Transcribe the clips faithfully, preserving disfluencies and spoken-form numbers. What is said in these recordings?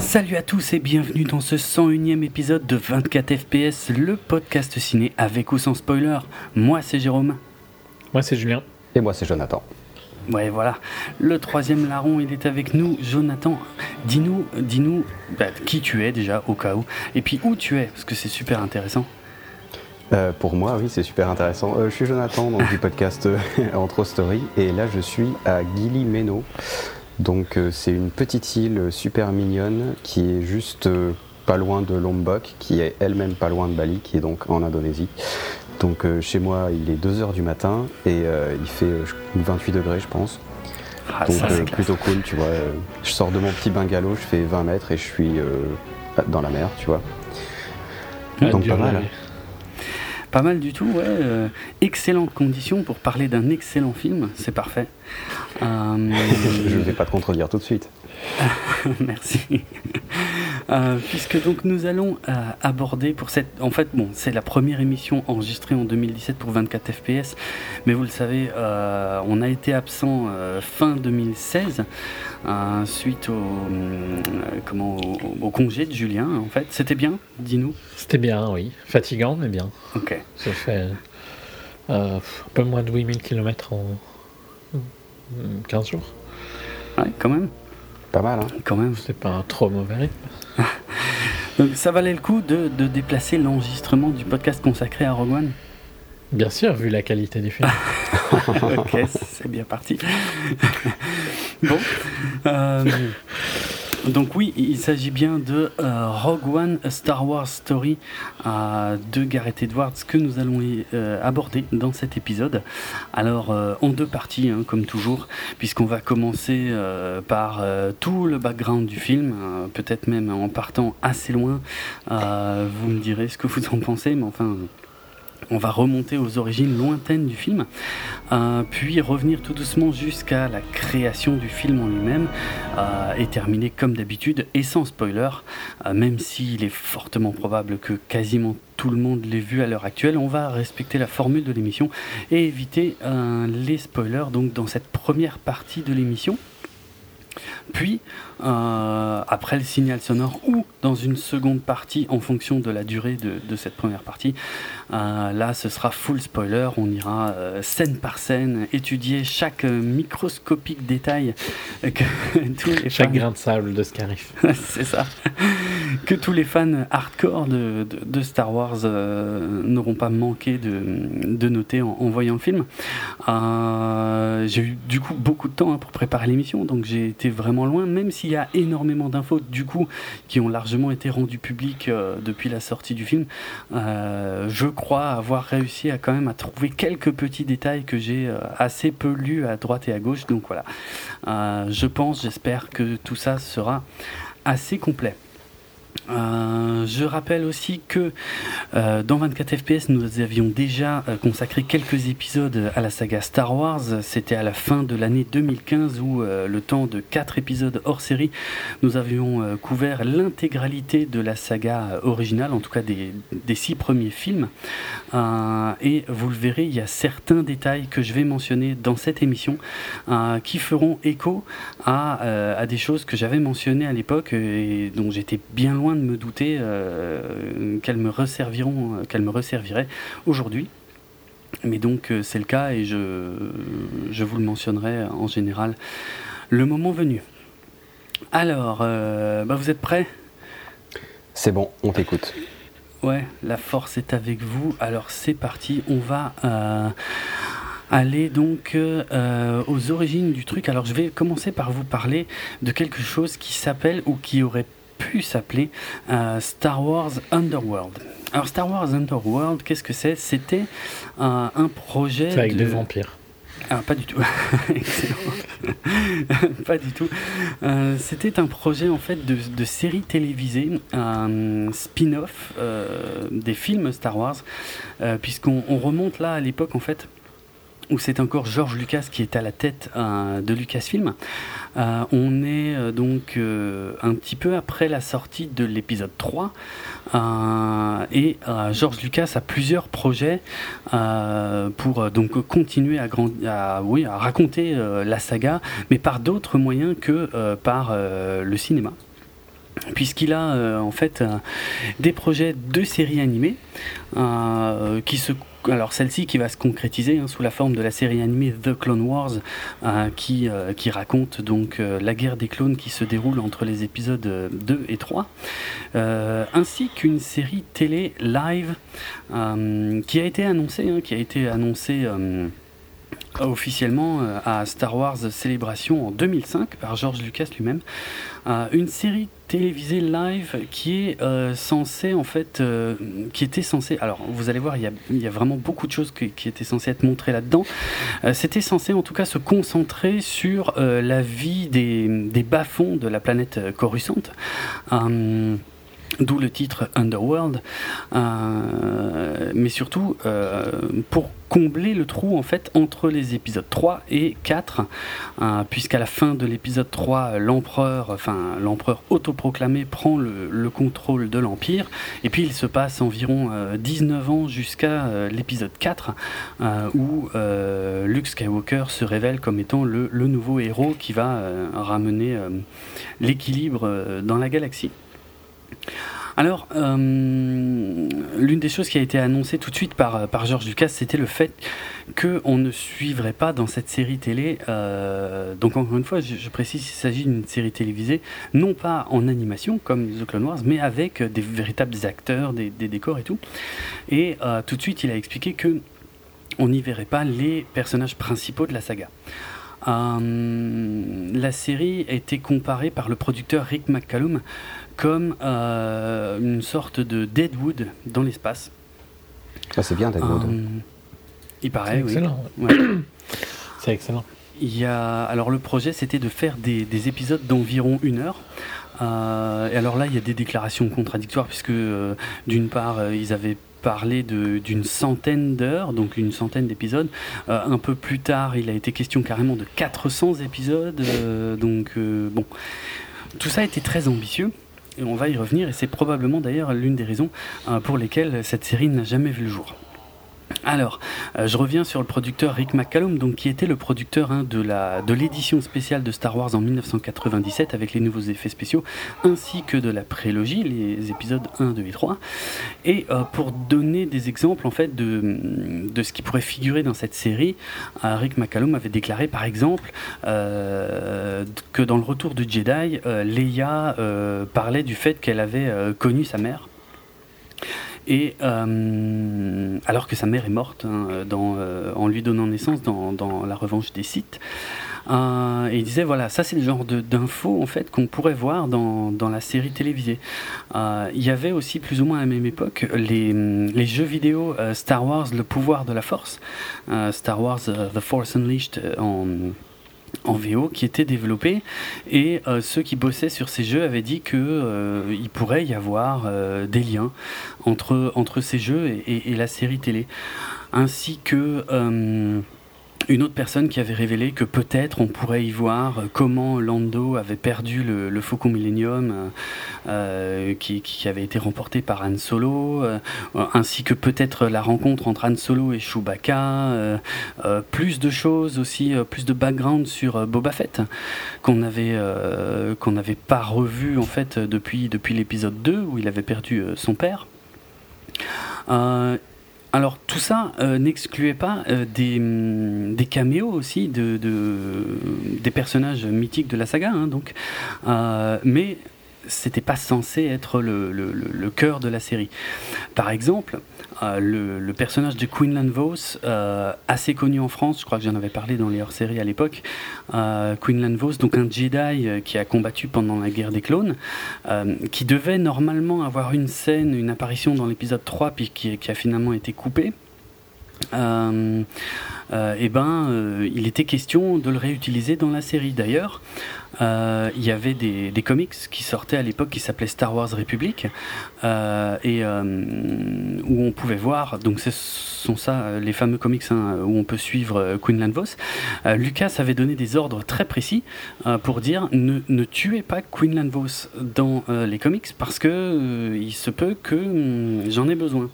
Salut à tous et bienvenue dans ce cent unième épisode de vingt-quatre F P S, le podcast ciné avec ou sans spoiler. Moi c'est Jérôme. Moi c'est Julien. Et moi c'est Jonathan. Ouais voilà, le troisième larron il est avec nous. Jonathan, dis-nous dis-nous bah, qui tu es déjà au cas où, et puis où tu es, parce que c'est super intéressant. Euh, pour moi, oui, c'est super intéressant. Euh, je suis Jonathan, donc du podcast euh, Entre Story, et là je suis à Guilly-Méno. Donc euh, c'est une petite île super mignonne qui est juste euh, pas loin de Lombok, qui est elle-même pas loin de Bali, qui est donc en Indonésie. Donc euh, chez moi, il est deux heures du matin et euh, il fait euh, vingt-huit degrés, je pense. Ah, donc ça, euh, plutôt cool, tu vois. Euh, je sors de mon petit bungalow, je fais vingt mètres et je suis euh, dans la mer, tu vois. Ouais, donc pas mal. Hein. Pas mal du tout, ouais. Euh, excellente condition pour parler d'un excellent film, c'est parfait. Euh... Je ne vais pas te contredire tout de suite. Merci. Euh, puisque donc nous allons euh, aborder pour cette... En fait, bon, c'est la première émission enregistrée en deux mille dix-sept pour vingt-quatre F P S, mais vous le savez, euh, on a été absent euh, fin deux mille seize, euh, suite au, euh, comment, au, au congé de Julien, en fait. C'était bien, dis-nous. C'était bien, oui. Fatigant, mais bien. Ok. Ça fait euh, un peu moins de huit mille kilomètres en quinze jours. Ouais, quand même. Pas mal, hein. Quand même. C'est pas un trop mauvais rythme. Donc ça valait le coup de, de déplacer l'enregistrement du podcast consacré à Rogue One ? Bien sûr, vu la qualité des films. Ok, c'est bien parti. Bon. Euh, donc oui, il s'agit bien de euh, Rogue One, A Star Wars Story euh, de Gareth Edwards que nous allons euh, aborder dans cet épisode. Alors euh, en deux parties, hein, comme toujours, puisqu'on va commencer euh, par euh, tout le background du film, euh, peut-être même en partant assez loin. Euh, vous me direz ce que vous en pensez, mais enfin... On va remonter aux origines lointaines du film, euh, puis revenir tout doucement jusqu'à la création du film en lui-même, euh, et terminer comme d'habitude et sans spoiler, euh, même s'il est fortement probable que quasiment tout le monde l'ait vu à l'heure actuelle. On va respecter la formule de l'émission et éviter euh, les spoilers donc dans cette première partie de l'émission. Puis, euh, après le signal sonore ou dans une seconde partie en fonction de la durée de, de cette première partie, euh, là ce sera full spoiler, on ira euh, scène par scène étudier chaque euh, microscopique détail que tous les chaque fans... grain de sable de Scarif. C'est ça. Que tous les fans hardcore de, de, de Star Wars euh, n'auront pas manqué de, de noter en, en voyant le film. Euh, j'ai eu du coup beaucoup de temps hein, pour préparer l'émission, donc j'ai été vraiment loin, même s'il y a énormément d'infos du coup qui ont largement été rendues publiques euh, depuis la sortie du film. Euh, je crois avoir réussi à quand même à trouver quelques petits détails que j'ai euh, assez peu lus à droite et à gauche, donc voilà. Euh, je pense, j'espère que tout ça sera assez complet. Euh, je rappelle aussi que euh, dans vingt-quatre F P S nous avions déjà euh, consacré quelques épisodes à la saga Star Wars. C'était à la fin de l'année deux mille quinze où euh, le temps de quatre épisodes hors série nous avions euh, couvert l'intégralité de la saga originale, en tout cas des, des six premiers films, euh, et vous le verrez, il y a certains détails que je vais mentionner dans cette émission euh, qui feront écho à, euh, à des choses que j'avais mentionnées à l'époque et dont j'étais bien loin de me douter euh, qu'elles me resserviront, euh, qu'elles me resserviraient aujourd'hui. Mais donc euh, c'est le cas et je, je vous le mentionnerai en général le moment venu. Alors, euh, bah vous êtes prêts ? C'est bon, on t'écoute. Ouais, la force est avec vous. Alors c'est parti, on va... Euh Allez donc euh, aux origines du truc. Alors je vais commencer par vous parler de quelque chose qui s'appelle ou qui aurait pu s'appeler euh, Star Wars Underworld. Alors Star Wars Underworld, qu'est-ce que c'est ? C'était euh, un projet... C'est avec de... des vampires. Ah, pas du tout. Excellent. Pas du tout. Euh, c'était un projet en fait de, de série télévisée, un spin-off euh, des films Star Wars, euh, puisqu'on on remonte là à l'époque en fait où c'est encore George Lucas qui est à la tête euh, de Lucasfilm. Euh, on est euh, donc euh, un petit peu après la sortie de l'épisode trois, euh, et euh, George Lucas a plusieurs projets euh, pour euh, donc continuer à, grand- à, oui, à raconter euh, la saga, mais par d'autres moyens que euh, par euh, le cinéma. puisqu'il a euh, en fait euh, des projets de séries animées euh, qui se alors celle-ci qui va se concrétiser hein, sous la forme de la série animée The Clone Wars euh, qui, euh, qui raconte donc euh, la guerre des clones qui se déroule entre les épisodes deux et trois euh, ainsi qu'une série télé live euh, qui a été annoncée hein, qui a été annoncée euh, officiellement euh, à Star Wars Célébration en deux mille cinq par George Lucas lui-même, euh, une série télévisée live qui est euh, censée en fait, euh, qui était censée, alors vous allez voir il y a, il y a vraiment beaucoup de choses qui, qui étaient censées être montrées là-dedans, euh, c'était censé en tout cas se concentrer sur euh, la vie des, des bas-fonds de la planète Coruscant, euh, d'où le titre Underworld, euh, mais surtout euh, pour combler le trou en fait entre les épisodes trois et quatre, euh, puisqu'à la fin de l'épisode trois, l'empereur, enfin l'empereur autoproclamé prend le, le contrôle de l'empire, et puis il se passe environ euh, dix-neuf ans jusqu'à euh, l'épisode quatre, euh, où euh, Luke Skywalker se révèle comme étant le, le nouveau héros qui va euh, ramener euh, l'équilibre euh, dans la galaxie. Alors, euh, l'une des choses qui a été annoncée tout de suite par, par George Lucas, c'était le fait qu'on ne suivrait pas dans cette série télé, euh, donc encore une fois, je, je précise qu'il s'agit d'une série télévisée, non pas en animation, comme The Clone Wars, mais avec des véritables acteurs, des, des décors et tout. Et euh, tout de suite, il a expliqué qu'on n'y verrait pas les personnages principaux de la saga. Euh, la série a été comparée par le producteur Rick McCallum comme euh, une sorte de Deadwood dans l'espace. Ah, c'est bien Deadwood. Euh, il paraît, c'est excellent. Oui. Ouais. C'est excellent. Il y a, alors le projet c'était de faire des, des épisodes d'environ une heure. Euh, et alors là il y a des déclarations contradictoires puisque euh, d'une part euh, ils avaient parler de, d'une centaine d'heures, donc une centaine d'épisodes. Euh, un peu plus tard, il a été question carrément de quatre cents épisodes. Euh, donc, euh, bon, tout ça était très ambitieux et on va y revenir. Et c'est probablement d'ailleurs l'une des raisons euh, pour lesquelles cette série n'a jamais vu le jour. Alors, euh, je reviens sur le producteur Rick McCallum, donc, qui était le producteur hein, de, la, de l'édition spéciale de Star Wars en dix-neuf cent quatre-vingt-dix-sept avec les nouveaux effets spéciaux, ainsi que de la prélogie, les épisodes un, deux et trois. Et euh, pour donner des exemples en fait, de, de ce qui pourrait figurer dans cette série, euh, Rick McCallum avait déclaré par exemple euh, que dans le Retour du Jedi, euh, Leia euh, parlait du fait qu'elle avait euh, connu sa mère. Et euh, alors que sa mère est morte hein, dans, euh, en lui donnant naissance dans, dans La Revanche des Sith, euh, et il disait voilà, ça c'est le genre de, d'infos en fait qu'on pourrait voir dans, dans la série télévisée. Euh, il y avait aussi plus ou moins à la même époque les, les jeux vidéo euh, Star Wars Le Pouvoir de la Force, euh, Star Wars euh, The Force Unleashed en en V O qui était développé et euh, ceux qui bossaient sur ces jeux avaient dit que euh, il pourrait y avoir euh, des liens entre, entre ces jeux et, et, et la série télé, ainsi que euh, une autre personne qui avait révélé que peut-être on pourrait y voir comment Lando avait perdu le, le Faucon Millenium euh, qui, qui avait été remporté par Han Solo, euh, ainsi que peut-être la rencontre entre Han Solo et Chewbacca, euh, euh, plus de choses aussi, euh, plus de background sur euh, Boba Fett qu'on n'avait euh, qu'on n'avait pas revu en fait depuis, depuis l'épisode deux où il avait perdu euh, son père. Euh, Alors tout ça euh, n'excluait pas euh, des, des caméos aussi de, de, des personnages mythiques de la saga, hein, donc. Euh, mais c'était pas censé être le, le, le cœur de la série. Par exemple, euh, le, le personnage de Quinlan Vos, euh, assez connu en France, je crois que j'en avais parlé dans les hors-séries à l'époque, euh, Quinlan Vos, donc un Jedi qui a combattu pendant la guerre des clones, euh, qui devait normalement avoir une scène, une apparition dans l'épisode trois, puis qui, qui a finalement été coupée. Euh, euh, et ben, euh, il était question de le réutiliser dans la série. D'ailleurs, euh, il y avait des, des comics qui sortaient à l'époque qui s'appelaient Star Wars République euh, et euh, où on pouvait voir. Donc, ce sont ça les fameux comics hein, où on peut suivre euh, Quinlan Vos. Euh, Lucas avait donné des ordres très précis euh, pour dire ne, ne tuez pas Quinlan Vos dans euh, les comics parce que euh, il se peut que euh, j'en ai besoin.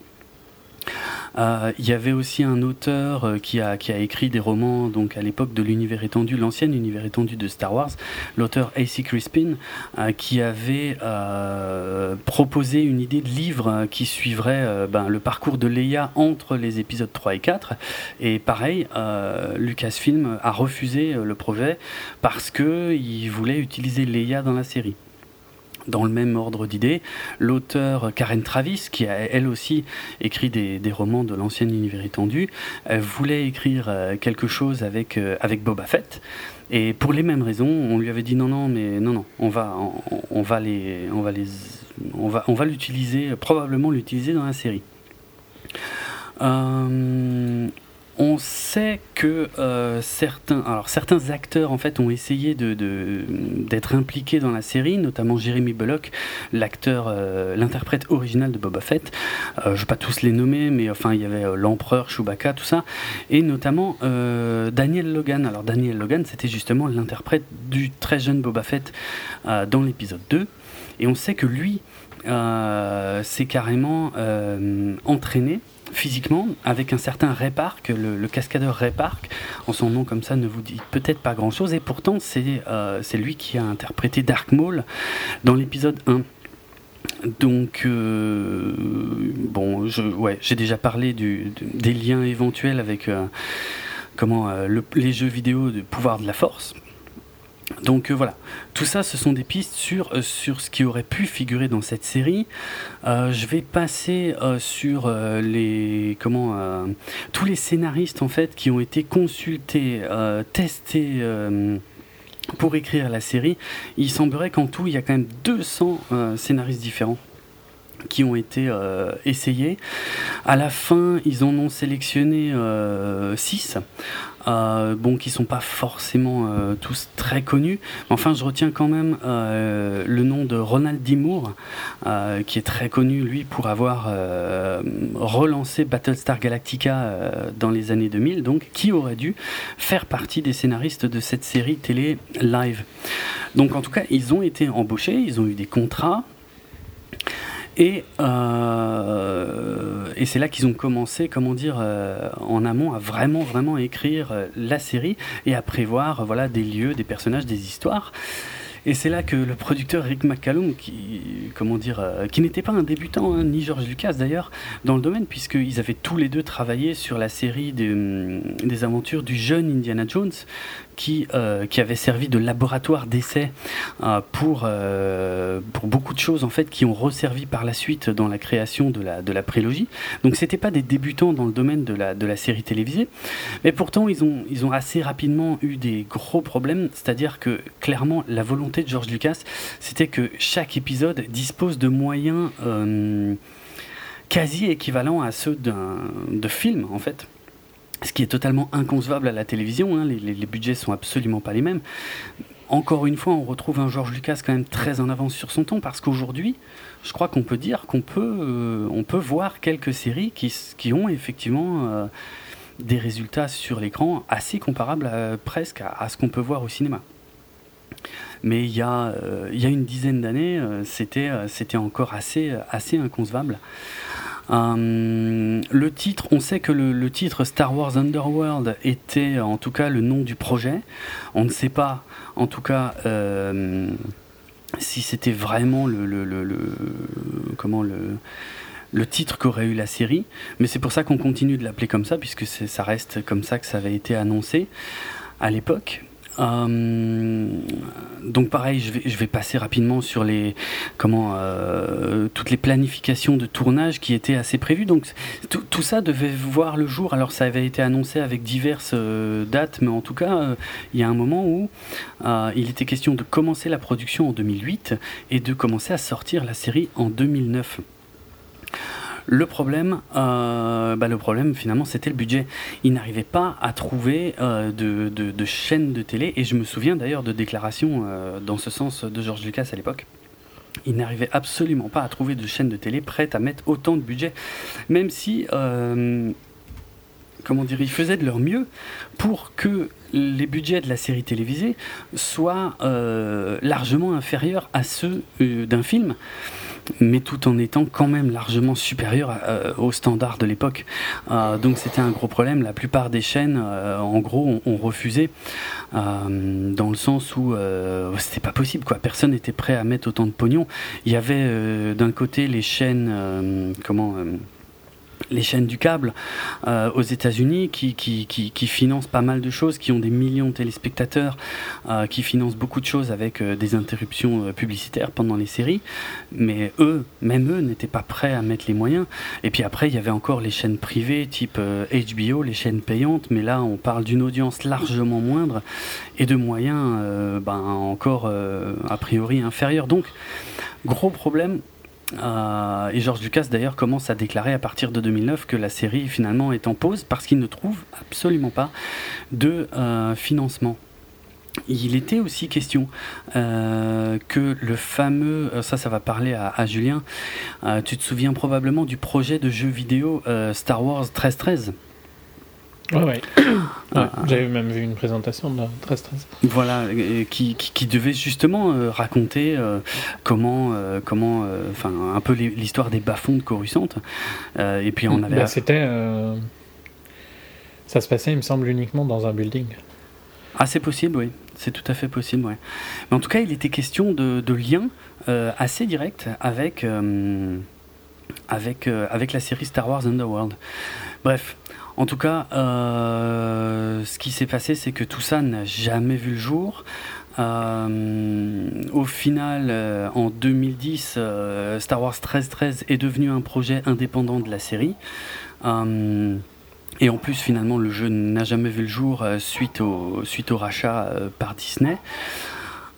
Il euh, y avait aussi un auteur qui a, qui a écrit des romans donc à l'époque de l'univers étendu, l'ancien univers étendu de Star Wars, l'auteur A C Crispin, euh, qui avait euh, proposé une idée de livre qui suivrait euh, ben, le parcours de Leia entre les épisodes trois et quatre. Et pareil, euh, Lucasfilm a refusé le projet parce qu'il voulait utiliser Leia dans la série. Dans le même ordre d'idées, l'auteur Karen Travis, qui a elle aussi écrit des, des romans de l'ancien univers étendu, voulait écrire quelque chose avec, avec Boba Fett. Et pour les mêmes raisons, on lui avait dit non, non, mais non, non, on va, on, on va les, on va les, on va, on va l'utiliser, probablement l'utiliser dans la série. Euh, On sait que euh, certains, alors certains acteurs en fait ont essayé de, de d'être impliqués dans la série, notamment Jeremy Bullock, l'acteur, euh, l'interprète original de Boba Fett. Euh, je vais pas tous les nommer, mais enfin il y avait euh, l'empereur, Chewbacca, tout ça, et notamment euh, Daniel Logan. Alors Daniel Logan, c'était justement l'interprète du très jeune Boba Fett euh, dans l'épisode deux, et on sait que lui euh, s'est carrément euh, entraîné physiquement avec un certain Ray Park, le, le cascadeur Ray Park. En son nom comme ça ne vous dit peut-être pas grand chose, et pourtant c'est, euh, c'est lui qui a interprété Darth Maul dans l'épisode un. Donc euh, bon, je, ouais, j'ai déjà parlé du, des liens éventuels avec euh, comment, euh, le, les jeux vidéo de pouvoir de la force. Donc euh, voilà, tout ça ce sont des pistes sur, euh, sur ce qui aurait pu figurer dans cette série. Euh, je vais passer euh, sur euh, les, comment, euh, tous les scénaristes en fait, qui ont été consultés, euh, testés euh, pour écrire la série. Il semblerait qu'en tout il y a quand même deux cents euh, scénaristes différents qui ont été euh, essayés. À la fin ils en ont sélectionné euh, six. Euh, bon, qui sont pas forcément euh, tous très connus. Enfin, je retiens quand même euh, le nom de Ronald D. Moore, euh, qui est très connu, lui, pour avoir euh, relancé Battlestar Galactica euh, dans les années deux mille, donc, qui aurait dû faire partie des scénaristes de cette série télé live. Donc, en tout cas, ils ont été embauchés, ils ont eu des contrats. Et, euh, et c'est là qu'ils ont commencé, comment dire, euh, en amont à vraiment, vraiment écrire euh, la série et à prévoir euh, voilà, des lieux, des personnages, des histoires. Et c'est là que le producteur Rick McCallum, qui, comment dire, euh, qui n'était pas un débutant, hein, ni George Lucas d'ailleurs, dans le domaine, puisqu'ils avaient tous les deux travaillé sur la série des, des aventures du jeune Indiana Jones, qui, euh, qui avait servi de laboratoire d'essai euh, pour, euh, pour beaucoup de choses en fait, qui ont resservi par la suite dans la création de la, de la prélogie. Donc c'était pas des débutants dans le domaine de la, de la série télévisée, mais pourtant ils ont, ils ont assez rapidement eu des gros problèmes, c'est-à-dire que clairement la volonté de George Lucas c'était que chaque épisode dispose de moyens euh, quasi équivalents à ceux d'un, de film en fait. Ce qui est totalement inconcevable à la télévision, hein, les, les, les budgets sont absolument pas les mêmes. Encore une fois, on retrouve un George Lucas quand même très en avance sur son temps, parce qu'aujourd'hui, je crois qu'on peut dire qu'on peut, euh, on peut voir quelques séries qui, qui ont effectivement euh, des résultats sur l'écran assez comparables à, presque à, à ce qu'on peut voir au cinéma. Mais il y a, euh, il y a une dizaine d'années, euh, c'était, euh, c'était encore assez, assez inconcevable. Euh, le titre, on sait que le, le titre Star Wars Underworld était en tout cas le nom du projet. On ne sait pas en tout cas euh, si c'était vraiment le, le, le, le, comment le, le titre qu'aurait eu la série, mais c'est pour ça qu'on continue de l'appeler comme ça, puisque c'est, ça reste comme ça que ça avait été annoncé à l'époque. Euh, donc pareil, je vais, je vais passer rapidement sur les, comment, euh, toutes les planifications de tournage qui étaient assez prévues. Donc tout, tout ça devait voir le jour. Alors ça avait été annoncé avec diverses euh, dates, mais en tout cas euh, il y a un moment où euh, il était question de commencer la production en deux mille huit et de commencer à sortir la série en deux mille neuf. Le problème, euh, bah le problème finalement, c'était le budget. Ils n'arrivaient pas à trouver euh, de, de, de chaîne de télé, et je me souviens d'ailleurs de déclarations euh, dans ce sens de George Lucas à l'époque. Ils n'arrivaient absolument pas à trouver de chaîne de télé prête à mettre autant de budget, même si, euh, comment dire, ils faisaient de leur mieux pour que les budgets de la série télévisée soient euh, largement inférieurs à ceux euh, d'un film, mais tout en étant quand même largement supérieur euh, aux standards de l'époque. Euh, donc c'était un gros problème. La plupart des chaînes, euh, en gros, ont, ont refusé, euh, dans le sens où euh, c'était pas possible, quoi. Personne n'était prêt à mettre autant de pognon. Il y avait euh, d'un côté les chaînes, euh, comment euh, les chaînes du câble euh, aux États-Unis qui, qui, qui, qui financent pas mal de choses, qui ont des millions de téléspectateurs, euh, qui financent beaucoup de choses avec euh, des interruptions euh, publicitaires pendant les séries, mais eux, même eux, n'étaient pas prêts à mettre les moyens. Et puis après, il y avait encore les chaînes privées type euh, H B O, les chaînes payantes, mais là, on parle d'une audience largement moindre et de moyens euh, ben, encore euh, a priori inférieurs. Donc, gros problème. Euh, et George Lucas d'ailleurs commence à déclarer à partir de deux mille neuf que la série finalement est en pause parce qu'il ne trouve absolument pas de euh, financement. Il était aussi question euh, que le fameux, ça ça va parler à, à Julien, euh, tu te souviens probablement du projet de jeu vidéo euh, Star Wars treize treize. Ouais, ouais. Ouais, j'avais même vu une présentation de treize treize. Voilà, qui, qui, qui devait justement euh, raconter euh, comment, euh, comment, enfin, euh, un peu les, l'histoire des bas-fonds de Coruscant. Euh, et puis on avait. Bah, à... C'était, euh... ça se passait, il me semble, uniquement dans un building. Ah, c'est possible, oui. C'est tout à fait possible, ouais. Mais en tout cas, il était question de, de liens euh, assez directs avec, euh, avec, euh, avec la série Star Wars Underworld. Bref. En tout cas, euh, ce qui s'est passé, c'est que tout ça n'a jamais vu le jour. Euh, au final, euh, en deux mille dix, euh, Star Wars treize treize est devenu un projet indépendant de la série. Euh, et en plus, finalement, le jeu n'a jamais vu le jour euh, suite, au, suite au rachat euh, par Disney.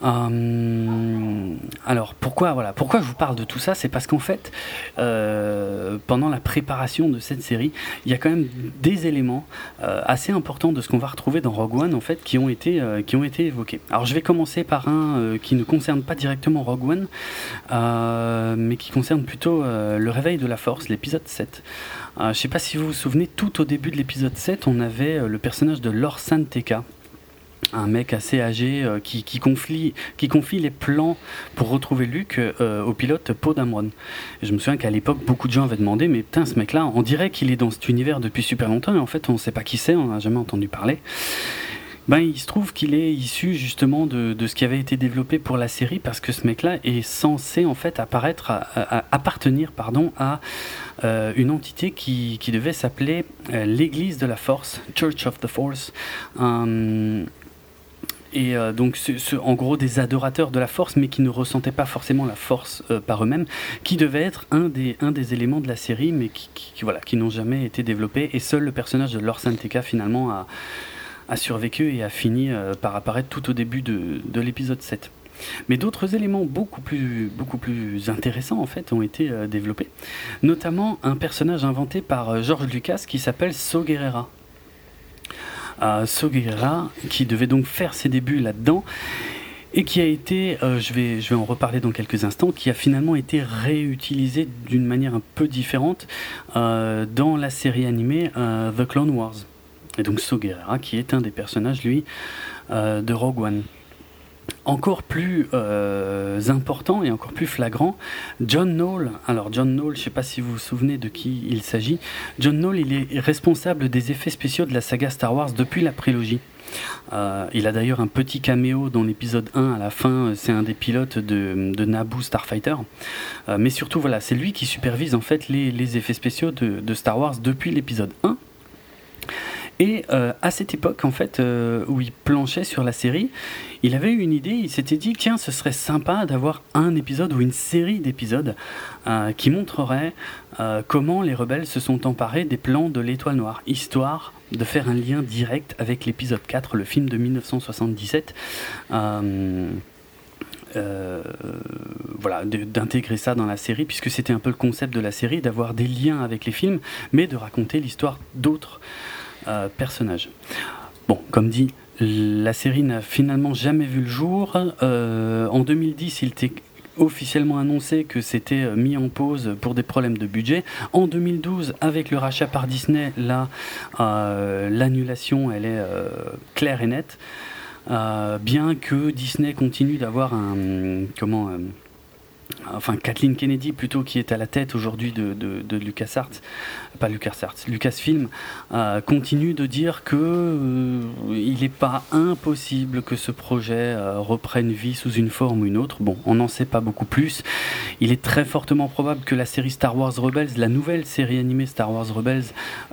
Euh, alors pourquoi voilà pourquoi je vous parle de tout ça, c'est parce qu'en fait euh, pendant la préparation de cette série, il y a quand même des éléments euh, assez importants de ce qu'on va retrouver dans Rogue One en fait qui ont été euh, qui ont été évoqués. Alors je vais commencer par un euh, qui ne concerne pas directement Rogue One, euh, mais qui concerne plutôt euh, le réveil de la Force, l'épisode sept. Euh, je ne sais pas si vous vous souvenez, tout au début de l'épisode sept, on avait euh, le personnage de Lor San Tekka, un mec assez âgé euh, qui, qui, confie, qui confie les plans pour retrouver Luke euh, au pilote Poe Dameron. Et je me souviens qu'à l'époque, beaucoup de gens avaient demandé, mais putain, ce mec-là, on dirait qu'il est dans cet univers depuis super longtemps, et en fait, on ne sait pas qui c'est, on n'a jamais entendu parler. Ben, il se trouve qu'il est issu justement de, de ce qui avait été développé pour la série, parce que ce mec-là est censé en fait apparaître, à, à, appartenir pardon, à euh, une entité qui, qui devait s'appeler euh, l'Église de la Force, Church of the Force, un... Et euh, donc, ce, ce, en gros, des adorateurs de la Force, mais qui ne ressentaient pas forcément la Force euh, par eux-mêmes, qui devait être un des, un des éléments de la série, mais qui, qui, qui, voilà, qui n'ont jamais été développés. Et seul le personnage de Lor San Tekka, finalement, a, a survécu et a fini euh, par apparaître tout au début de, de l'épisode sept. Mais d'autres éléments beaucoup plus, beaucoup plus intéressants, en fait, ont été euh, développés. Notamment, un personnage inventé par euh, George Lucas qui s'appelle Saw Gerrera. Euh, Saw Gerrera, qui devait donc faire ses débuts là-dedans et qui a été, euh, je vais, je vais en reparler dans quelques instants, qui a finalement été réutilisé d'une manière un peu différente euh, dans la série animée euh, The Clone Wars. Et donc Saw Gerrera, qui est un des personnages, lui, euh, de Rogue One. Encore plus euh, important et encore plus flagrant, John Knoll. Alors John Knoll, je ne sais pas si vous vous souvenez de qui il s'agit. John Knoll, il est responsable des effets spéciaux de la saga Star Wars depuis la prélogie. Euh, il a d'ailleurs un petit caméo dans l'épisode un à la fin, c'est un des pilotes de, de Naboo Starfighter. Euh, mais surtout, voilà, c'est lui qui supervise en fait les, les effets spéciaux de, de Star Wars depuis l'épisode un. Et euh, à cette époque, en fait, euh, où il planchait sur la série, il avait eu une idée, il s'était dit, tiens, ce serait sympa d'avoir un épisode ou une série d'épisodes euh, qui montrerait euh, comment les rebelles se sont emparés des plans de l'Étoile Noire, histoire de faire un lien direct avec l'épisode quatre, le film de dix-neuf soixante-dix-sept. Euh, Euh, voilà, de, d'intégrer ça dans la série, puisque c'était un peu le concept de la série, d'avoir des liens avec les films, mais de raconter l'histoire d'autres euh, personnages. Bon, comme dit, la série n'a finalement jamais vu le jour. Euh, en deux mille dix, il était officiellement annoncé que c'était mis en pause pour des problèmes de budget. En deux mille douze, avec le rachat par Disney, là, euh, l'annulation, elle est euh, claire et nette. Euh, bien que Disney continue d'avoir un... comment... Euh, Enfin, Kathleen Kennedy, plutôt, qui est à la tête aujourd'hui de, de, de LucasArts, pas LucasArts, Lucasfilm, euh, continue de dire que euh, il n'est pas impossible que ce projet euh, reprenne vie sous une forme ou une autre. Bon, on n'en sait pas beaucoup plus. Il est très fortement probable que la série Star Wars Rebels, la nouvelle série animée Star Wars Rebels,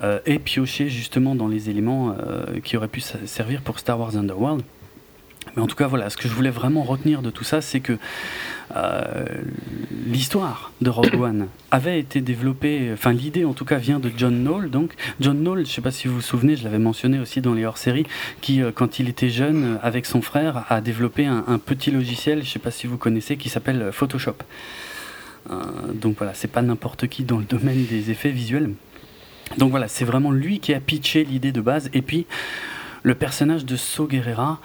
euh, ait pioché justement dans les éléments euh, qui auraient pu servir pour Star Wars Underworld. Mais en tout cas, voilà, ce que je voulais vraiment retenir de tout ça, c'est que euh, l'histoire de Rogue One avait été développée, enfin l'idée en tout cas vient de John Knoll. Donc John Knoll, je ne sais pas si vous vous souvenez, je l'avais mentionné aussi dans les hors-séries, qui euh, quand il était jeune, avec son frère, a développé un, un petit logiciel, je ne sais pas si vous connaissez, qui s'appelle Photoshop. Euh, donc voilà, c'est pas n'importe qui dans le domaine des effets visuels. Donc voilà, c'est vraiment lui qui a pitché l'idée de base. Et puis le personnage de Saw Gerrera.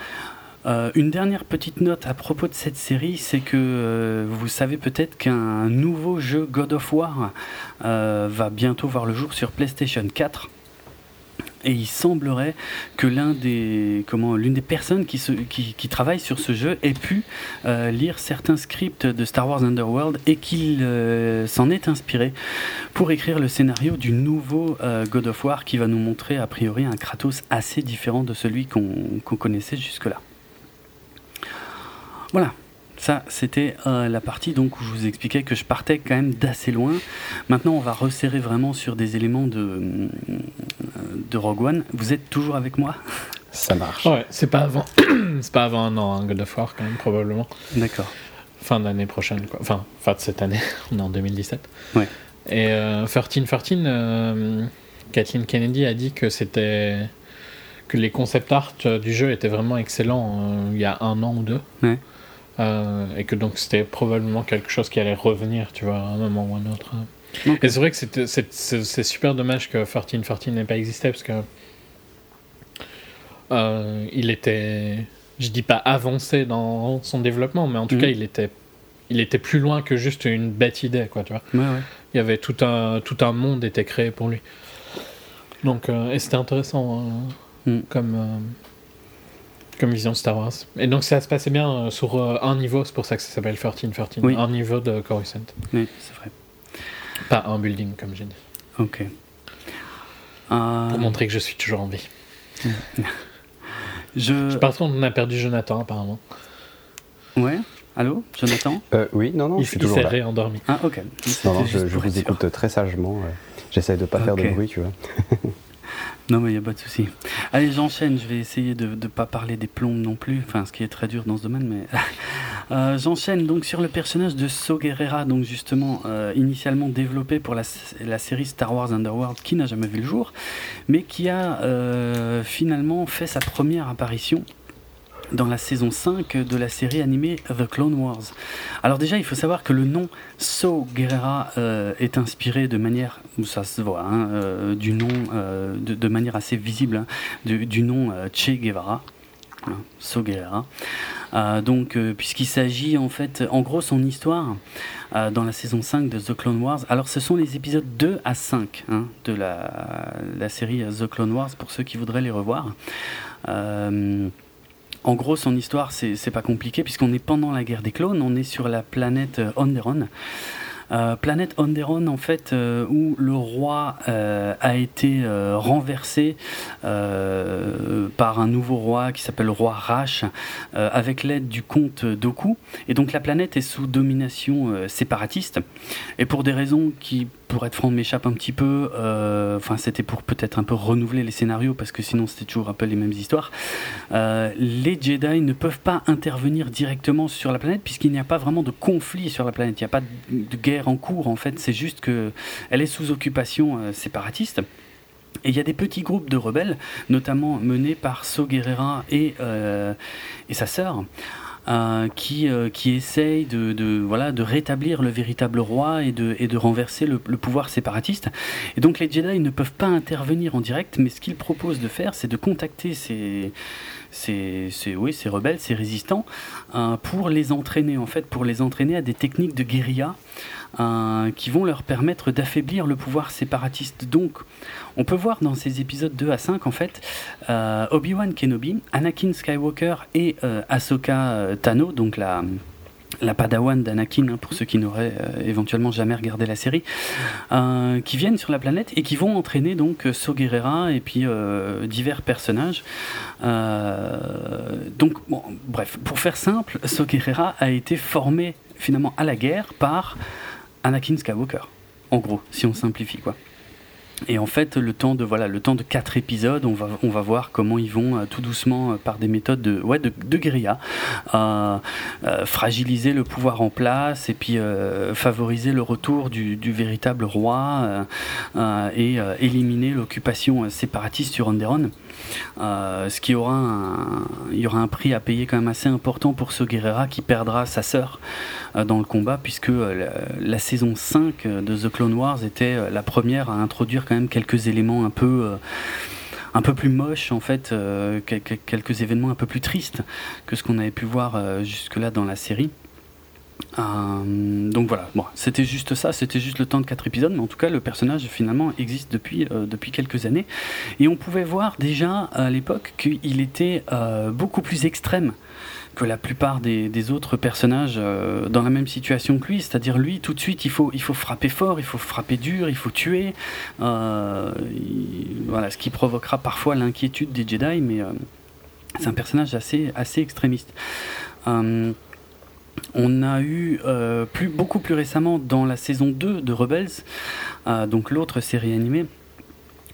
Euh, une dernière petite note à propos de cette série, c'est que euh, vous savez peut-être qu'un nouveau jeu God of War euh, va bientôt voir le jour sur PlayStation quatre, et il semblerait que l'un des, comment, l'une des personnes qui, se, qui, qui travaille sur ce jeu ait pu euh, lire certains scripts de Star Wars Underworld et qu'il euh, s'en est inspiré pour écrire le scénario du nouveau euh, God of War, qui va nous montrer a priori un Kratos assez différent de celui qu'on, qu'on connaissait jusque-là. Voilà, ça c'était euh, la partie donc, où je vous expliquais que je partais quand même d'assez loin. Maintenant on va resserrer vraiment sur des éléments de, de Rogue One. Vous êtes toujours avec moi ? Ça marche. Ouais, c'est pas avant, c'est pas avant un an, hein, God of War quand même probablement. D'accord. Fin d'année prochaine, quoi. Enfin, fin de cette année, on est en deux mille dix-sept. Ouais. Et treize treize, euh, Kathleen Kennedy a dit que c'était... que les concept art du jeu étaient vraiment excellents euh, il y a un an ou deux. Ouais. Euh, et que donc c'était probablement quelque chose qui allait revenir, tu vois, à un moment ou à un autre. Okay. Et c'est vrai que c'est, c'est, c'est, c'est super dommage que treize treize n'ait pas existé, parce que euh, il était, je dis pas avancé dans son développement, mais en tout mmh. cas il était, il était plus loin que juste une bête idée, quoi, tu vois. Ouais, ouais. Il y avait tout un, tout un monde était créé pour lui. Donc euh, et c'était intéressant euh, mmh. comme. Euh, comme vision de Star Wars. Et donc ça se passait bien euh, sur euh, un niveau, c'est pour ça que ça s'appelle treize treize, oui. Un niveau de Coruscant. Oui, c'est vrai. Pas un building, comme j'ai dit. Ok. Euh... Pour montrer que je suis toujours en vie. je... je... Par contre, on a perdu Jonathan, apparemment. Ouais. Allô, Jonathan ? euh, Oui, non, non, il, je suis toujours là. Il s'est réendormi. Ah, ok. Non, non, je, je vous sûr. écoute très sagement. Euh, j'essaye de pas okay. faire de bruit, tu vois. Non mais il n'y a pas de souci. Allez, j'enchaîne, je vais essayer de ne pas parler des plombes non plus, enfin ce qui est très dur dans ce domaine, mais... euh, j'enchaîne donc sur le personnage de Saw Gerrera, donc justement euh, initialement développé pour la, la série Star Wars Underworld, qui n'a jamais vu le jour, mais qui a euh, finalement fait sa première apparition dans la saison cinq de la série animée The Clone Wars. Alors déjà, il faut savoir que le nom Saw Gerrera euh, est inspiré de manière, ça se voit, hein, euh, du nom, euh, de, de manière assez visible, hein, du, du nom euh, Che Guevara, hein, Saw Gerrera. Euh, donc, euh, puisqu'il s'agit en fait, en gros, son histoire euh, dans la saison cinq de The Clone Wars. Alors, ce sont les épisodes deux à cinq hein, de la, la série The Clone Wars pour ceux qui voudraient les revoir. Euh, En gros, son histoire, c'est, c'est pas compliqué, puisqu'on est pendant la guerre des clones, on est sur la planète Onderon. Euh, planète Onderon, en fait, euh, où le roi euh, a été euh, renversé euh, par un nouveau roi qui s'appelle le roi Rash, euh, avec l'aide du comte Doku. Et donc la planète est sous domination euh, séparatiste. Et pour des raisons qui, pour être franc, m'échappent un petit peu, euh, enfin c'était pour peut-être un peu renouveler les scénarios, parce que sinon c'était toujours un peu les mêmes histoires, euh, les Jedi ne peuvent pas intervenir directement sur la planète, puisqu'il n'y a pas vraiment de conflit sur la planète, il n'y a pas de guerre en cours, en fait, c'est juste que elle est sous occupation euh, séparatiste. Et il y a des petits groupes de rebelles, notamment menés par Saw Gerrera et, euh, et sa sœur, euh, qui, euh, qui essayent de, de, voilà, de rétablir le véritable roi et de, et de renverser le, le pouvoir séparatiste. Et donc les Jedi ne peuvent pas intervenir en direct, mais ce qu'ils proposent de faire, c'est de contacter ces, c'est, c'est, oui, c'est rebelle, c'est résistant, euh, pour les entraîner en fait, pour les entraîner à des techniques de guérilla euh, qui vont leur permettre d'affaiblir le pouvoir séparatiste. Donc, on peut voir dans ces épisodes deux à cinq en fait, euh, Obi-Wan Kenobi, Anakin Skywalker et euh, Ahsoka Tano, donc la la Padawan d'Anakin, hein, pour ceux qui n'auraient euh, éventuellement jamais regardé la série, euh, qui viennent sur la planète et qui vont entraîner donc Saw Gerrera et puis euh, divers personnages. Euh, donc, bon, bref, pour faire simple, Saw Gerrera a été formé finalement à la guerre par Anakin Skywalker, en gros, si on simplifie quoi. Et en fait, le temps de voilà, le temps de quatre épisodes, on va on va voir comment ils vont euh, tout doucement euh, par des méthodes de ouais de, de guérilla euh, euh, fragiliser le pouvoir en place et puis euh, favoriser le retour du, du véritable roi euh, euh, et euh, éliminer l'occupation euh, séparatiste sur Onderon. Euh, ce qui aura un, il y aura un prix à payer quand même assez important pour Saw Gerrera qui perdra sa sœur euh, dans le combat, puisque euh, la, la saison cinq de The Clone Wars était euh, la première à introduire quand même quelques éléments un peu euh, un peu plus moches en fait, euh, quelques événements un peu plus tristes que ce qu'on avait pu voir euh, jusque-là dans la série. Euh, donc voilà, bon, c'était juste ça, c'était juste le temps de quatre épisodes, mais en tout cas le personnage finalement existe depuis, euh, depuis quelques années, et on pouvait voir déjà à l'époque qu'il était euh, beaucoup plus extrême que la plupart des, des autres personnages euh, dans la même situation que lui, c'est-à-dire lui tout de suite il faut, il faut frapper fort, il faut frapper dur, il faut tuer, euh, il, voilà, ce qui provoquera parfois l'inquiétude des Jedi, mais euh, c'est un personnage assez, assez extrémiste. euh, On a eu euh, plus, beaucoup plus récemment dans la saison deux de Rebels, euh, donc l'autre série animée,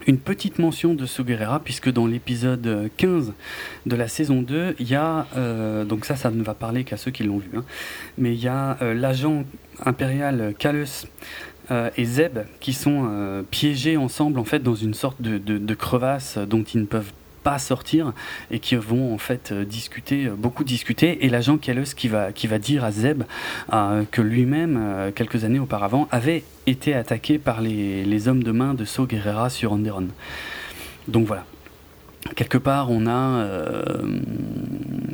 une petite mention de Saw Gerrera, puisque dans l'épisode quinze de la saison deux, il y a, euh, donc ça, ça ne va parler qu'à ceux qui l'ont vu, hein, mais il y a euh, l'agent impérial Kallus euh, et Zeb qui sont euh, piégés ensemble en fait, dans une sorte de, de, de crevasse dont ils ne peuvent pas pas sortir et qui vont en fait discuter, beaucoup discuter, et l'agent Kallus qui va, qui va dire à Zeb euh, que lui-même, euh, quelques années auparavant, avait été attaqué par les, les hommes de main de Saw Gerrera sur Onderon. Donc voilà. Quelque part, on a... Euh,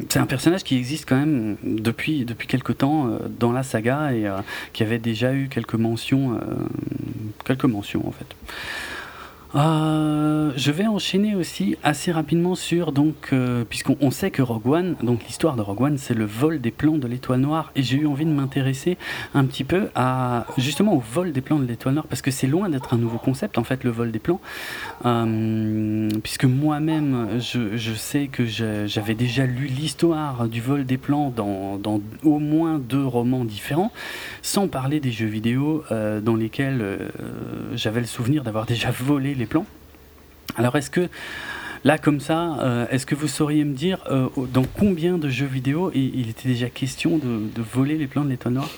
c'est un personnage qui existe quand même depuis, depuis quelque temps euh, dans la saga et euh, qui avait déjà eu quelques mentions, euh, quelques mentions en fait. Euh, je vais enchaîner aussi assez rapidement sur donc euh, puisqu'on on sait que Rogue One, donc l'histoire de Rogue One, c'est le vol des plans de l'Étoile Noire, et j'ai eu envie de m'intéresser un petit peu à justement au vol des plans de l'Étoile Noire, parce que c'est loin d'être un nouveau concept en fait, le vol des plans, euh, puisque moi-même je, je sais que je, j'avais déjà lu l'histoire du vol des plans dans, dans au moins deux romans différents, sans parler des jeux vidéo euh, dans lesquels euh, j'avais le souvenir d'avoir déjà volé les les plans. Alors est-ce que là comme ça, euh, est-ce que vous sauriez me dire euh, dans combien de jeux vidéo il, il était déjà question de, de voler les plans de l'Étoile Noire ?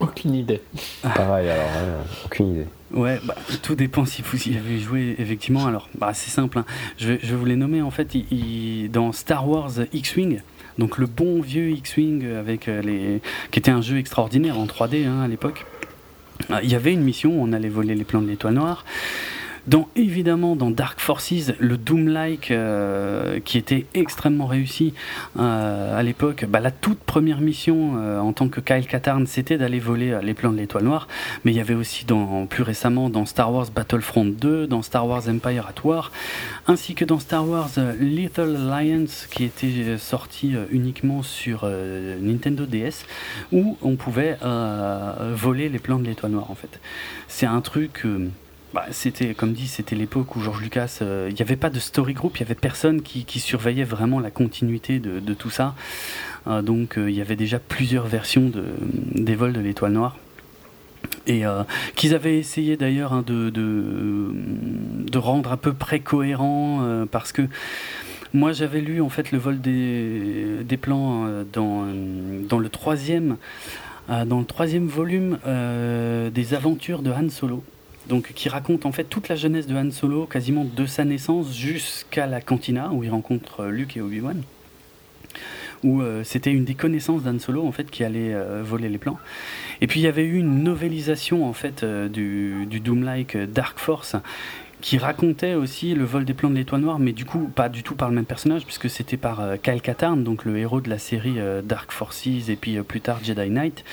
Aucune idée. Ah. Pareil alors, euh, aucune idée. Ouais, bah, tout dépend si vous y avez joué effectivement. Alors bah, c'est simple, hein. je, je vous les nommer en fait, il, il, dans Star Wars X-Wing, donc le bon vieux X-Wing avec les, qui était un jeu extraordinaire en trois D hein, à l'époque. Il y avait une mission où on allait voler les plans de l'Étoile Noire. Dans, évidemment, dans Dark Forces, le Doom-like euh, qui était extrêmement réussi euh, à l'époque, bah, la toute première mission euh, en tant que Kyle Katarn, c'était d'aller voler euh, les plans de l'Étoile Noire. Mais il y avait aussi, dans, plus récemment, dans Star Wars Battlefront deux, dans Star Wars Empire at War, ainsi que dans Star Wars euh, Lethal Alliance, qui était sorti euh, uniquement sur euh, Nintendo D S, où on pouvait euh, voler les plans de l'Étoile Noire, en fait. C'est un truc... Euh, Bah, c'était, comme dit, c'était l'époque où George Lucas, il euh, n'y avait pas de story group, il n'y avait personne qui, qui surveillait vraiment la continuité de, de tout ça. Euh, donc il euh, y avait déjà plusieurs versions de, des vols de l'Étoile Noire. Et euh, qu'ils avaient essayé d'ailleurs hein, de, de, de rendre à peu près cohérent, euh, parce que moi j'avais lu en fait le vol des, des plans euh, dans, dans le troisième, euh, dans le troisième volume euh, des aventures de Han Solo. Donc, qui raconte en fait toute la jeunesse de Han Solo, quasiment de sa naissance jusqu'à la cantina, où il rencontre Luke et Obi-Wan, où euh, c'était une des connaissances d'Han Solo en fait, qui allait euh, voler les plans. Et puis il y avait eu une novélisation en fait, euh, du, du Doom-like Dark Force, qui racontait aussi le vol des plans de l'Étoile Noire, mais du coup pas du tout par le même personnage, puisque c'était par euh, Kyle Katarn, donc le héros de la série euh, Dark Forces et puis euh, plus tard Jedi Knight,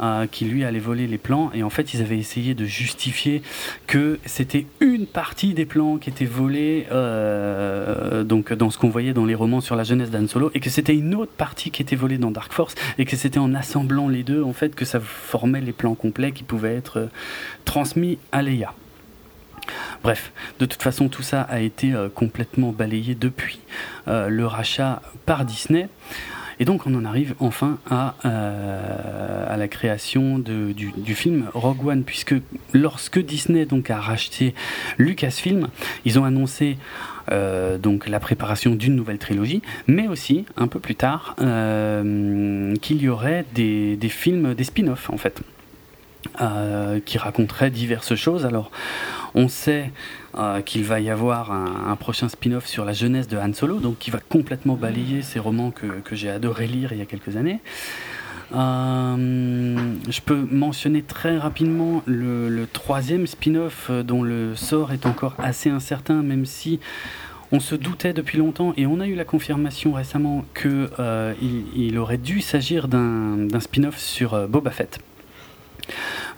euh, qui lui allait voler les plans, et en fait ils avaient essayé de justifier que c'était une partie des plans qui était volée euh, donc dans ce qu'on voyait dans les romans sur la jeunesse d'Han Solo, et que c'était une autre partie qui était volée dans Dark Force, et que c'était en assemblant les deux en fait que ça formait les plans complets qui pouvaient être euh, transmis à Leia. Bref, de toute façon, tout ça a été euh, complètement balayé depuis euh, le rachat par Disney. Et donc, on en arrive enfin à, euh, à la création de, du, du film Rogue One, puisque lorsque Disney donc, a racheté Lucasfilm, ils ont annoncé euh, donc, la préparation d'une nouvelle trilogie, mais aussi, un peu plus tard, euh, qu'il y aurait des, des films, des spin-offs, en fait, euh, qui raconteraient diverses choses. Alors, on sait euh, qu'il va y avoir un, un prochain spin-off sur la jeunesse de Han Solo, donc qui va complètement balayer ces romans que, que j'ai adoré lire il y a quelques années. Euh, je peux mentionner très rapidement le, le troisième spin-off dont le sort est encore assez incertain, même si on se doutait depuis longtemps et on a eu la confirmation récemment qu'il euh, il aurait dû s'agir d'un, d'un spin-off sur euh, Boba Fett.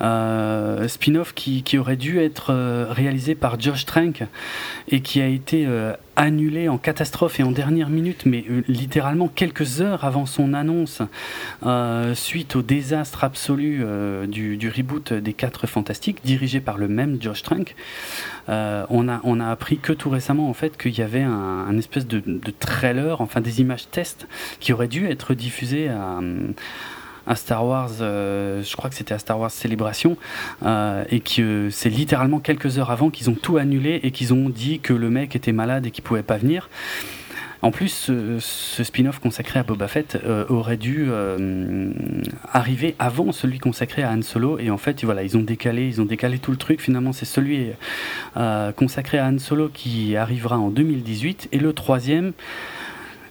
Euh, spin-off qui, qui aurait dû être euh, réalisé par Josh Trank et qui a été euh, annulé en catastrophe et en dernière minute, mais euh, littéralement quelques heures avant son annonce euh, suite au désastre absolu euh, du, du reboot des Quatre Fantastiques dirigé par le même Josh Trank. euh, on, a, on a appris que tout récemment en fait qu'il y avait un, un espèce de, de trailer, enfin des images test qui auraient dû être diffusées à à Star Wars, euh, je crois que c'était à Star Wars Célébration, euh, et que euh, c'est littéralement quelques heures avant qu'ils ont tout annulé et qu'ils ont dit que le mec était malade et qu'il pouvait pas venir. En plus, ce, ce spin-off consacré à Boba Fett euh, aurait dû euh, arriver avant celui consacré à Han Solo, et en fait, voilà, ils ont décalé, ils ont décalé tout le truc. Finalement, c'est celui euh, consacré à Han Solo qui arrivera en deux mille dix-huit, et le troisième.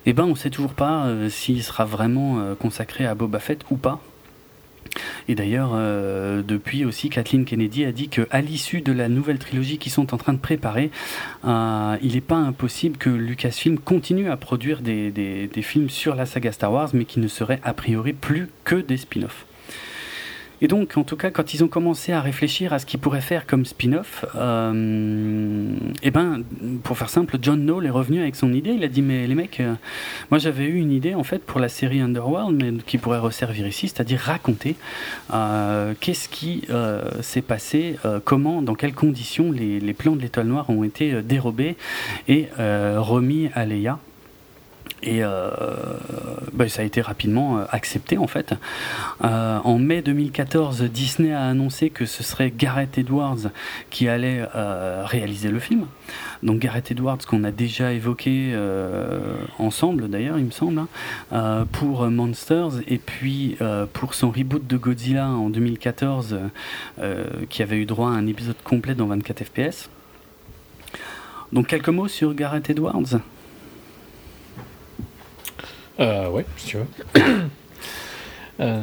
Eh ben, on ne sait toujours pas euh, s'il sera vraiment euh, consacré à Boba Fett ou pas. Et d'ailleurs, euh, depuis aussi, Kathleen Kennedy a dit qu'à l'issue de la nouvelle trilogie qu'ils sont en train de préparer, euh, il n'est pas impossible que Lucasfilm continue à produire des, des, des films sur la saga Star Wars, mais qui ne seraient a priori plus que des spin-offs. Et donc, en tout cas, quand ils ont commencé à réfléchir à ce qu'ils pourraient faire comme spin-off, euh, et ben, pour faire simple, John Knoll est revenu avec son idée. Il a dit, mais les mecs, euh, moi j'avais eu une idée en fait pour la série Underworld, mais qui pourrait resservir ici, c'est-à-dire raconter euh, qu'est-ce qui euh, s'est passé, euh, comment, dans quelles conditions les, les plans de l'Étoile Noire ont été euh, dérobés et euh, remis à Leia. Et euh, bah ça a été rapidement accepté en fait. Euh, en mai deux mille quatorze, Disney a annoncé que ce serait Gareth Edwards qui allait euh, réaliser le film. Donc Gareth Edwards, qu'on a déjà évoqué euh, ensemble d'ailleurs, il me semble, euh, pour Monsters, et puis euh, pour son reboot de Godzilla en deux mille quatorze, euh, qui avait eu droit à un épisode complet dans vingt-quatre F P S. Donc quelques mots sur Gareth Edwards ? Euh, ouais, si tu veux. euh...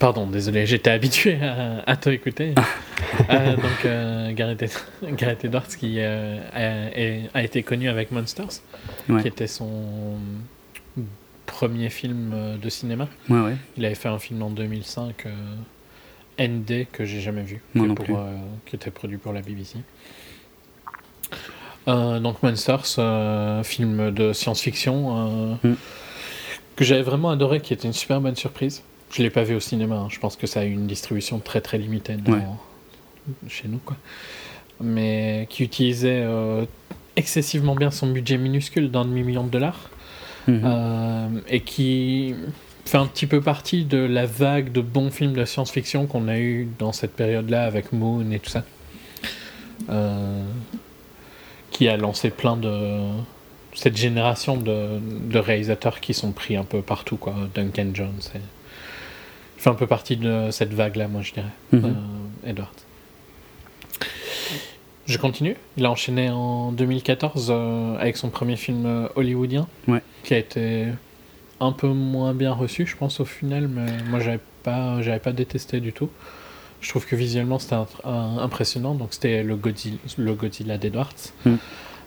Pardon, désolé, j'étais habitué à, à t'écouter. euh, donc, euh, Gareth, Gareth Edwards, qui euh, a, a été connu avec Monsters, ouais, qui était son premier film de cinéma. Ouais, ouais. Il avait fait un film en deux mille cinq, euh, N D, que j'ai jamais vu, Moi non pour, plus. Euh, qui était produit pour la B B C. Euh, donc Monsters, euh, film de science-fiction euh, mm. que j'avais vraiment adoré, qui était une super bonne surprise. Je ne l'ai pas vu au cinéma, hein. Je pense que ça a eu une distribution très très limitée dans, ouais. chez nous, quoi. Mais qui utilisait euh, excessivement bien son budget minuscule d'un demi-million de dollars, mm-hmm. euh, et qui fait un petit peu partie de la vague de bons films de science-fiction qu'on a eu dans cette période-là avec Moon et tout ça. Euh... qui a lancé plein de... cette génération de, de réalisateurs qui sont pris un peu partout, quoi. Duncan Jones, et... il fait un peu partie de cette vague-là, moi, je dirais, mm-hmm. euh, Edward. Je continue. Il a enchaîné en deux mille quatorze euh, avec son premier film euh, hollywoodien, ouais. qui a été un peu moins bien reçu, je pense, au final, mais moi, j'avais pas, j'avais pas détesté du tout. Je trouve que visuellement c'était un, un, impressionnant. Donc c'était le Godzilla, le Godzilla d'Edwards, mm.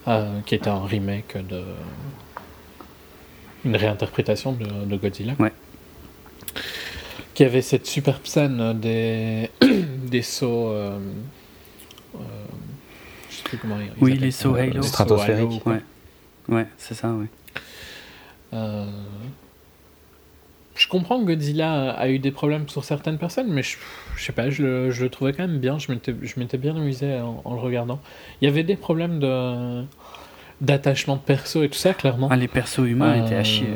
euh, qui était un remake de une réinterprétation de, de Godzilla, ouais. Qui avait cette superbe scène des des sauts. Euh, euh, je sais plus comment ils oui, les sauts Halo, stratosphériques. Ouais. ouais, c'est ça. Ouais. Euh, Je comprends que Godzilla a eu des problèmes sur certaines personnes, mais je, je sais pas, je le, je le trouvais quand même bien. Je m'étais, je m'étais bien amusé en, en le regardant. Il y avait des problèmes de, d'attachement de perso et tout ça, clairement. Ah, les persos humains euh, étaient à chier.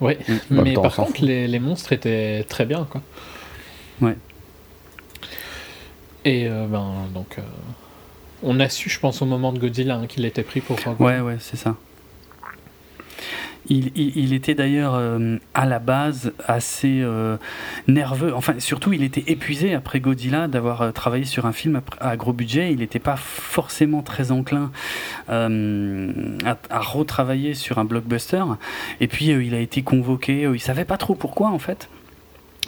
Ouais, oui. mais par contre, les, les monstres étaient très bien, quoi. Ouais. Et euh, ben, donc, euh, on a su, je pense, au moment de Godzilla hein, qu'il était pris pour Rogue One. Ouais, ouais, c'est ça. Il, il, il était d'ailleurs euh, à la base assez euh, nerveux, enfin surtout il était épuisé après Godzilla d'avoir euh, travaillé sur un film à, à gros budget. Il n'était pas forcément très enclin euh, à, à retravailler sur un blockbuster, et puis euh, il a été convoqué, euh, il ne savait pas trop pourquoi en fait.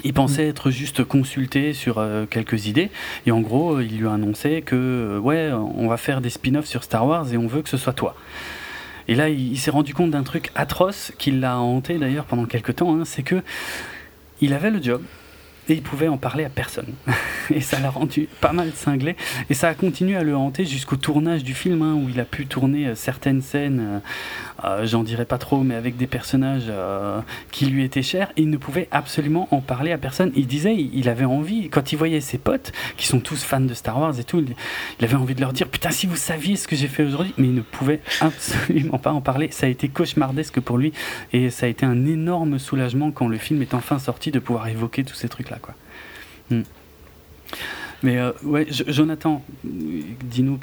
Il pensait être juste consulté sur euh, quelques idées, et en gros il lui a annoncé que euh, ouais, on va faire des spin-offs sur Star Wars et on veut que ce soit toi. Et là, il s'est rendu compte d'un truc atroce qui l'a hanté d'ailleurs pendant quelques temps, hein, c'est que il avait le job et il pouvait en parler à personne. Et ça l'a rendu pas mal cinglé. Et ça a continué à le hanter jusqu'au tournage du film, hein, où il a pu tourner certaines scènes, euh, j'en dirais pas trop, mais avec des personnages euh, qui lui étaient chers. Et il ne pouvait absolument en parler à personne. Il disait, il avait envie, quand il voyait ses potes, qui sont tous fans de Star Wars et tout, il avait envie de leur dire, putain, si vous saviez ce que j'ai fait aujourd'hui. Mais il ne pouvait absolument pas en parler. Ça a été cauchemardesque pour lui. Et ça a été un énorme soulagement quand le film est enfin sorti de pouvoir évoquer tous ces trucs-là. Quoi. Hmm. Mais euh, ouais, Jonathan, dis-nous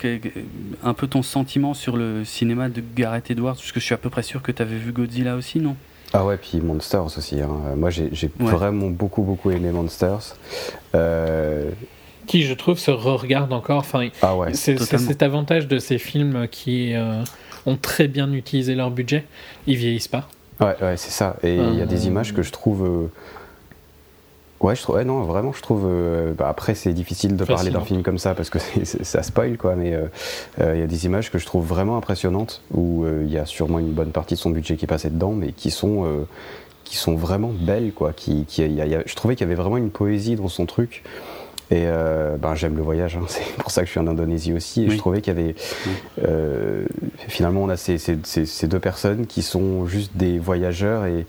un peu ton sentiment sur le cinéma de Gareth Edwards, parce que je suis à peu près sûr que tu avais vu Godzilla aussi, non ? Ah ouais, puis Monsters aussi. Hein. Moi, j'ai, j'ai ouais. vraiment beaucoup, beaucoup aimé Monsters. Euh... Qui, je trouve, se re-regarde encore. Enfin, ah ouais, c'est, c'est cet avantage de ces films qui euh, ont très bien utilisé leur budget. Ils vieillissent pas. Ouais, ouais, c'est ça. Et il euh... y a des images que je trouve... Euh... Ouais, je trouve, ouais, non, vraiment, je trouve. Euh, bah, après, c'est difficile de parler d'un film comme ça parce que c'est, c'est, ça spoil, quoi. Mais il euh, euh, y a des images que je trouve vraiment impressionnantes où il euh, y a sûrement une bonne partie de son budget qui est passé dedans, mais qui sont, euh, qui sont vraiment belles, quoi. Qui, qui, y a, y a, je trouvais qu'il y avait vraiment une poésie dans son truc. Et euh, ben, j'aime le voyage, hein, c'est pour ça que je suis en Indonésie aussi. Et oui. Je trouvais qu'il y avait. Oui. Euh, finalement, on a ces, ces, ces, ces deux personnes qui sont juste des voyageurs et.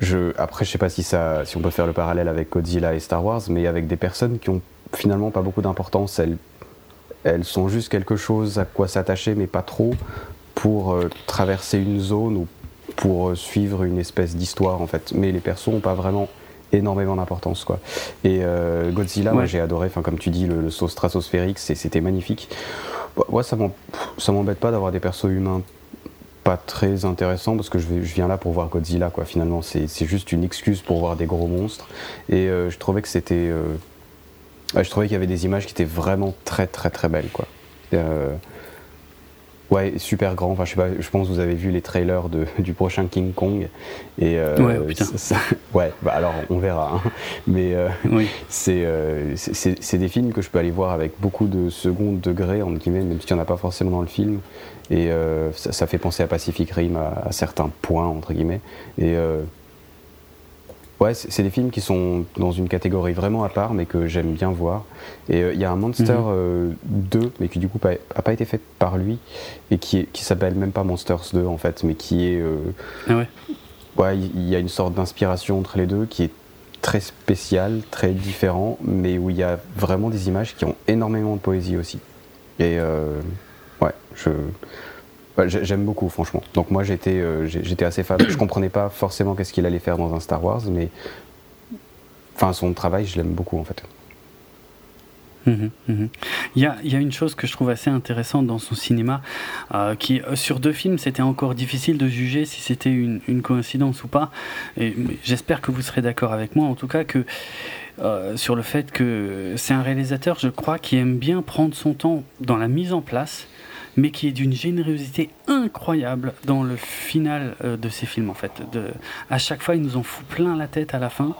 Je, après, je sais pas si, ça, si on peut faire le parallèle avec Godzilla et Star Wars, mais avec des personnes qui ont finalement pas beaucoup d'importance. Elles, elles sont juste quelque chose à quoi s'attacher, mais pas trop, pour euh, traverser une zone ou pour euh, suivre une espèce d'histoire, en fait. Mais les persos ont pas vraiment énormément d'importance, quoi. Et euh, Godzilla, ouais. moi, j'ai adoré. Enfin, comme tu dis, le, le saut stratosphérique, c'est, c'était magnifique. Moi, ouais, ça, m'en, ça m'embête pas d'avoir des persos humains pas très intéressant parce que je, vais, je viens là pour voir Godzilla, quoi. Finalement c'est, c'est juste une excuse pour voir des gros monstres et euh, je trouvais que c'était euh, je trouvais qu'il y avait des images qui étaient vraiment très très très belles, quoi. Euh, ouais, super grand, enfin je sais pas, je pense que vous avez vu les trailers de, du prochain King Kong et euh, ouais, oh, putain. Ça, ça, ouais bah alors on verra hein. Mais euh, oui. c'est, euh, c'est, c'est, c'est des films que je peux aller voir avec beaucoup de second degré entre guillemets, même s'il n'y en a pas forcément dans le film. Et euh, ça, ça fait penser à Pacific Rim à, à certains points, entre guillemets. Et euh, ouais, c'est, c'est des films qui sont dans une catégorie vraiment à part, mais que j'aime bien voir. Et il euh, y a un Monster mm-hmm. euh, deux, mais qui du coup n'a pas été fait par lui, et qui, est, qui s'appelle même pas Monsters deux, en fait, mais qui est... Euh, ah ouais. Ouais, il y a une sorte d'inspiration entre les deux qui est très spéciale, très différent, mais où il y a vraiment des images qui ont énormément de poésie aussi. Et... Euh, Ouais, je ouais, j'aime beaucoup franchement. Donc moi j'étais euh, j'étais assez fan. Je comprenais pas forcément qu'est-ce qu'il allait faire dans un Star Wars, mais enfin son travail je l'aime beaucoup en fait. Mmh, mmh. Il y a, il y a une chose que je trouve assez intéressante dans son cinéma, euh, qui sur deux films c'était encore difficile de juger si c'était une, une coïncidence ou pas. Et j'espère que vous serez d'accord avec moi en tout cas que Euh, sur le fait que c'est un réalisateur, je crois, qui aime bien prendre son temps dans la mise en place, mais qui est d'une générosité incroyable dans le final euh, de ses films, en fait. De, à chaque fois, il nous en fout plein la tête à la fin.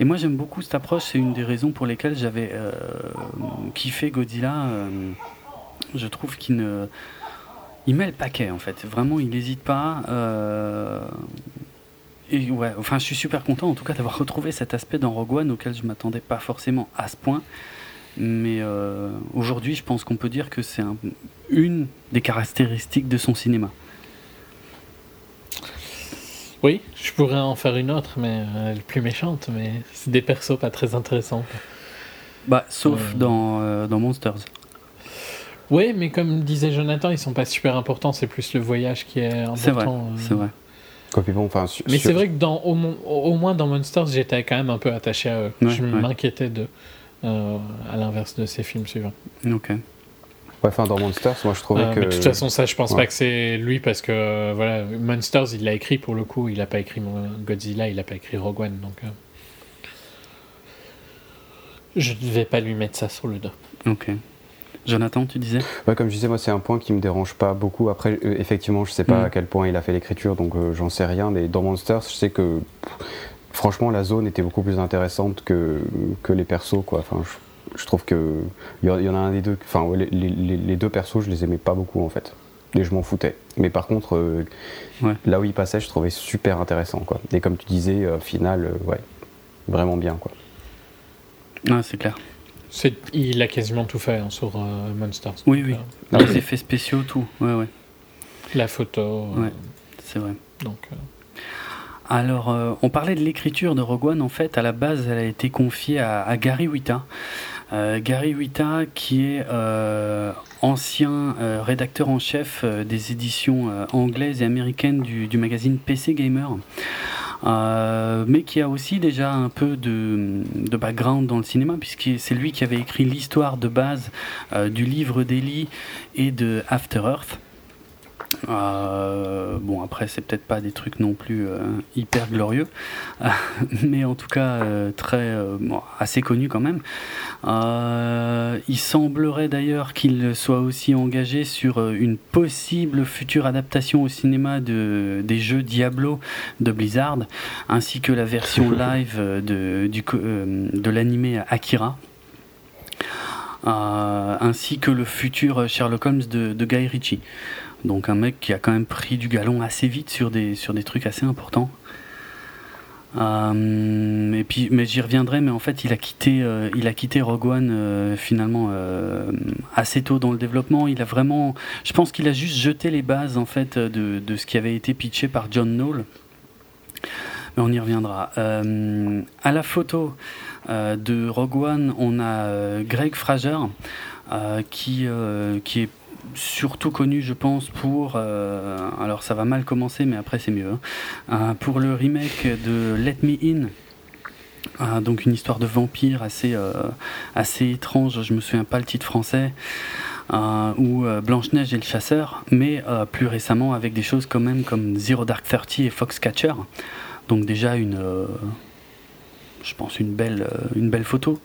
Et moi j'aime beaucoup cette approche, c'est une des raisons pour lesquelles j'avais euh, kiffé Godzilla. Euh, je trouve qu'il ne... il met le paquet en fait, vraiment il n'hésite pas. Euh... Et ouais, enfin je suis super content en tout cas d'avoir retrouvé cet aspect dans Rogue One auquel je ne m'attendais pas forcément à ce point. Mais euh, aujourd'hui je pense qu'on peut dire que c'est un, une des caractéristiques de son cinéma. Oui, je pourrais en faire une autre, mais euh, elle est plus méchante, mais c'est des persos pas très intéressants. Bah, sauf euh... dans, euh, dans Monsters. Oui, mais comme disait Jonathan, ils sont pas super importants, c'est plus le voyage qui est important. C'est vrai, euh... c'est vrai. Bon, enfin, su- mais sur... c'est vrai que dans, au, mon- au moins dans Monsters, j'étais quand même un peu attaché à eux. Ouais, je ouais. m'inquiétais d'eux, euh, à l'inverse de ces films suivants. Ok. Ouais, enfin dans Monsters, moi je trouvais euh, que. De toute façon, ça, je pense ouais. pas que c'est lui parce que euh, voilà, Monsters, il l'a écrit pour le coup, il a pas écrit Godzilla, il a pas écrit Rogue One, donc euh... je ne vais pas lui mettre ça sur le dos. Ok. Jonathan, tu disais ? Ouais, comme je disais, moi c'est un point qui me dérange pas beaucoup. Après, euh, effectivement, je sais pas mmh. à quel point il a fait l'écriture, donc euh, j'en sais rien. Mais dans Monsters, je sais que pff, franchement, la zone était beaucoup plus intéressante que que les persos, quoi. Enfin. Je... Je trouve qu'il y, y en a un des deux, enfin ouais, les, les, les deux persos, je les aimais pas beaucoup en fait, et je m'en foutais. Mais par contre, euh, ouais. là où ils passaient, je trouvais super intéressant quoi. Et comme tu disais, euh, final, euh, ouais, vraiment bien quoi. Ah, c'est clair. C'est, il a quasiment tout fait hein, sur euh, Monsters. Oui, oui. Euh, les effets spéciaux, tout. Ouais, ouais. La photo. Euh, ouais, c'est vrai. Donc. Euh... Alors, euh, on parlait de l'écriture de Rogue One. En fait, à la base, elle a été confiée à, à Gary Whitta. Euh, Gary Whitta, qui est euh, ancien euh, rédacteur en chef euh, des éditions euh, anglaises et américaines du, du magazine P C Gamer, euh, mais qui a aussi déjà un peu de, de background dans le cinéma, puisque c'est lui qui avait écrit l'histoire de base euh, du livre d'Eli et de After Earth. Euh, bon après c'est peut-être pas des trucs non plus euh, hyper glorieux euh, mais en tout cas euh, très euh, bon, assez connu quand même. Euh, il semblerait d'ailleurs qu'il soit aussi engagé sur une possible future adaptation au cinéma de, des jeux Diablo de Blizzard ainsi que la version live de, du, euh, de l'anime Akira. Euh, ainsi que le futur Sherlock Holmes de, de Guy Ritchie. Donc un mec qui a quand même pris du galon assez vite sur des, sur des trucs assez importants. Euh, et puis, mais j'y reviendrai, mais en fait il a quitté, euh, il a quitté Rogue One euh, finalement euh, assez tôt dans le développement. Il a vraiment, je pense qu'il a juste jeté les bases en fait de, de ce qui avait été pitché par John Knoll. Mais on y reviendra. Euh, à la photo euh, de Rogue One, on a euh, Greg Fraser euh, qui, euh, qui est surtout connu je pense pour euh, alors ça va mal commencer mais après c'est mieux hein, euh, pour le remake de Let Me In, euh, donc une histoire de vampire assez, euh, assez étrange, je me souviens pas le titre français, euh, ou euh, Blanche-Neige et le chasseur, mais euh, plus récemment avec des choses quand même comme Zero Dark Thirty et Foxcatcher, donc déjà une euh, je pense une belle, une belle photo,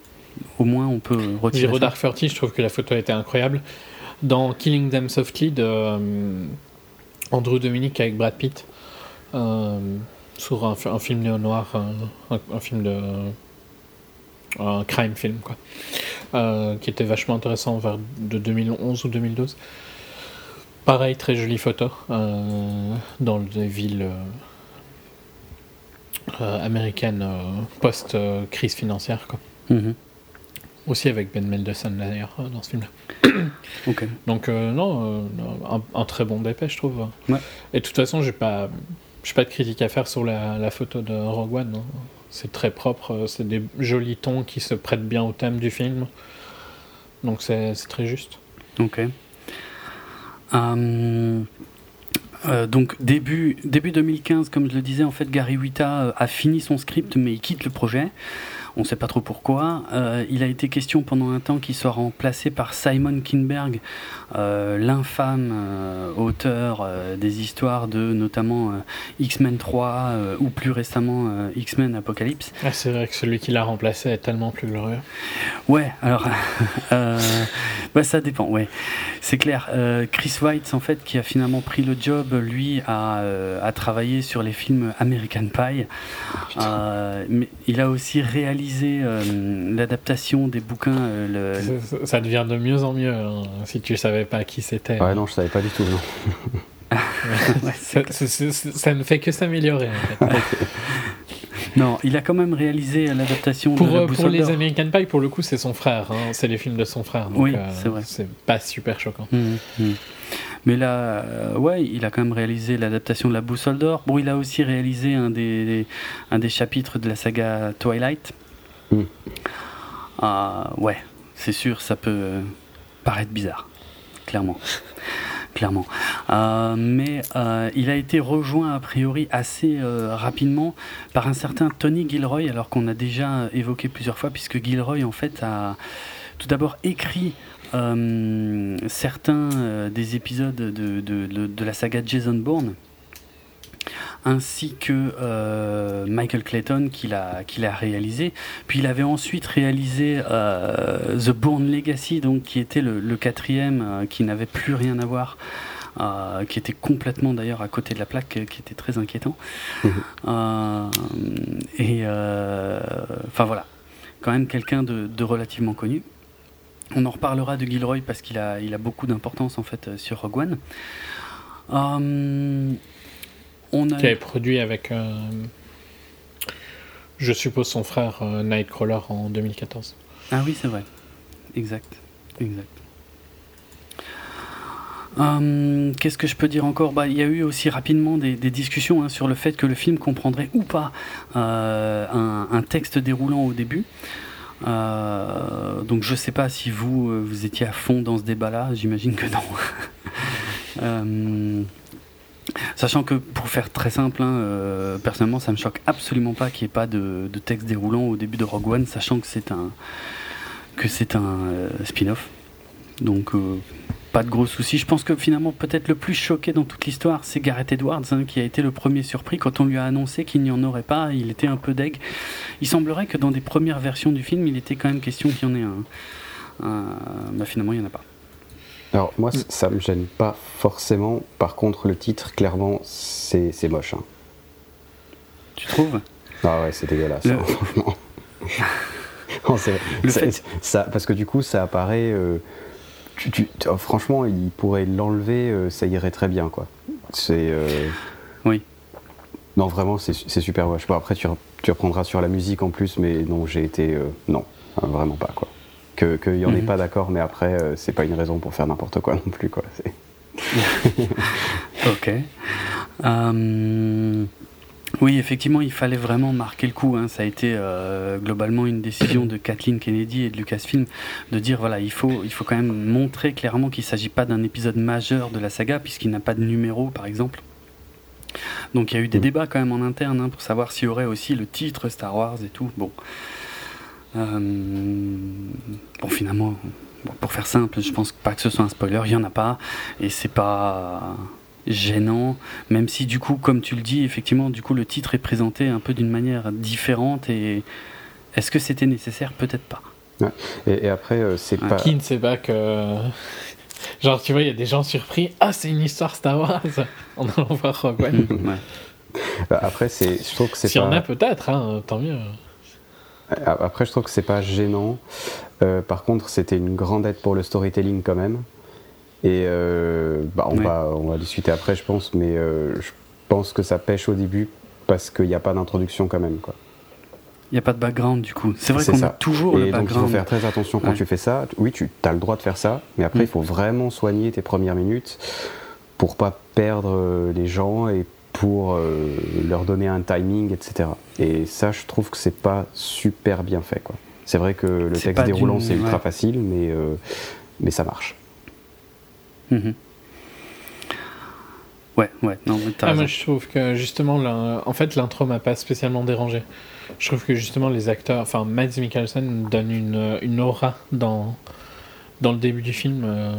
au moins on peut retirer Zero ça. Dark Thirty, je trouve que la photo était incroyable. Dans Killing Them Softly de euh, Andrew Dominic avec Brad Pitt, euh, sur un, un film néo-noir, un, un, un film de. Un crime film, quoi. Euh, qui était vachement intéressant vers de deux mille onze ou deux mille douze. Pareil, très jolie photo, euh, dans les villes euh, euh, américaines euh, post-crise financière, quoi. Mm-hmm. Aussi avec Ben Mendelsohn d'ailleurs dans ce film-là. Okay. Donc euh, non, euh, un, un très bon D P je trouve. Ouais. Et de toute façon, j'ai pas, j'ai pas de critique à faire sur la, la photo de Rogue One. Hein. C'est très propre, c'est des jolis tons qui se prêtent bien au thème du film. Donc c'est, c'est très juste. Ok. Um... Euh, donc début, début deux mille quinze, comme je le disais, en fait Gary Whitta a fini son script mais il quitte le projet, on ne sait pas trop pourquoi. Euh, il a été question pendant un temps qu'il soit remplacé par Simon Kinberg, euh, l'infâme euh, auteur euh, des histoires de notamment euh, X-Men trois euh, ou plus récemment euh, X-Men Apocalypse. Ah, c'est vrai que celui qui l'a remplacé est tellement plus glorieux. Ouais, alors euh, Bah, ça dépend, ouais. C'est clair. Euh, Chris Weitz, en fait, qui a finalement pris le job, lui, a, euh, a travaillé sur les films American Pie. Euh, mais il a aussi réalisé euh, l'adaptation des bouquins. Euh, le... ça, ça devient de mieux en mieux, hein, si tu savais pas qui c'était. Ouais, non, je savais pas du tout, non. Ouais, ça, ça, ça, ça ne fait que s'améliorer, en fait. Okay. Non, il a quand même réalisé l'adaptation pour, de la Boussole Pour les d'or. American Pie, pour le coup, c'est son frère. Hein. C'est les films de son frère. Donc, oui, euh, c'est vrai. C'est pas super choquant. Mmh, mmh. Mais là, euh, ouais, il a quand même réalisé l'adaptation de la Boussole d'or. Bon, il a aussi réalisé un des, un des chapitres de la saga Twilight. Mmh. Euh, ouais, c'est sûr, ça peut euh, paraître bizarre. Clairement. Clairement. Euh, mais euh, il a été rejoint a priori assez euh, rapidement par un certain Tony Gilroy, alors qu'on a déjà évoqué plusieurs fois, puisque Gilroy en fait a tout d'abord écrit euh, certains euh, des épisodes de, de, de, de la saga Jason Bourne, ainsi que euh, Michael Clayton qui l'a, qui l'a réalisé. Puis il avait ensuite réalisé euh, The Bourne Legacy, donc, qui était le, le quatrième, euh, qui n'avait plus rien à voir, euh, qui était complètement d'ailleurs à côté de la plaque, qui était très inquiétant. Mmh. Euh, et euh, enfin voilà, quand même quelqu'un de, de relativement connu. On en reparlera de Gilroy parce qu'il a, il a beaucoup d'importance en fait sur Rogue One. Euh, On a... Qui avait produit avec, euh, je suppose, son frère euh, Nightcrawler en deux mille quatorze. Ah oui, c'est vrai. Exact. Exact. Hum, qu'est-ce que je peux dire encore ? Bah, il y a eu aussi rapidement des, des discussions hein, sur le fait que le film comprendrait ou pas euh, un, un texte déroulant au début. Euh, donc je ne sais pas si vous, vous étiez à fond dans ce débat-là. J'imagine que non. euh, Sachant que, pour faire très simple, hein, euh, personnellement, ça me choque absolument pas qu'il n'y ait pas de, de texte déroulant au début de Rogue One, sachant que c'est un, que c'est un euh, spin-off. Donc, euh, pas de gros soucis. Je pense que finalement, peut-être le plus choqué dans toute l'histoire, c'est Gareth Edwards, hein, qui a été le premier surpris. Quand on lui a annoncé qu'il n'y en aurait pas, il était un peu deg. Il semblerait que dans des premières versions du film, il était quand même question qu'il y en ait un. un bah, finalement, il n'y en a pas. Alors moi ça me gêne pas forcément, par contre le titre clairement c'est, c'est moche hein. Tu trouves ? Ah ouais c'est dégueulasse le... hein, franchement. Non, c'est, le ça, fait... ça, parce que du coup ça apparaît, euh, tu, tu, oh, franchement il pourrait l'enlever, euh, ça irait très bien quoi. C'est, euh... Oui. Non vraiment c'est, c'est super moche. Bon, après tu, tu reprendras sur la musique en plus mais non j'ai été, euh, non hein, vraiment pas quoi. Que qu'il y en ait mmh. pas d'accord, mais après euh, c'est pas une raison pour faire n'importe quoi non plus quoi. C'est... ok. Um, oui, effectivement, il fallait vraiment marquer le coup. Hein. Ça a été euh, globalement une décision de Kathleen Kennedy et de Lucasfilm de dire voilà, il faut il faut quand même montrer clairement qu'il s'agit pas d'un épisode majeur de la saga puisqu'il n'a pas de numéro par exemple. Donc il y a eu des mmh. débats quand même en interne hein, pour savoir s'il y aurait aussi le titre Star Wars et tout. Bon. Euh, bon finalement bon, pour faire simple je pense pas que ce soit un spoiler, il y en a pas et c'est pas gênant même si du coup comme tu le dis effectivement du coup le titre est présenté un peu d'une manière différente et est-ce que c'était nécessaire ? Peut-être pas ouais. et, et après euh, c'est ouais. pas qui ne sait pas que genre tu vois il y a des gens surpris ah c'est une histoire Star Wars en allant voir Rogue One ouais. Après c'est je trouve que c'est s'il pas... y en a peut-être hein, tant mieux. Après, je trouve que c'est pas gênant. Euh, par contre, c'était une grande aide pour le storytelling quand même. Et euh, bah, on, ouais. va, on va discuter après, je pense. Mais euh, je pense que ça pêche au début parce qu'il n'y a pas d'introduction quand même. Il n'y a pas de background du coup. C'est vrai c'est qu'on ça. a toujours et le background. Et donc, il faut faire très attention quand ouais. tu fais ça. Oui, tu as le droit de faire ça. Mais après, il mmh. faut vraiment soigner tes premières minutes pour ne pas perdre les gens et pour euh, leur donner un timing, et cetera. Et ça, je trouve que c'est pas super bien fait, quoi. C'est vrai que le c'est texte déroulant, du... c'est ultra ouais. facile, mais, euh, mais ça marche. Mm-hmm. Ouais, ouais. Non, mais t'as ah, raison. Moi, je trouve que, justement, là, en fait, l'intro m'a pas spécialement dérangé. Je trouve que, justement, les acteurs... Enfin, Mads Mikkelsen donne une, une aura dans, dans le début du film euh,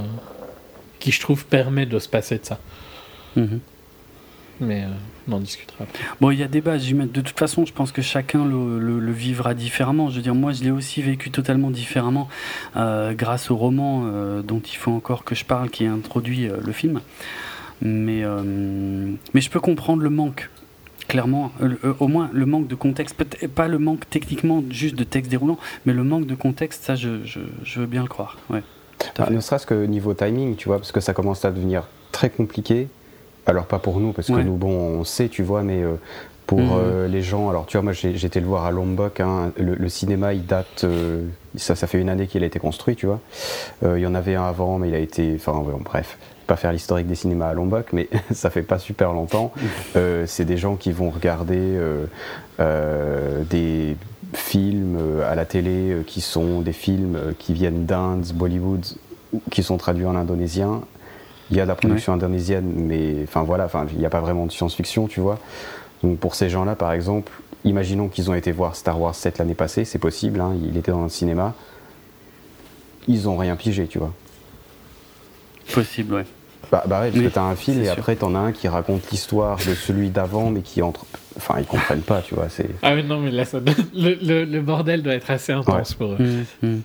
qui, je trouve, permet de se passer de ça. Mm-hmm. mais euh, on en discutera après. Bon, il y a des bases humaines. De toute façon, je pense que chacun le, le, le vivra différemment. Je veux dire, moi, je l'ai aussi vécu totalement différemment euh, grâce au roman euh, dont il faut encore que je parle, qui introduit euh, le film. Mais, euh, mais je peux comprendre le manque. Clairement, euh, au moins le manque de contexte, peut-être pas le manque techniquement juste de texte déroulant, mais le manque de contexte, ça je, je, je veux bien le croire. Ouais, bah, ne serait-ce que niveau timing, tu vois, parce que ça commence à devenir très compliqué, alors pas pour nous, parce ouais. que nous, bon, on sait, tu vois, mais euh, pour mmh. euh, les gens, alors tu vois, moi j'ai, j'étais le voir à Lombok, hein, le, le cinéma il date, euh, ça, ça fait une année qu'il a été construit, tu vois, il euh, y en avait un avant, mais il a été, enfin ouais, bon, bref. Pas faire l'historique des cinémas à Lombok, mais ça fait pas super longtemps. Euh, c'est des gens qui vont regarder euh, euh, des films à la télé euh, qui sont des films qui viennent d'Inde, Bollywood, qui sont traduits en indonésien. Il y a de la production ouais. indonésienne, mais enfin voilà, enfin il n'y a pas vraiment de science-fiction, tu vois. Donc pour ces gens-là, par exemple, imaginons qu'ils ont été voir Star Wars sept l'année passée, c'est possible, hein, il était dans le cinéma, ils ont rien pigé, tu vois. Possible, ouais. Bah, bah ouais, parce oui, que t'as un fil et sûr. Après t'en as un qui raconte l'histoire de celui d'avant, mais qui entre. Enfin, ils comprennent pas, tu vois. C'est... Ah, mais non, mais là, ça doit... le, le, le bordel doit être assez intense ouais. pour eux. Mmh, mmh.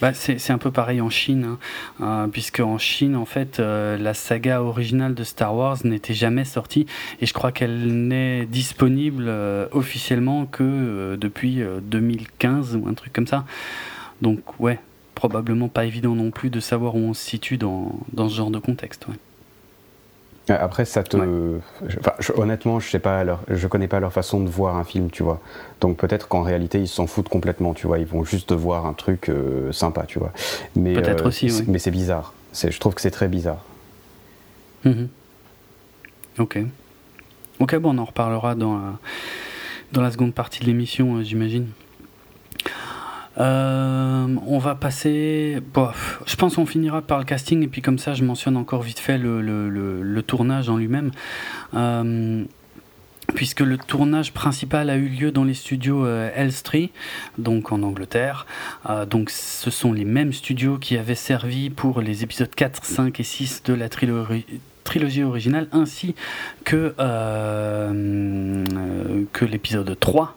Bah, c'est, c'est un peu pareil en Chine, hein, euh, puisque en Chine, en fait, euh, la saga originale de Star Wars n'était jamais sortie, et je crois qu'elle n'est disponible euh, officiellement que euh, depuis euh, deux mille quinze ou un truc comme ça. Donc, ouais. Probablement pas évident non plus de savoir où on se situe dans, dans ce genre de contexte. Ouais. Après, ça te... Ouais. Je, enfin, je, honnêtement, je sais pas leur, je connais pas leur façon de voir un film, tu vois. Donc peut-être qu'en réalité, ils s'en foutent complètement, tu vois. Ils vont juste voir un truc euh, sympa, tu vois. Mais, peut-être euh, aussi, c'est, ouais. Mais c'est bizarre. C'est, je trouve que c'est très bizarre. Mmh. Ok. Ok, bon, on en reparlera dans la, dans la seconde partie de l'émission, euh, j'imagine. Euh, on va passer. Bof. Je pense qu'on finira par le casting et puis comme ça, je mentionne encore vite fait le, le, le, le tournage en lui-même, euh, puisque le tournage principal a eu lieu dans les studios euh, Elstree, donc en Angleterre. Euh, donc, ce sont les mêmes studios qui avaient servi pour les épisodes quatre, cinq et six de la trilogie. trilogie originale ainsi que, euh, que l'épisode trois,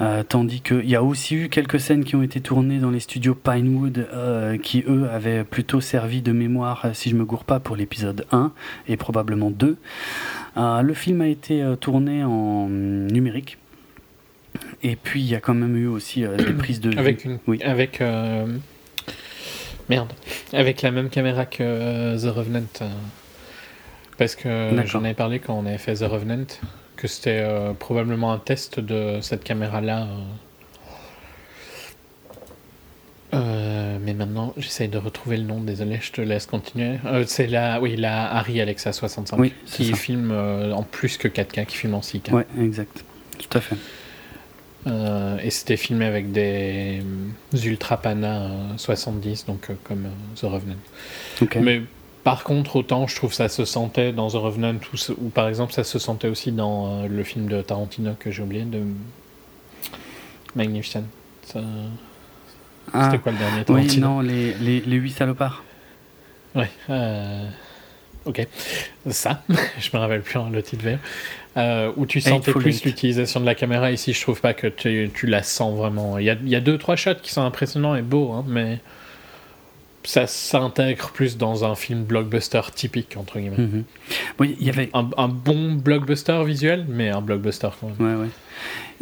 euh, tandis qu'il y a aussi eu quelques scènes qui ont été tournées dans les studios Pinewood euh, qui eux avaient plutôt servi de mémoire, si je me gourre pas, pour l'épisode un et probablement deux. Euh, le film a été euh, tourné en numérique et puis il y a quand même eu aussi euh, des prises de vue avec, une... oui. avec euh... merde avec la même caméra que euh, The Revenant euh... Parce que D'accord. j'en avais parlé quand on avait fait The Revenant, que c'était euh, probablement un test de cette caméra-là. Euh... Euh, mais maintenant, j'essaye de retrouver le nom, désolé, je te laisse continuer. Euh, c'est la, oui, la Arri Alexa soixante-cinq, oui, qui ça. filme euh, en plus que quatre K, qui filme en six K. Ouais, exact, tout à fait. Euh, et c'était filmé avec des Ultra Pana soixante-dix, donc euh, comme euh, The Revenant. Okay. Mais... Par contre, autant je trouve ça se sentait dans The Revenant, ou, ou par exemple ça se sentait aussi dans euh, le film de Tarantino que j'ai oublié, de Magnificent. Ça... Ah, c'était quoi le dernier Tarantino ? Oui, non, les, les, les huit salopards. Ouais, euh... ok. Ça, je me rappelle plus hein, le titre vert. Euh, où tu sentais plus eight. L'utilisation de la caméra, ici je trouve pas que tu, tu la sens vraiment. Il y a, y a deux, trois shots qui sont impressionnants et beaux, hein, mais... ça s'intègre plus dans un film blockbuster typique, entre guillemets. Mm-hmm. Bon, y avait... un, un bon blockbuster visuel, mais un blockbuster quand même. Ouais, ouais.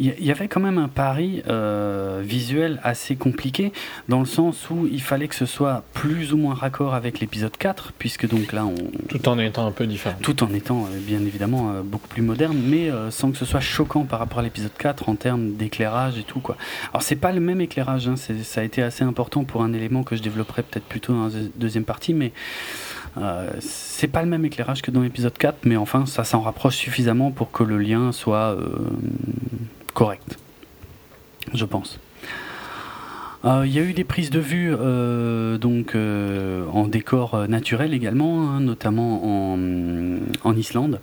Il y avait quand même un pari euh, visuel assez compliqué, dans le sens où il fallait que ce soit plus ou moins raccord avec l'épisode quatre, puisque donc là on... Tout en étant un peu différent. Tout en étant, euh, bien évidemment, euh, beaucoup plus moderne, mais euh, sans que ce soit choquant par rapport à l'épisode quatre en termes d'éclairage et tout, quoi. Alors c'est pas le même éclairage, hein, c'est, ça a été assez important pour un élément que je développerai peut-être plutôt dans la deuxième partie, mais... Euh, c'est pas le même éclairage que dans l'épisode quatre, mais enfin ça s'en rapproche suffisamment pour que le lien soit euh, correct, je pense. Il euh, y a eu des prises de vue euh, donc euh, en décor naturel également, hein, notamment en, en Islande,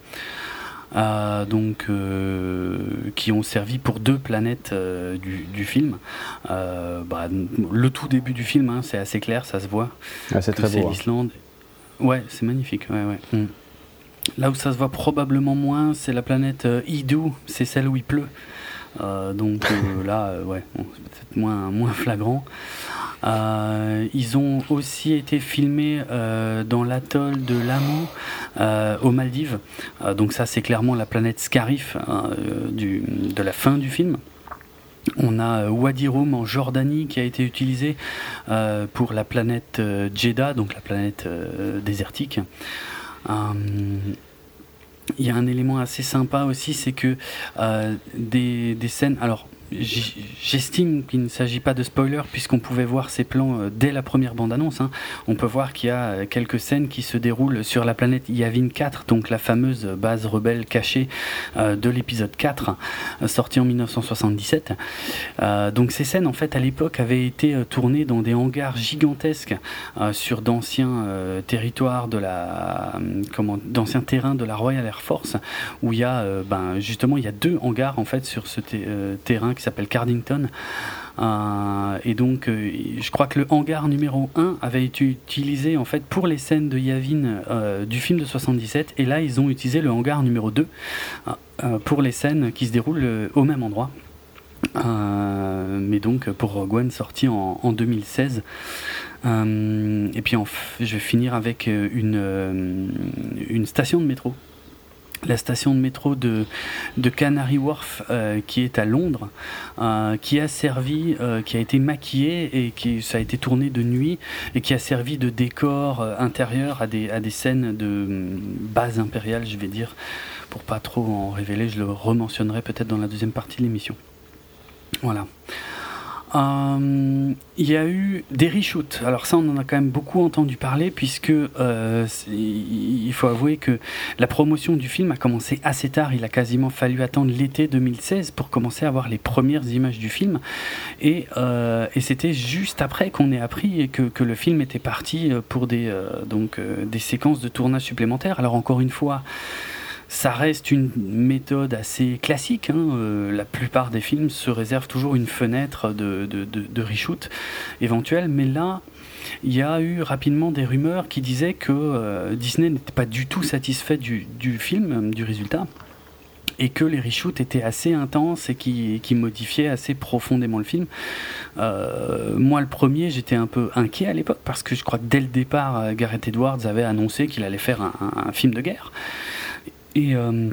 euh, donc euh, qui ont servi pour deux planètes euh, du, du film. Euh, bah, le tout début du film, hein, c'est assez clair, ça se voit. Ah, c'est que très beau. C'est hein. l'Islande. Ouais, c'est magnifique. Ouais, ouais. Mm. Là où ça se voit probablement moins, c'est la planète euh, Idou, c'est celle où il pleut. Euh, donc euh, là, euh, ouais, bon, c'est peut-être moins, moins flagrant. Euh, ils ont aussi été filmés euh, dans l'atoll de Lamu euh, aux Maldives. Euh, donc ça, c'est clairement la planète Scarif euh, du, de la fin du film. On a Wadi Rum en Jordanie qui a été utilisé euh, pour la planète euh, Jeddah, donc la planète euh, désertique. Euh, Il y a un élément assez sympa aussi, c'est que euh, des, des scènes... Alors, j'estime qu'il ne s'agit pas de spoiler, puisqu'on pouvait voir ces plans euh, dès la première bande-annonce. Hein. On peut voir qu'il y a quelques scènes qui se déroulent sur la planète Yavin quatre, donc la fameuse base rebelle cachée euh, de l'épisode quatre, sortie en dix-neuf cent soixante-dix-sept. Euh, donc ces scènes, en fait, à l'époque, avaient été tournées dans des hangars gigantesques euh, sur d'anciens euh, territoires de la... Euh, comment, d'anciens terrains de la Royal Air Force, où il y a, euh, ben, justement, il y a deux hangars, en fait, sur ce t- euh, terrain qui s'appelle Cardington, euh, et donc euh, je crois que le hangar numéro un avait été utilisé en fait pour les scènes de Yavin euh, du film de soixante-dix-sept, et là ils ont utilisé le hangar numéro deux euh, pour les scènes qui se déroulent euh, au même endroit, euh, mais donc pour Rogue One sorti en, en deux mille seize. Euh, et puis en f- je vais finir avec une, une station de métro. La station de métro de, de Canary Wharf, euh, qui est à Londres, euh, qui a servi, euh, qui a été maquillée et qui ça a été tourné de nuit et qui a servi de décor euh, intérieur à des à des scènes de euh, base impériale, je vais dire, pour pas trop en révéler. Je le rementionnerai peut-être dans la deuxième partie de l'émission. Voilà. Euh, il y a eu des reshoots. Alors ça, on en a quand même beaucoup entendu parler, puisque euh, il faut avouer que la promotion du film a commencé assez tard. Il a quasiment fallu attendre l'été deux mille seize pour commencer à voir les premières images du film, et, euh, et c'était juste après qu'on ait appris que, que le film était parti pour des, euh, donc, euh, des séquences de tournage supplémentaires. Alors encore une fois, ça reste une méthode assez classique, hein. Euh, la plupart des films se réservent toujours une fenêtre de, de, de, de reshoot éventuelle, mais là, il y a eu rapidement des rumeurs qui disaient que euh, Disney n'était pas du tout satisfait du, du film, du résultat, et que les reshoots étaient assez intenses et qui, qui modifiaient assez profondément le film. Euh, moi, le premier, j'étais un peu inquiet à l'époque, parce que je crois que dès le départ, Gareth Edwards avait annoncé qu'il allait faire un, un, un film de guerre. Et euh,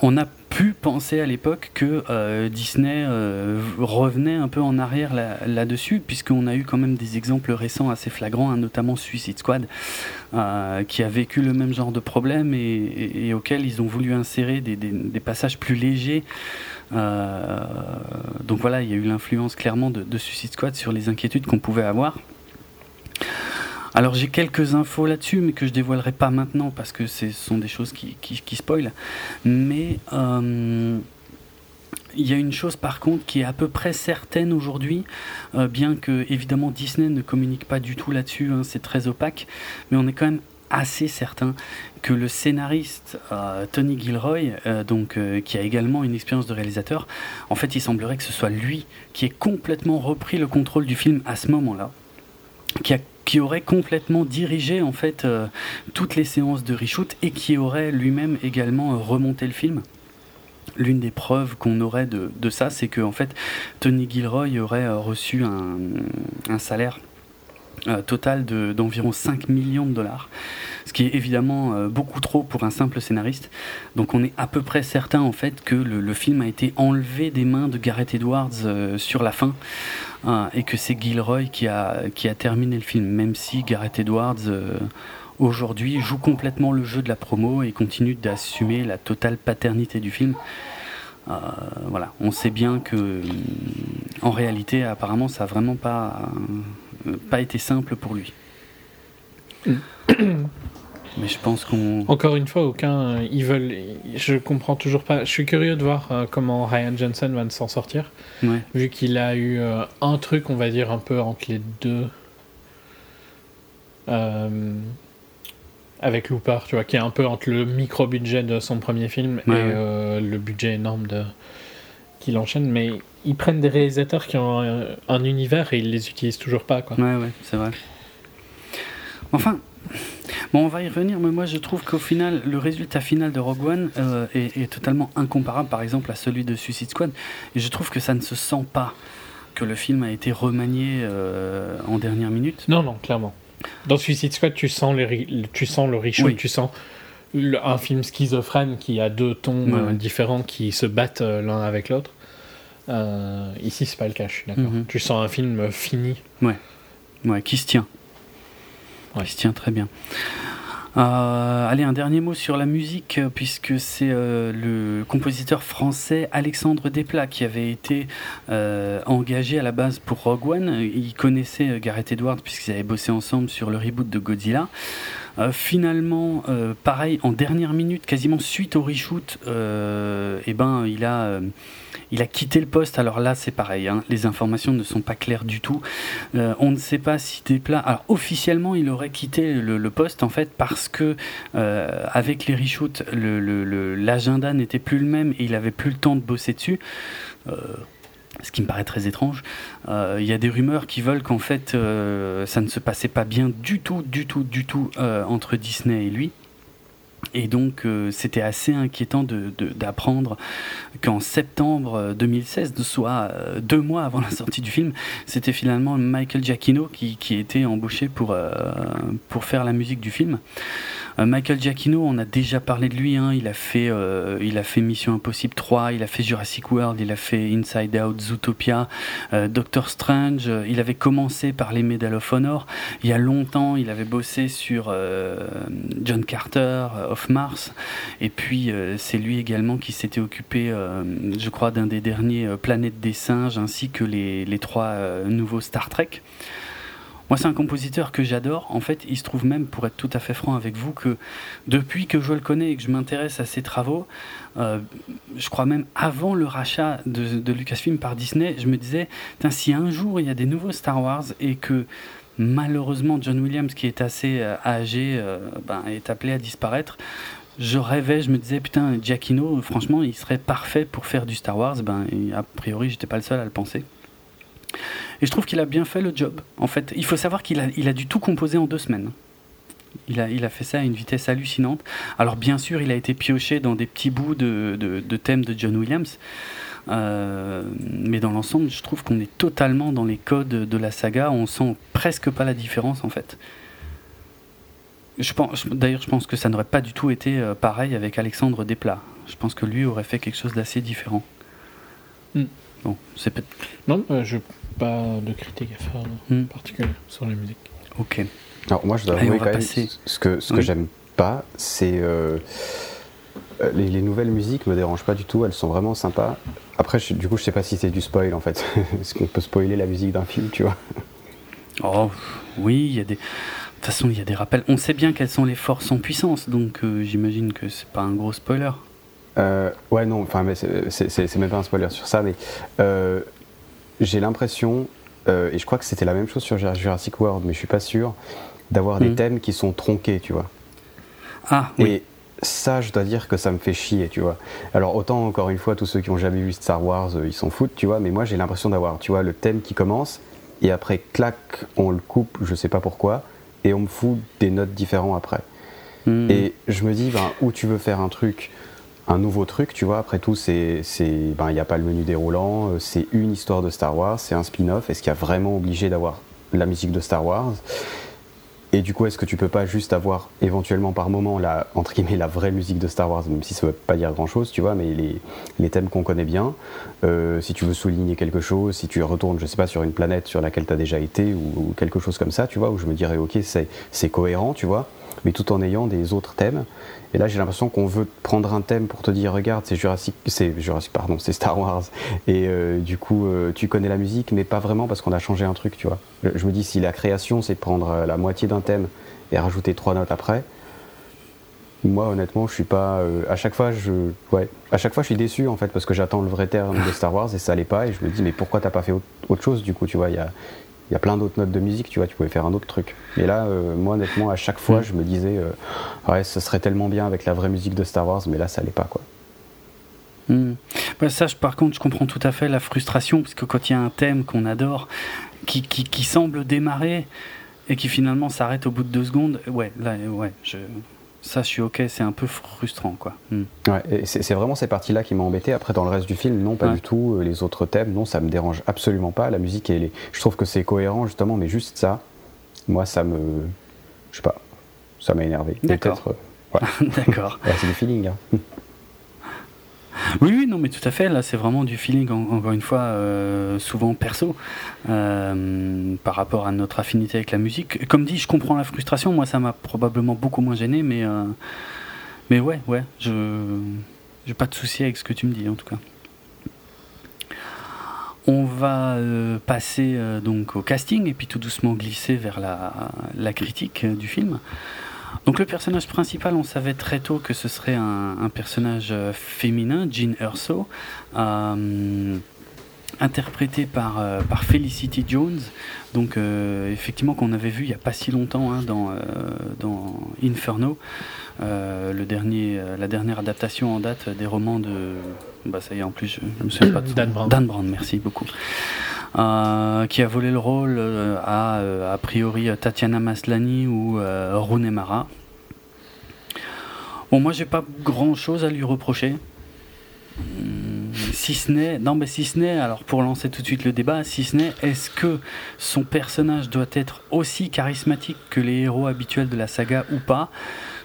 on a pu penser à l'époque que euh, Disney euh, revenait un peu en arrière là, là-dessus, puisqu'on a eu quand même des exemples récents assez flagrants, hein, notamment Suicide Squad, euh, qui a vécu le même genre de problème et, et, et auquel ils ont voulu insérer des, des, des passages plus légers. Euh, donc voilà, il y a eu l'influence clairement de, de Suicide Squad sur les inquiétudes qu'on pouvait avoir. Alors j'ai quelques infos là-dessus, mais que je dévoilerai pas maintenant, parce que ce sont des choses qui, qui, qui spoilent. Mais euh, il y a une chose par contre qui est à peu près certaine aujourd'hui, euh, bien que évidemment Disney ne communique pas du tout là-dessus, hein, c'est très opaque, mais on est quand même assez certain que le scénariste euh, Tony Gilroy, euh, donc, euh, qui a également une expérience de réalisateur, en fait il semblerait que ce soit lui qui ait complètement repris le contrôle du film à ce moment-là, qui a qui aurait complètement dirigé en fait euh, toutes les séances de reshoot et qui aurait lui-même également euh, remonté le film. L'une des preuves qu'on aurait de, de ça, c'est que en fait Tony Gilroy aurait euh, reçu un, un salaire euh, total de, d'environ cinq millions de dollars, ce qui est évidemment euh, beaucoup trop pour un simple scénariste. Donc on est à peu près certain en fait que le, le film a été enlevé des mains de Gareth Edwards euh, sur la fin. Ah, et que c'est Gilroy qui a, qui a terminé le film, même si Gareth Edwards euh, aujourd'hui joue complètement le jeu de la promo et continue d'assumer la totale paternité du film. Euh, voilà, on sait bien que en réalité apparemment ça a vraiment pas, euh, pas été simple pour lui. Mais je pense qu'on... Encore une fois, aucun... Euh, ils veulent... Je comprends toujours pas... Je suis curieux de voir euh, comment Rian Johnson va s'en sortir. Ouais. Vu qu'il a eu euh, un truc, on va dire, un peu entre les deux. Euh... Avec Looper, tu vois, qui est un peu entre le micro-budget de son premier film ouais, et ouais. Euh, le budget énorme de... qu'il enchaîne. Mais ils prennent des réalisateurs qui ont un, un univers et ils les utilisent toujours pas, quoi. Ouais, ouais, c'est vrai. Enfin... Bon, on va y revenir, mais moi je trouve qu'au final, le résultat final de Rogue One euh, est, est totalement incomparable, par exemple, à celui de Suicide Squad. Et je trouve que ça ne se sent pas que le film a été remanié euh, en dernière minute. Non, non, clairement. Dans Suicide Squad, tu sens, les, tu sens le reshoot, oui. Tu sens le, un film schizophrène qui a deux tons ouais, euh, ouais. différents qui se battent euh, l'un avec l'autre. Euh, ici, c'est pas le cas, je suis d'accord. Mm-hmm. Tu sens un film euh, fini. Ouais. Ouais, qui se tient. Ouais. Qui se tient très bien. Euh, allez, un dernier mot sur la musique, puisque c'est euh, le compositeur français Alexandre Desplat qui avait été euh, engagé à la base pour Rogue One. Il connaissait Gareth Edwards puisqu'ils avaient bossé ensemble sur le reboot de Godzilla. Euh, finalement, euh, pareil, en dernière minute, quasiment suite au reshoot, euh, eh ben, il a... Euh, Il a quitté le poste, alors là c'est pareil, hein. Les informations ne sont pas claires du tout. Euh, on ne sait pas si Desplat... Alors officiellement il aurait quitté le, le poste en fait parce que euh, avec les reshoots, le, le, le, l'agenda n'était plus le même et il n'avait plus le temps de bosser dessus. Euh, ce qui me paraît très étrange. Euh, y a des rumeurs qui veulent qu'en fait euh, ça ne se passait pas bien du tout, du tout, du tout euh, entre Disney et lui. Et donc euh, c'était assez inquiétant de, de, d'apprendre qu'en septembre deux mille seize, soit euh, deux mois avant la sortie du film, c'était finalement Michael Giacchino qui, qui était embauché pour, euh, pour faire la musique du film. Euh, Michael Giacchino, on a déjà parlé de lui, hein, il, a fait, euh, il a fait Mission Impossible trois, il a fait Jurassic World, il a fait Inside Out, Zootopia, euh, Doctor Strange, euh, il avait commencé par les Medal of Honor, il y a longtemps il avait bossé sur euh, John Carter, euh, Of Mars, et puis euh, c'est lui également qui s'était occupé euh, je crois d'un des derniers euh, Planète des Singes ainsi que les, les trois euh, nouveaux Star Trek. Moi c'est un compositeur que j'adore, en fait il se trouve même, pour être tout à fait franc avec vous, que depuis que je le connais et que je m'intéresse à ses travaux, euh, je crois même avant le rachat de, de Lucasfilm par Disney, je me disais, si un jour il y a des nouveaux Star Wars et que malheureusement John Williams qui est assez âgé euh, ben, est appelé à disparaître, je rêvais, je me disais putain, Giacchino franchement il serait parfait pour faire du Star Wars, ben, et a priori j'étais pas le seul à le penser. Et je trouve qu'il a bien fait le job. En fait, il faut savoir qu'il a, il a dû tout composer en deux semaines. Il a, il a fait ça à une vitesse hallucinante. Alors bien sûr il a été pioché dans des petits bouts de, de, de thèmes de John Williams. Euh, mais dans l'ensemble, je trouve qu'on est totalement dans les codes de la saga. On sent presque pas la différence en fait. Je pense, d'ailleurs, je pense que ça n'aurait pas du tout été pareil avec Alexandre Desplat. Je pense que lui aurait fait quelque chose d'assez différent. Mm. Bon, c'est peut-être. Non, euh, je n'ai pas de critique à faire en mm. particulier sur la musique. Ok. Alors moi, je dois avouer quand passer... même ce que ce que oui. j'aime pas, c'est. Euh... Les, les nouvelles musiques me dérangent pas du tout, elles sont vraiment sympas. Après, je, du coup, je sais pas si c'est du spoil en fait. Est-ce qu'on peut spoiler la musique d'un film, tu vois ? Oh, oui, il y a des. De toute façon, il y a des rappels. On sait bien quelles sont les forces en puissance, donc euh, j'imagine que c'est pas un gros spoiler. Euh, ouais, non, enfin, mais c'est, c'est, c'est, c'est même pas un spoiler sur ça, mais euh, j'ai l'impression, euh, et je crois que c'était la même chose sur Jurassic World, mais je suis pas sûr, d'avoir mmh. des thèmes qui sont tronqués, tu vois. Ah, oui. Et, ça, je dois dire que ça me fait chier, tu vois. Alors, autant, encore une fois, tous ceux qui n'ont jamais vu Star Wars, euh, ils s'en foutent, tu vois, mais moi, j'ai l'impression d'avoir, tu vois, le thème qui commence, et après, clac, on le coupe, je sais pas pourquoi, et on me fout des notes différentes après. Mmh. Et je me dis, ben, où tu veux faire un truc, un nouveau truc, tu vois, après tout, c'est, c'est, ben, il n'y a pas le menu déroulant, c'est une histoire de Star Wars, c'est un spin-off, est-ce qu'il y a vraiment obligé d'avoir la musique de Star Wars ? Et du coup, est-ce que tu peux pas juste avoir éventuellement par moment la, entre guillemets, la vraie musique de Star Wars, même si ça veut pas dire grand-chose, tu vois, mais les, les thèmes qu'on connaît bien, euh, si tu veux souligner quelque chose, si tu retournes, je sais pas, sur une planète sur laquelle t'as déjà été, ou, ou quelque chose comme ça, tu vois, où je me dirais, ok, c'est, c'est cohérent, tu vois, mais tout en ayant des autres thèmes. Et là, j'ai l'impression qu'on veut prendre un thème pour te dire, regarde, c'est Jurassic, c'est Jurassic, pardon, c'est Star Wars, et euh, du coup, euh, tu connais la musique, mais pas vraiment parce qu'on a changé un truc, tu vois. Je, je me dis, si la création, c'est de prendre la moitié d'un thème et rajouter trois notes après, moi, honnêtement, je suis pas. Euh, à chaque fois, je, ouais, à chaque fois, je suis déçu en fait parce que j'attends le vrai thème de Star Wars et ça l'est pas, et je me dis, mais pourquoi t'as pas fait autre, autre chose, du coup, tu vois, il y a. Il y a plein d'autres notes de musique, tu vois, tu pouvais faire un autre truc. Et là, euh, moi, honnêtement, à chaque fois, je me disais, euh, ouais, ça serait tellement bien avec la vraie musique de Star Wars, mais là, ça allait pas, quoi. Mmh. Bah, ça, je, par contre, je comprends tout à fait la frustration, parce que quand il y a un thème qu'on adore, qui, qui, qui semble démarrer, et qui finalement s'arrête au bout de deux secondes, ouais, là, ouais, je... ça, je suis ok, c'est un peu frustrant, quoi. Mm. Ouais, et c'est, c'est vraiment ces parties-là qui m'ont embêté. Après, dans le reste du film, non, pas ouais. du tout. Les autres thèmes, non, ça me dérange absolument pas. La musique, elle est... je trouve que c'est cohérent, justement, mais juste ça, moi, ça me... je sais pas, ça m'a énervé. D'accord. Peut-être, euh... ouais. D'accord. Ouais, c'est du feeling, hein. Oui, oui, non, mais tout à fait. Là, c'est vraiment du feeling, en, encore une fois, euh, souvent perso, euh, par rapport à notre affinité avec la musique. Comme dit, je comprends la frustration. Moi, ça m'a probablement beaucoup moins gêné, mais, euh, mais ouais, ouais, je j'ai pas de souci avec ce que tu me dis, en tout cas. On va euh, passer euh, donc au casting et puis tout doucement glisser vers la, la critique euh, du film. Donc le personnage principal, on savait très tôt que ce serait un, un personnage féminin, Jean Erso, euh, interprétée par, euh, par Felicity Jones, donc euh, effectivement qu'on avait vu il n'y a pas si longtemps hein, dans, euh, dans Inferno, euh, le dernier, euh, la dernière adaptation en date des romans de... Bah ça y est, en plus, je ne me souviens pas de son... Dan Brown. Dan Brown, merci beaucoup. Euh, qui a volé le rôle euh, à, euh, a priori, Tatiana Maslany ou euh, Rooney Mara. Bon, moi, j'ai pas grand-chose à lui reprocher. Hum, si ce n'est... Non, mais si ce n'est, alors pour lancer tout de suite le débat, si ce n'est, est-ce que son personnage doit être aussi charismatique que les héros habituels de la saga ou pas?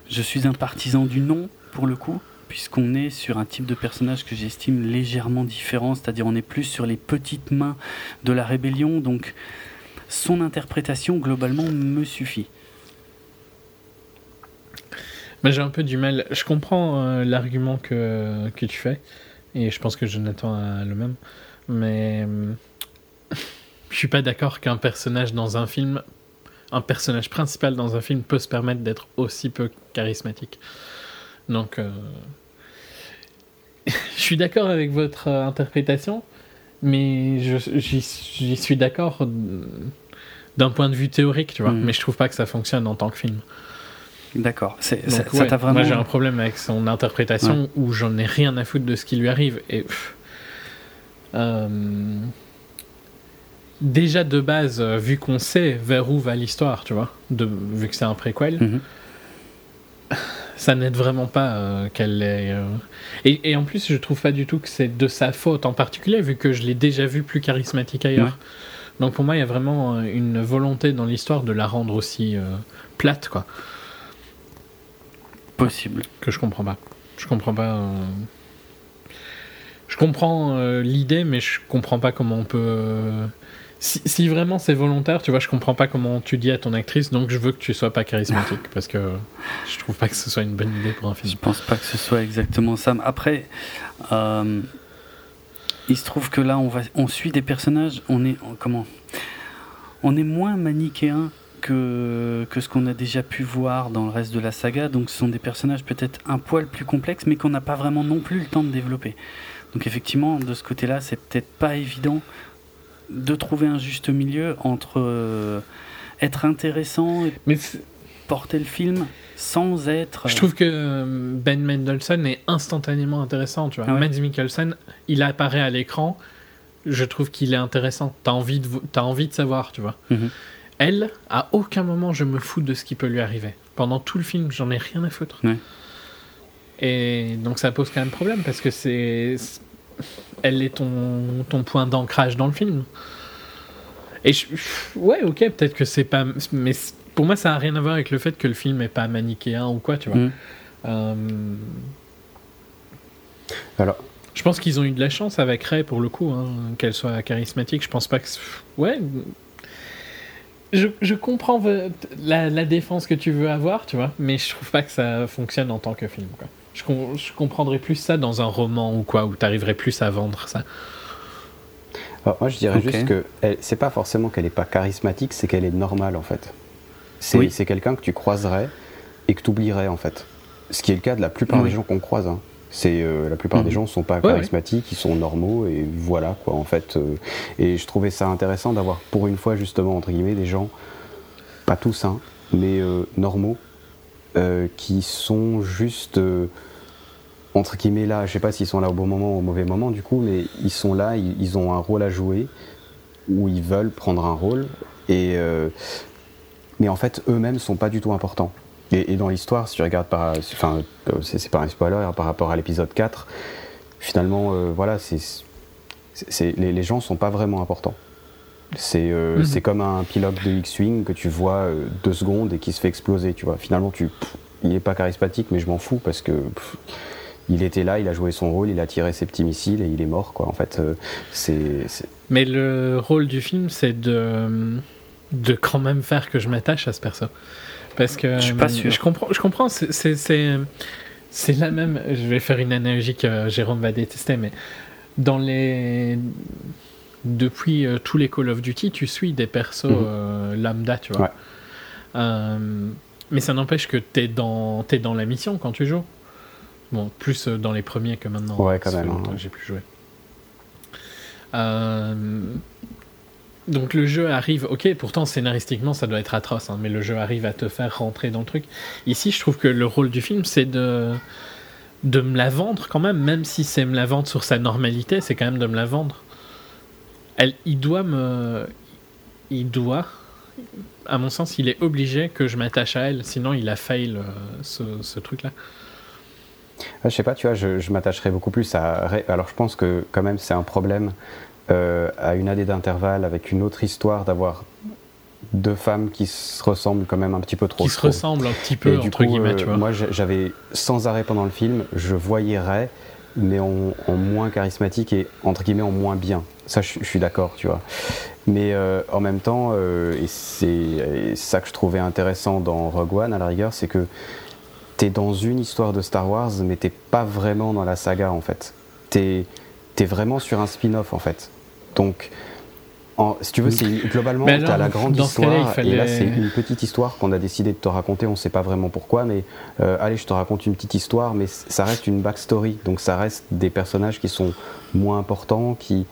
Je suis un partisan du non, pour le coup. Puisqu'on est sur un type de personnage que j'estime légèrement différent, c'est-à-dire on est plus sur les petites mains de la rébellion, donc son interprétation globalement me suffit. Bah, j'ai un peu du mal, je comprends euh, l'argument que, que tu fais, et je pense que Jonathan a le même, mais je suis pas d'accord qu'un personnage dans un film, un personnage principal dans un film peut se permettre d'être aussi peu charismatique. Donc, euh... je suis d'accord avec votre interprétation, mais je, j'y, j'y suis d'accord d'un point de vue théorique, tu vois. Mmh. Mais je trouve pas que ça fonctionne en tant que film. D'accord. C'est, Donc, ça, ouais, ça t'a vraiment... Moi, j'ai un problème avec son interprétation ouais. où j'en ai rien à foutre de ce qui lui arrive. Et pff, euh... déjà de base, vu qu'on sait vers où va l'histoire, tu vois, de... vu que c'est un préquel. Mmh. Ça n'aide vraiment pas euh, qu'elle ait... Euh... Et, et en plus, je trouve pas du tout que c'est de sa faute en particulier, vu que je l'ai déjà vu plus charismatique ailleurs. Ouais. Donc pour moi, il y a vraiment une volonté dans l'histoire de la rendre aussi euh, plate, quoi. Possible. Que je comprends pas. Je comprends pas... Euh... Je comprends euh, l'idée, mais je comprends pas comment on peut... Si, si vraiment c'est volontaire, tu vois, je comprends pas comment tu dis à ton actrice, donc je veux que tu sois pas charismatique, parce que je trouve pas que ce soit une bonne idée pour un film. Je pense pas que ce soit exactement ça. Après, euh, il se trouve que là, on, va, on suit des personnages, on est, on, comment, on est moins manichéen que, que ce qu'on a déjà pu voir dans le reste de la saga, donc ce sont des personnages peut-être un poil plus complexes, mais qu'on n'a pas vraiment non plus le temps de développer. Donc effectivement, de ce côté-là, c'est peut-être pas évident de trouver un juste milieu entre euh, être intéressant et mais porter le film sans être... Euh... Je trouve que Ben Mendelsohn est instantanément intéressant, tu vois. Ah ouais. Mads Mikkelsen, il apparaît à l'écran, je trouve qu'il est intéressant. T'as envie de, t'as envie de savoir, tu vois. Mm-hmm. Elle, à aucun moment, je me fous de ce qui peut lui arriver. Pendant tout le film, j'en ai rien à foutre. Ouais. Et donc ça pose quand même problème, parce que c'est... c'est... elle est ton, ton point d'ancrage dans le film. Et je, ouais, ok, peut-être que c'est pas... Mais pour moi, ça n'a rien à voir avec le fait que le film n'est pas manichéen ou quoi, tu vois. Mmh. Euh... Alors. Je pense qu'ils ont eu de la chance avec Ray, pour le coup, hein, qu'elle soit charismatique. Je pense pas que... Ouais... Je, je comprends la, la défense que tu veux avoir, tu vois, mais je trouve pas que ça fonctionne en tant que film, quoi. Je, com- je comprendrais plus ça dans un roman ou quoi, où t'arriverais plus à vendre ça. Alors, moi, je dirais okay. juste que elle, c'est pas forcément qu'elle est pas charismatique, c'est qu'elle est normale, en fait. C'est, oui. c'est quelqu'un que tu croiserais et que t'oublierais, en fait. Ce qui est le cas de la plupart oui. des gens qu'on croise, hein. C'est, euh, la plupart mmh. des gens sont pas charismatiques, ouais, ouais. ils sont normaux, et voilà, quoi, en fait. Euh, et je trouvais ça intéressant d'avoir, pour une fois, justement, entre guillemets, des gens, pas tous, hein, mais euh, normaux, Euh, qui sont juste euh, entre guillemets là, je sais pas s'ils sont là au bon moment ou au mauvais moment du coup, mais ils sont là, ils, ils ont un rôle à jouer, ou ils veulent prendre un rôle, et euh, mais en fait eux-mêmes sont pas du tout importants. Et, et dans l'histoire, si tu regardes, par, enfin, c'est, c'est pas un spoiler hein, par rapport à l'épisode quatre, finalement, euh, voilà, c'est, c'est, c'est, les, les gens sont pas vraiment importants. C'est, euh, mmh. c'est comme un pilote de X-Wing que tu vois euh, deux secondes et qui se fait exploser, tu vois. Finalement, tu, pff, il est pas charismatique, mais je m'en fous parce que pff, il était là, il a joué son rôle, il a tiré ses petits missiles et il est mort, quoi. En fait, euh, c'est, c'est. Mais le rôle du film, c'est de, de quand même faire que je m'attache à ce perso. Parce que je suis pas sûr. Je comprends, je comprends. C'est, c'est, c'est, c'est la même. Je vais faire une analogie que Jérôme va détester, mais dans les depuis euh, tous les Call of Duty, tu suis des persos euh, lambda, tu vois. Ouais. Euh, mais ça n'empêche que t'es dans t'es dans la mission quand tu joues. Bon, plus dans les premiers que maintenant. Ouais, quand même. Hein. J'ai plus joué. Euh, Donc le jeu arrive, ok, pourtant scénaristiquement ça doit être atroce, hein, mais le jeu arrive à te faire rentrer dans le truc. Ici je trouve que le rôle du film c'est de, de me la vendre quand même, même si c'est me la vendre sur sa normalité, c'est quand même de me la vendre. Elle, il doit me... Il doit, à mon sens, il est obligé que je m'attache à elle, sinon il a fail euh, ce, ce truc-là. Je sais pas, tu vois, je, je m'attacherais beaucoup plus à... Alors je pense que quand même c'est un problème... Euh, à une année d'intervalle avec une autre histoire d'avoir deux femmes qui se ressemblent quand même un petit peu trop. Qui se ressemblent un petit peu, et entre coup, guillemets, euh, tu vois. Moi, j'avais sans arrêt pendant le film, je voyais Ray, mais en, en moins charismatique et entre guillemets en moins bien. Ça, je, je suis d'accord, tu vois. Mais euh, en même temps, euh, et c'est et ça que je trouvais intéressant dans Rogue One, à la rigueur, c'est que t'es dans une histoire de Star Wars, mais t'es pas vraiment dans la saga, en fait. T'es, t'es vraiment sur un spin-off, en fait. Donc, en, si tu veux, c'est, globalement, ben t'as la grande histoire, fallait... et là, c'est une petite histoire qu'on a décidé de te raconter, on sait pas vraiment pourquoi, mais euh, allez, je te raconte une petite histoire, mais ça reste une backstory, donc ça reste des personnages qui sont moins importants, qui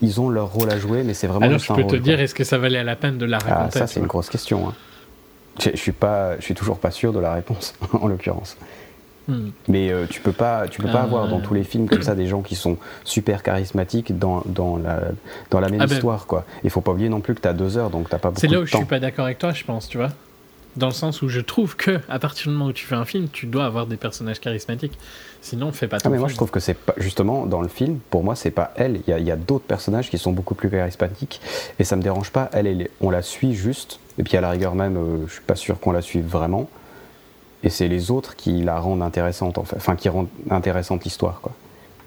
ils ont leur rôle à jouer, mais c'est vraiment... Alors, je peux rôle, te dire, quoi. Est-ce que ça valait la peine de la raconter? Ah, ça, c'est une grosse question. Hein. Je, je suis pas, je suis toujours pas sûr de la réponse, en l'occurrence. Hmm. Mais euh, tu peux pas, tu peux pas euh... avoir dans tous les films comme ça des gens qui sont super charismatiques dans dans la dans la même ah histoire ben... quoi. Il faut pas oublier non plus que t'as deux heures donc t'as pas beaucoup de temps. C'est là où je suis pas d'accord avec toi, je pense, tu vois. Dans le sens où je trouve que à partir du moment où tu fais un film, tu dois avoir des personnages charismatiques. Sinon, fais pas. Ton ah mais film. Moi je trouve que c'est pas, justement dans le film, pour moi c'est pas elle. Il y a, y a d'autres personnages qui sont beaucoup plus charismatiques et ça me dérange pas. Elle, elle on la suit juste et puis à la rigueur même, euh, je suis pas sûr qu'on la suive vraiment. Et c'est les autres qui la rendent intéressante, en fait. Enfin, qui rendent intéressante l'histoire, quoi.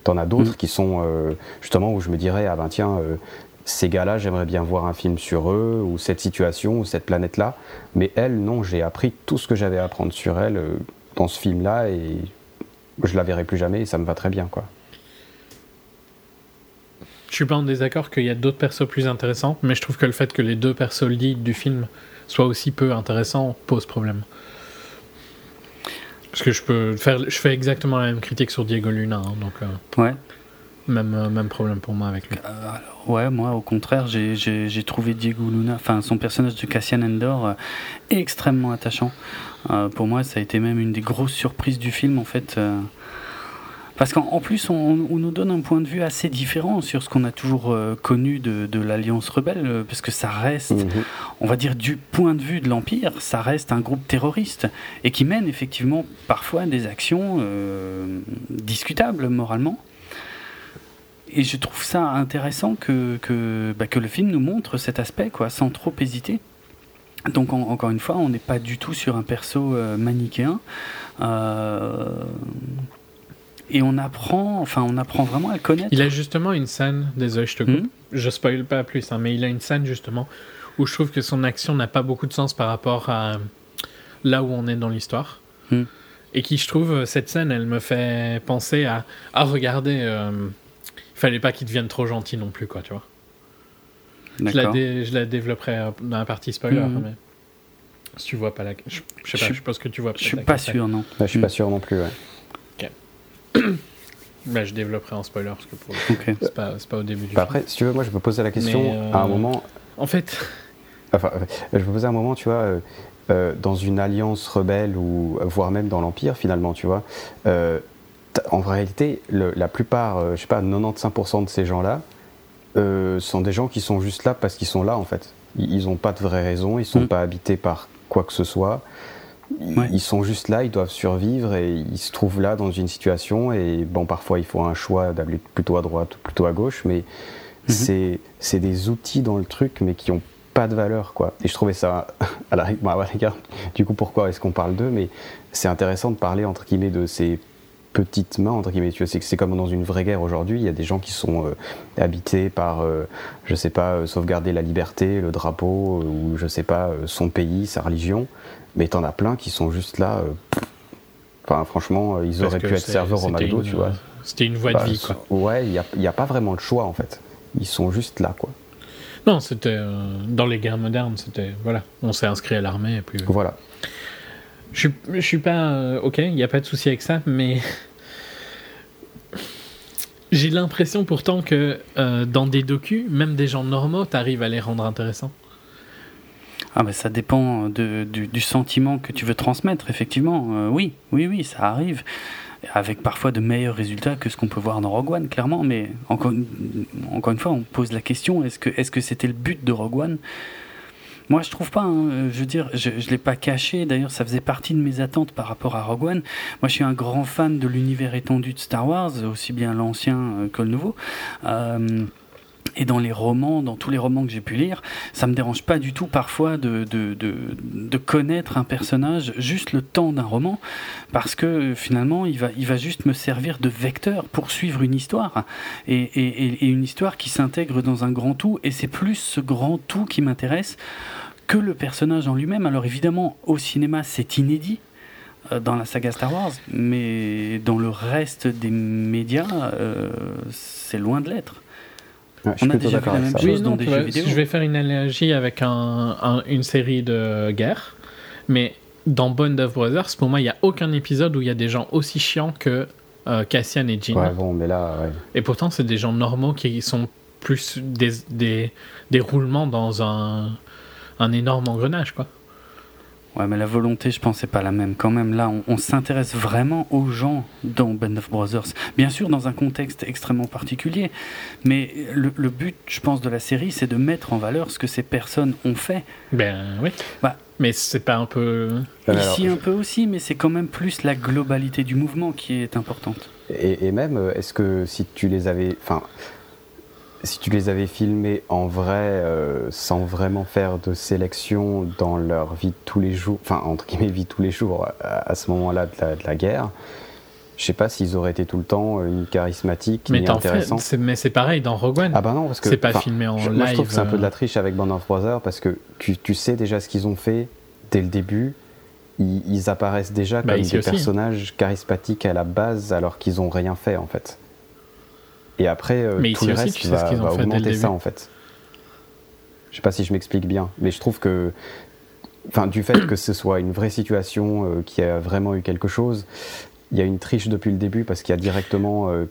T'en as d'autres mmh. qui sont, euh, justement, où je me dirais, ah ben tiens, euh, ces gars-là, j'aimerais bien voir un film sur eux, ou cette situation, ou cette planète-là. Mais elle, non, j'ai appris tout ce que j'avais à apprendre sur elle euh, dans ce film-là, et je la verrai plus jamais, et ça me va très bien, quoi. Je suis pas en désaccord qu'il y a d'autres persos plus intéressants, mais je trouve que le fait que les deux persos leads du film soient aussi peu intéressants pose problème. Parce que je peux faire, je fais exactement la même critique sur Diego Luna, hein, donc euh, ouais, même même problème pour moi avec lui. Euh, alors, ouais, moi au contraire, j'ai j'ai, j'ai trouvé Diego Luna, enfin son personnage de Cassian Andor euh, extrêmement attachant. Euh, pour moi, ça a été même une des grosses surprises du film en fait, euh, parce qu'en en plus on, on nous donne un point de vue assez différent sur ce qu'on a toujours euh, connu de de l'Alliance Rebelle, euh, parce que ça reste, mmh. on va dire du point de vue de l'Empire, ça reste un groupe terroriste et qui mène effectivement parfois des actions euh, discutables moralement. Et je trouve ça intéressant que que bah, que le film nous montre cet aspect quoi, sans trop hésiter. Donc en, encore une fois, on n'est pas du tout sur un perso euh, manichéen. Euh, Et on apprend, enfin, on apprend vraiment à le connaître. Il a justement une scène, désolé, je te coupe, mmh. je spoil pas plus, hein, mais il a une scène justement où je trouve que son action n'a pas beaucoup de sens par rapport à là où on est dans l'histoire. Mmh. Et qui, je trouve, cette scène, elle me fait penser à ah, regardez, euh, il fallait pas qu'il devienne trop gentil non plus, quoi, tu vois. Je la, dé- je la développerai dans la partie spoiler, mmh. mais si tu vois pas la. Je, je sais pas, je, je pense que tu vois pas la. Je suis pas sûr, non. Bah, je suis mmh. pas sûr non plus, ouais. Bah, je développerai en spoiler parce que pour le coup, okay. c'est, pas, c'est pas au début du bah après, si tu veux, moi je peux poser la question euh... à un moment. En fait, enfin, je peux poser à un moment, tu vois, euh, euh, dans une alliance rebelle ou voire même dans l'Empire finalement, tu vois. Euh, en réalité, le, la plupart, euh, je sais pas, quatre-vingt-quinze pour cent de ces gens-là, euh, sont des gens qui sont juste là parce qu'ils sont là, en fait. Ils n'ont pas de vraie raison, ils ne sont mmh. pas habités par quoi que ce soit. Ils, ouais. ils sont juste là, ils doivent survivre et ils se trouvent là dans une situation. Et bon, parfois, il faut un choix d'aller plutôt à droite ou plutôt à gauche, mais mmh. c'est, c'est des outils dans le truc, mais qui n'ont pas de valeur, quoi. Et je trouvais ça, à la, bon, à la rigueur, du coup, pourquoi est-ce qu'on parle d'eux ? Mais c'est intéressant de parler, entre guillemets, de ces petites mains, entre guillemets. C'est, c'est comme dans une vraie guerre aujourd'hui, il y a des gens qui sont euh, habités par, euh, je sais pas, euh, sauvegarder la liberté, le drapeau, euh, ou je sais pas, euh, son pays, sa religion. Mais t'en as plein qui sont juste là. Euh, enfin, franchement, ils Parce auraient pu être serveurs au McDo, tu vois. C'était une voie bah, de vie, quoi. Ouais, il n'y a, y a pas vraiment de choix, en fait. Ils sont juste là, quoi. Non, c'était euh, dans les guerres modernes, c'était voilà, on s'est inscrit à l'armée et puis. Euh, voilà. Je je suis pas euh, ok, il y a pas de souci avec ça, mais j'ai l'impression pourtant que euh, dans des docus, même des gens normaux, t'arrives à les rendre intéressants. Ah ben bah ça dépend de, du, du sentiment que tu veux transmettre, effectivement. Euh, oui, oui, oui, ça arrive. Avec parfois de meilleurs résultats que ce qu'on peut voir dans Rogue One, clairement. Mais encore, encore une fois, on pose la question, est-ce que, est-ce que c'était le but de Rogue One ? Moi, je trouve pas. Hein. Je veux dire, je ne l'ai pas caché. D'ailleurs, ça faisait partie de mes attentes par rapport à Rogue One. Moi, je suis un grand fan de l'univers étendu de Star Wars, aussi bien l'ancien que le nouveau. Euh, Et dans les romans, dans tous les romans que j'ai pu lire, ça me dérange pas du tout parfois de, de, de, de connaître un personnage juste le temps d'un roman, parce que finalement, il va, il va juste me servir de vecteur pour suivre une histoire, et, et, et une histoire qui s'intègre dans un grand tout, et c'est plus ce grand tout qui m'intéresse que le personnage en lui-même. Alors évidemment, au cinéma, c'est inédit, dans la saga Star Wars, mais dans le reste des médias, euh, c'est loin de l'être. Ouais, on a déjà fait la même chose oui, dans non, des jeux vidéo. Je vais faire une analogie avec un, un, une série de guerre, mais dans Band of Brothers, pour moi, il n'y a aucun épisode où il y a des gens aussi chiants que euh, Cassian et Jin. Ouais, bon, mais là, ouais. Et pourtant, c'est des gens normaux qui sont plus des, des, des roulements dans un, un énorme engrenage, quoi. Ouais, mais la volonté, je pense, c'est pas la même. Quand même, là, on, on s'intéresse vraiment aux gens dans Band of Brothers. Bien sûr, dans un contexte extrêmement particulier, mais le, le but, je pense, de la série, c'est de mettre en valeur ce que ces personnes ont fait. Ben oui. Bah, mais c'est pas un peu... Ici, un peu aussi, mais c'est quand même plus la globalité du mouvement qui est importante. Et, et même, est-ce que si tu les avais... Enfin, si tu les avais filmés en vrai, euh, sans vraiment faire de sélection dans leur vie de tous les jours, enfin entre guillemets vie de tous les jours, à, à ce moment-là de la, de la guerre, je sais pas s'ils auraient été tout le temps euh, ni charismatiques, mais ni intéressants. Fait, c'est, mais c'est pareil dans Rogue One. Ah bah non, parce que c'est pas filmé en je, live. Moi je trouve que c'est un peu de la triche avec Band of Brothers parce que tu, tu sais déjà ce qu'ils ont fait dès le début. Ils, ils apparaissent déjà bah, comme des aussi. personnages charismatiques à la base alors qu'ils ont rien fait en fait. Et après, euh, tout le aussi, reste tu sais va, va augmenter ça, en fait. Je sais pas si je m'explique bien, mais je trouve que... Enfin, du fait que ce soit une vraie situation, euh, qui a vraiment eu quelque chose, il y a une triche depuis le début, parce qu'il y a directement euh,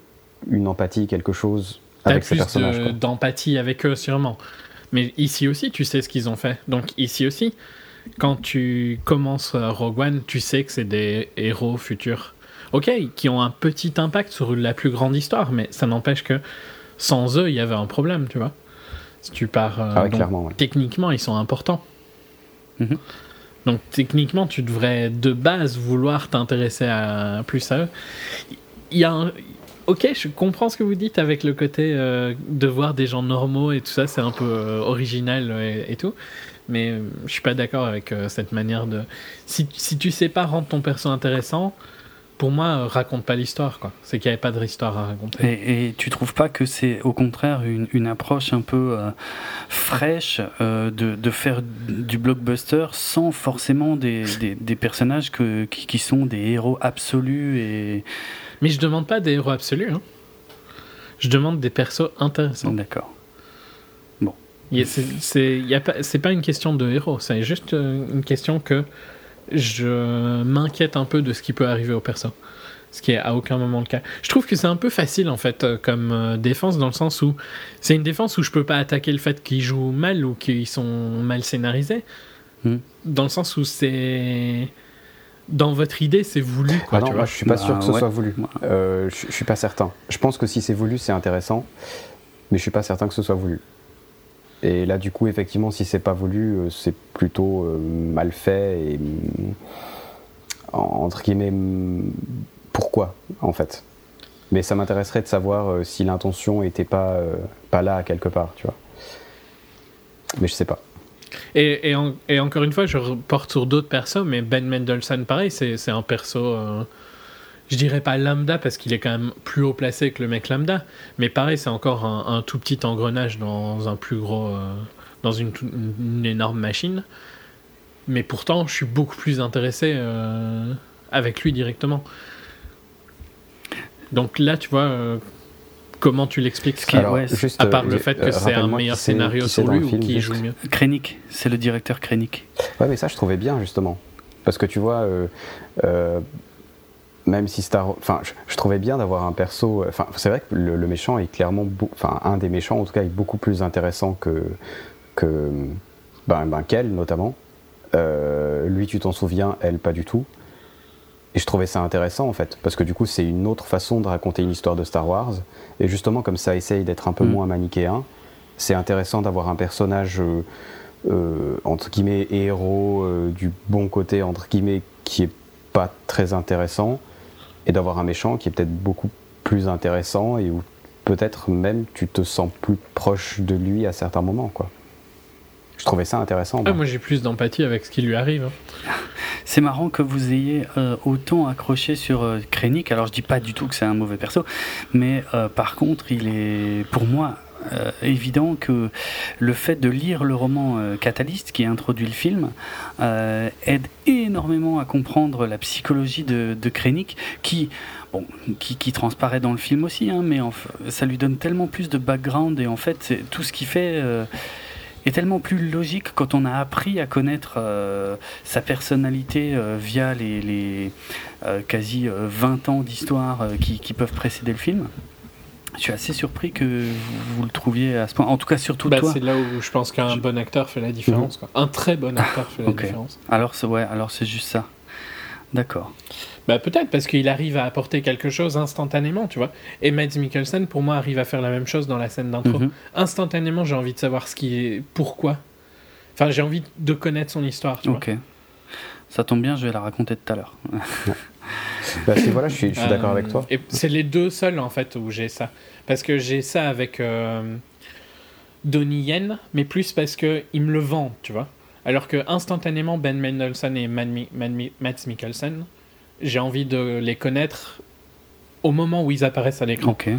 une empathie, quelque chose t'as avec ces personnages. T'as plus d'empathie avec eux, sûrement. Mais ici aussi, tu sais ce qu'ils ont fait. Donc ici aussi, quand tu commences Rogue One, tu sais que c'est des héros futurs. Ok, qui ont un petit impact sur la plus grande histoire, mais ça n'empêche que sans eux, il y avait un problème, tu vois. Si tu pars, euh, ah ouais, donc, clairement, ouais. Techniquement, ils sont importants. Mm-hmm. Donc techniquement, tu devrais de base vouloir t'intéresser à, plus à eux. Il y a un... Ok, je comprends ce que vous dites avec le côté euh, de voir des gens normaux et tout ça, c'est un peu euh, original et, et tout. Mais euh, je suis pas d'accord avec euh, cette manière de. Si, si tu sais pas rendre ton perso intéressant. Pour moi, raconte pas l'histoire, quoi. C'est qu'il n'y avait pas de histoire à raconter. Et, et tu trouves pas que c'est au contraire une, une approche un peu euh, fraîche euh, de, de faire du blockbuster sans forcément des, des, des personnages que, qui, qui sont des héros absolus et... Mais je demande pas des héros absolus, hein. Je demande des persos intéressants. D'accord. Bon. Y a, c'est, c'est, y a pas, c'est pas une question de héros, c'est juste une question que... je m'inquiète un peu de ce qui peut arriver au perso, ce qui est à aucun moment le cas. Je trouve que c'est un peu facile en fait comme défense, dans le sens où c'est une défense où je peux pas attaquer le fait qu'ils jouent mal ou qu'ils sont mal scénarisés, mmh. dans le sens où c'est dans votre idée c'est voulu quoi, ah non, tu vois. Moi je suis pas bah, sûr que ce ouais. soit voulu, euh, je, je suis pas certain. Je pense que si c'est voulu c'est intéressant, mais je suis pas certain que ce soit voulu. Et là, du coup, effectivement, si c'est pas voulu, c'est plutôt euh, mal fait et entre guillemets pourquoi en fait. Mais ça m'intéresserait de savoir euh, si l'intention était pas euh, pas là quelque part, tu vois. Mais je sais pas. Et, et, en, et encore une fois, je reporte sur d'autres personnes, mais Ben Mendelsohn, pareil, c'est, c'est un perso, euh, je dirais pas lambda, parce qu'il est quand même plus haut placé que le mec lambda, mais pareil, c'est encore un, un tout petit engrenage dans un plus gros, euh, dans une, une énorme machine. Mais pourtant, je suis beaucoup plus intéressé euh, avec lui directement. Donc là, tu vois... Euh, Comment tu l'expliques ce qui, Alors, ouais, juste, à part le fait que euh, c'est un meilleur c'est, scénario sur lui film, ou qui joue mieux. Krennic, c'est le directeur Krennic. Ouais, mais ça je trouvais bien justement, parce que tu vois, euh, euh, même si Star, enfin, je, je trouvais bien d'avoir un perso. Enfin, c'est vrai que le, le méchant est clairement, enfin, un des méchants en tout cas est beaucoup plus intéressant que que ben, ben qu'elle notamment. Euh, lui, tu t'en souviens, elle pas du tout. Et je trouvais ça intéressant en fait, parce que du coup c'est une autre façon de raconter une histoire de Star Wars, et justement comme ça essaye d'être un peu mmh. moins manichéen, c'est intéressant d'avoir un personnage euh, euh, entre guillemets héros, euh, du bon côté entre guillemets, qui est pas très intéressant, et d'avoir un méchant qui est peut-être beaucoup plus intéressant, et où peut-être même tu te sens plus proche de lui à certains moments, quoi. Je trouvais ça intéressant. Ah, moi j'ai plus d'empathie avec ce qui lui arrive. C'est marrant que vous ayez euh, autant accroché sur euh, Krennic. Alors je dis pas du tout que c'est un mauvais perso, mais euh, par contre il est pour moi euh, évident que le fait de lire le roman euh, Catalyst qui introduit le film euh, aide énormément à comprendre la psychologie de, de Krennic qui... Bon, qui, qui transparaît dans le film aussi, hein, mais en, ça lui donne tellement plus de background et en fait tout ce qu'il fait... Euh, est tellement plus logique quand on a appris à connaître euh, sa personnalité euh, via les, les euh, quasi euh, vingt ans d'histoire euh, qui, qui peuvent précéder le film. Je suis assez surpris que vous, vous le trouviez à ce point. En tout cas, surtout bah, toi. C'est là où je pense qu'un je... bon acteur fait la différence. Mmh. Quoi. Un très bon acteur ah, fait la okay. différence. Alors c'est, ouais, alors c'est juste ça. D'accord. Bah, peut-être parce qu'il arrive à apporter quelque chose instantanément, tu vois. Et Mads Mikkelsen, pour moi, arrive à faire la même chose dans la scène d'intro. Mm-hmm. Instantanément, j'ai envie de savoir ce qui est, pourquoi. Enfin, j'ai envie de connaître son histoire, tu okay. vois. Ça tombe bien, je vais la raconter tout à l'heure. Bah si, voilà, je suis, je suis euh, d'accord avec toi. Et c'est les deux seuls en fait où j'ai ça, parce que j'ai ça avec euh, Donnie Yen, mais plus parce que il me le vend, tu vois. Alors que instantanément, Ben Mendelsohn et Mads Mikkelsen, j'ai envie de les connaître au moment où ils apparaissent à l'écran. Okay.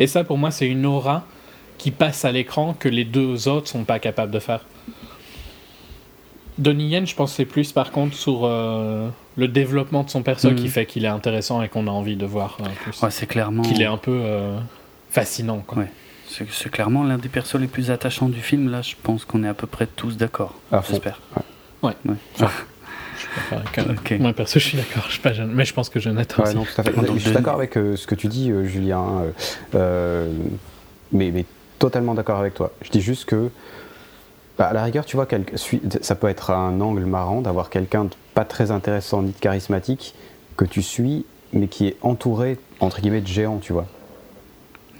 Et ça, pour moi, c'est une aura qui passe à l'écran que les deux autres sont pas capables de faire. Donnie Yen, je pense que c'est plus, par contre, sur euh, le développement de son perso mmh. qui fait qu'il est intéressant et qu'on a envie de voir euh, plus. Ouais, c'est clairement... Qu'il est un peu euh, fascinant, quoi. Ouais. C'est, c'est clairement l'un des persos les plus attachants du film. Là, je pense qu'on est à peu près tous d'accord. Ah, j'espère. Ouais. ouais. ouais. Enfin, Okay. Moi perso je suis d'accord, je suis pas jeune, mais je pense que Jonathan ouais, non, tout à fait. Je suis d'accord avec euh, ce que tu dis euh, Julien euh, euh, mais, mais totalement d'accord avec toi. Je dis juste que bah, à la rigueur tu vois quel... ça peut être un angle marrant d'avoir quelqu'un de pas très intéressant ni de charismatique que tu suis mais qui est entouré entre guillemets de géants, tu vois.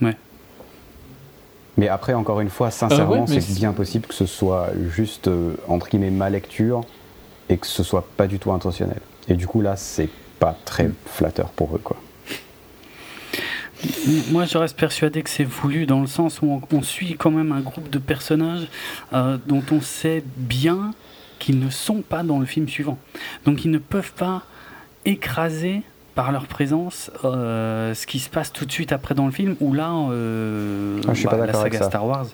Ouais. Mais après encore une fois sincèrement euh, ouais, c'est, c'est bien possible que ce soit juste euh, entre guillemets ma lecture et que ce soit pas du tout intentionnel. Et du coup, là, c'est pas très flatteur pour eux, quoi. Moi, je reste persuadé que c'est voulu dans le sens où on, on suit quand même un groupe de personnages euh, dont on sait bien qu'ils ne sont pas dans le film suivant. Donc, ils ne peuvent pas écraser par leur présence euh, ce qui se passe tout de suite après dans le film, où là, euh, ah, je suis bah, pas la saga Star Wars...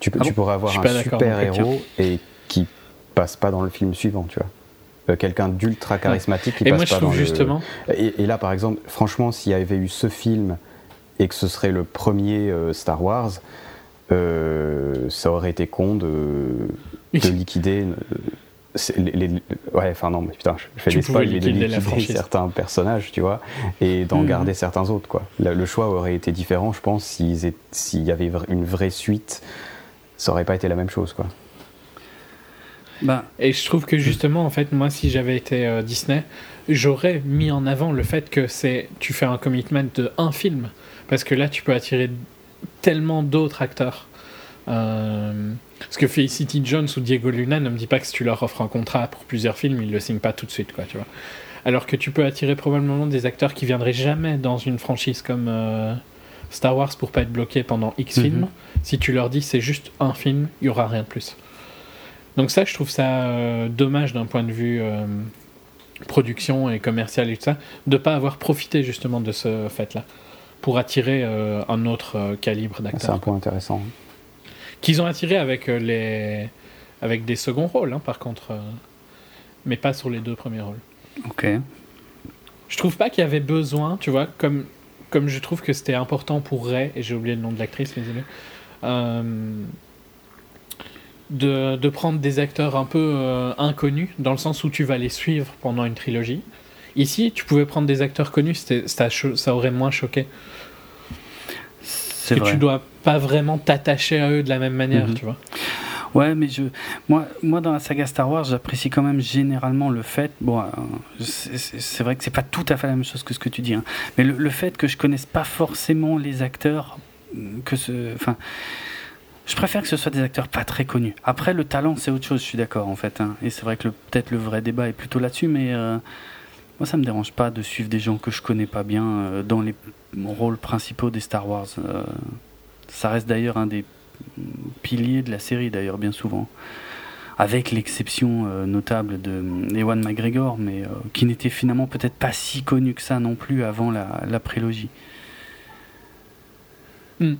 Tu, peux, ah tu bon pourrais avoir un super-héros et qui... passe pas dans le film suivant, tu vois. Euh, quelqu'un d'ultra charismatique qui et passe moi, pas dans justement... le... Et, et là, par exemple, franchement, s'il y avait eu ce film et que ce serait le premier euh, Star Wars, euh, ça aurait été con de, de liquider... Euh, c'est, les, les, ouais, enfin non, mais putain, je fais tu des spoils, mais de liquider certains personnages, tu vois, et d'en mmh. garder certains autres, quoi. Le, le choix aurait été différent, je pense, s'ils étaient, s'il y avait une vraie suite, ça aurait pas été la même chose, quoi. Bah. Et je trouve que justement, en fait, moi, si j'avais été euh, Disney, j'aurais mis en avant le fait que c'est, tu fais un commitment de un film, parce que là, tu peux attirer tellement d'autres acteurs. Euh, parce que Felicity Jones ou Diego Luna, ne me dis pas que si tu leur offres un contrat pour plusieurs films, ils le signent pas tout de suite, quoi, tu vois. Alors que tu peux attirer probablement des acteurs qui viendraient jamais dans une franchise comme euh, Star Wars pour pas être bloqués pendant X mm-hmm. films. Si tu leur dis c'est juste un film, il y aura rien de plus. Donc ça, je trouve ça euh, dommage d'un point de vue euh, production et commercial et tout ça, de pas avoir profité justement de ce fait-là pour attirer euh, un autre euh, calibre d'acteurs. C'est un point intéressant. Qu'ils ont attiré avec euh, les avec des seconds rôles, hein, par contre, euh, mais pas sur les deux premiers rôles. Ok. Je trouve pas qu'il y avait besoin, tu vois, comme comme je trouve que c'était important pour Ray, et j'ai oublié le nom de l'actrice, désolé. Euh, De, de prendre des acteurs un peu euh, inconnus, dans le sens où tu vas les suivre pendant une trilogie. Ici, tu pouvais prendre des acteurs connus, ça, ça aurait moins choqué. C'est Parce vrai. Que tu dois pas vraiment t'attacher à eux de la même manière, mm-hmm. tu vois. Ouais, mais je, moi, moi, dans la saga Star Wars, j'apprécie quand même généralement le fait. Bon, c'est, c'est vrai que c'est pas tout à fait la même chose que ce que tu dis, hein, mais le, le fait que je connaisse pas forcément les acteurs, que ce, enfin. Je préfère que ce soit des acteurs pas très connus. Après, le talent, c'est autre chose, je suis d'accord, en fait. Hein. Et c'est vrai que le, peut-être le vrai débat est plutôt là-dessus, mais euh, moi, ça me dérange pas de suivre des gens que je connais pas bien euh, dans les rôles principaux des Star Wars. Euh, ça reste d'ailleurs un des piliers de la série, d'ailleurs, bien souvent. Avec l'exception euh, notable de Ewan McGregor, mais euh, qui n'était finalement peut-être pas si connu que ça non plus avant la, la prélogie. Mm.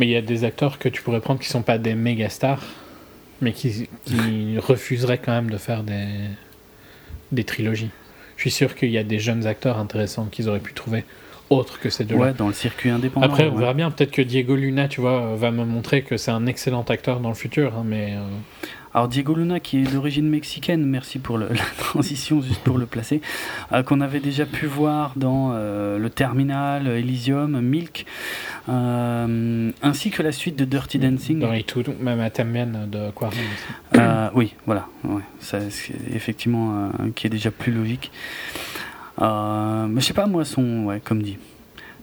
Mais il y a des acteurs que tu pourrais prendre qui ne sont pas des méga stars, mais qui, qui refuseraient quand même de faire des, des trilogies. Je suis sûr qu'il y a des jeunes acteurs intéressants qu'ils auraient pu trouver, autres que ces deux-là. Ouais, dans le circuit indépendant. Après, on ouais. verra bien, peut-être que Diego Luna, tu vois, va me montrer que c'est un excellent acteur dans le futur, hein, mais... Euh... Alors Diego Luna, qui est d'origine mexicaine, merci pour le, la transition, juste pour le placer, euh, qu'on avait déjà pu voir dans euh, le Terminal, Elysium, Milk, euh, ainsi que la suite de Dirty Dancing. Dans les tout, même à También de Quaron aussi. Euh, oui, voilà, ouais, ça, c'est effectivement, euh, qui est déjà plus logique. Euh, mais je sais pas, moi, son, ouais, comme dit.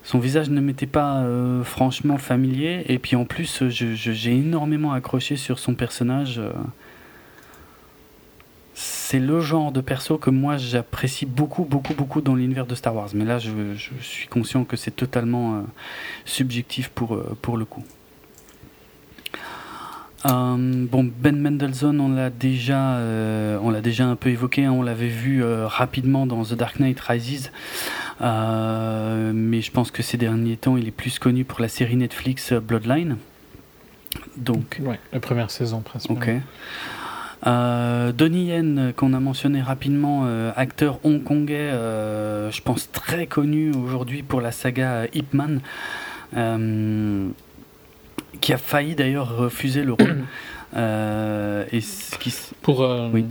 Son visage ne m'était pas euh, franchement familier, et puis en plus, je, je, j'ai énormément accroché sur son personnage. C'est le genre de perso que moi j'apprécie beaucoup, beaucoup, beaucoup dans l'univers de Star Wars. Mais là, je, je suis conscient que c'est totalement euh, subjectif pour, euh, pour le coup. Euh, bon, Ben Mendelsohn, on l'a déjà, euh, on l'a déjà un peu évoqué, hein, on l'avait vu euh, rapidement dans The Dark Knight Rises, euh, mais je pense que ces derniers temps, il est plus connu pour la série Netflix Bloodline. Donc, ouais, la première saison principalement. Ok. Euh, Donnie Yen, qu'on a mentionné rapidement, euh, acteur hongkongais, euh, je pense très connu aujourd'hui pour la saga Ip Man. Euh, qui a failli d'ailleurs refuser le rôle. euh, et ce qui s... Pour, euh, oui.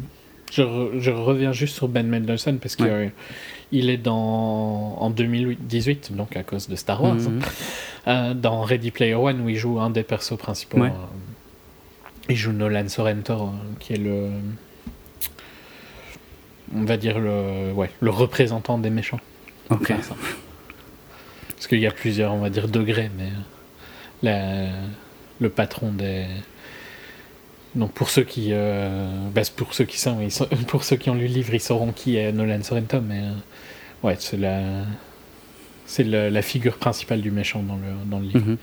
je, re, je reviens juste sur Ben Mendelsohn, parce qu'il ouais. euh, est dans, en deux mille dix-huit, donc à cause de Star Wars, mm-hmm. euh, dans Ready Player One, où il joue un des persos principaux. Ouais. Euh, il joue Nolan Sorrento, euh, qui est le... On va dire le, ouais, le représentant des méchants. Ok. Enfin, parce qu'il y a plusieurs, on va dire, degrés, mais... La, le patron des donc pour ceux qui euh, bah pour ceux qui sont, ils sont pour ceux qui ont lu le livre, ils sauront qui est Nolan Sorrento, mais euh, ouais c'est la c'est le, la figure principale du méchant dans le dans le livre. Mm-hmm.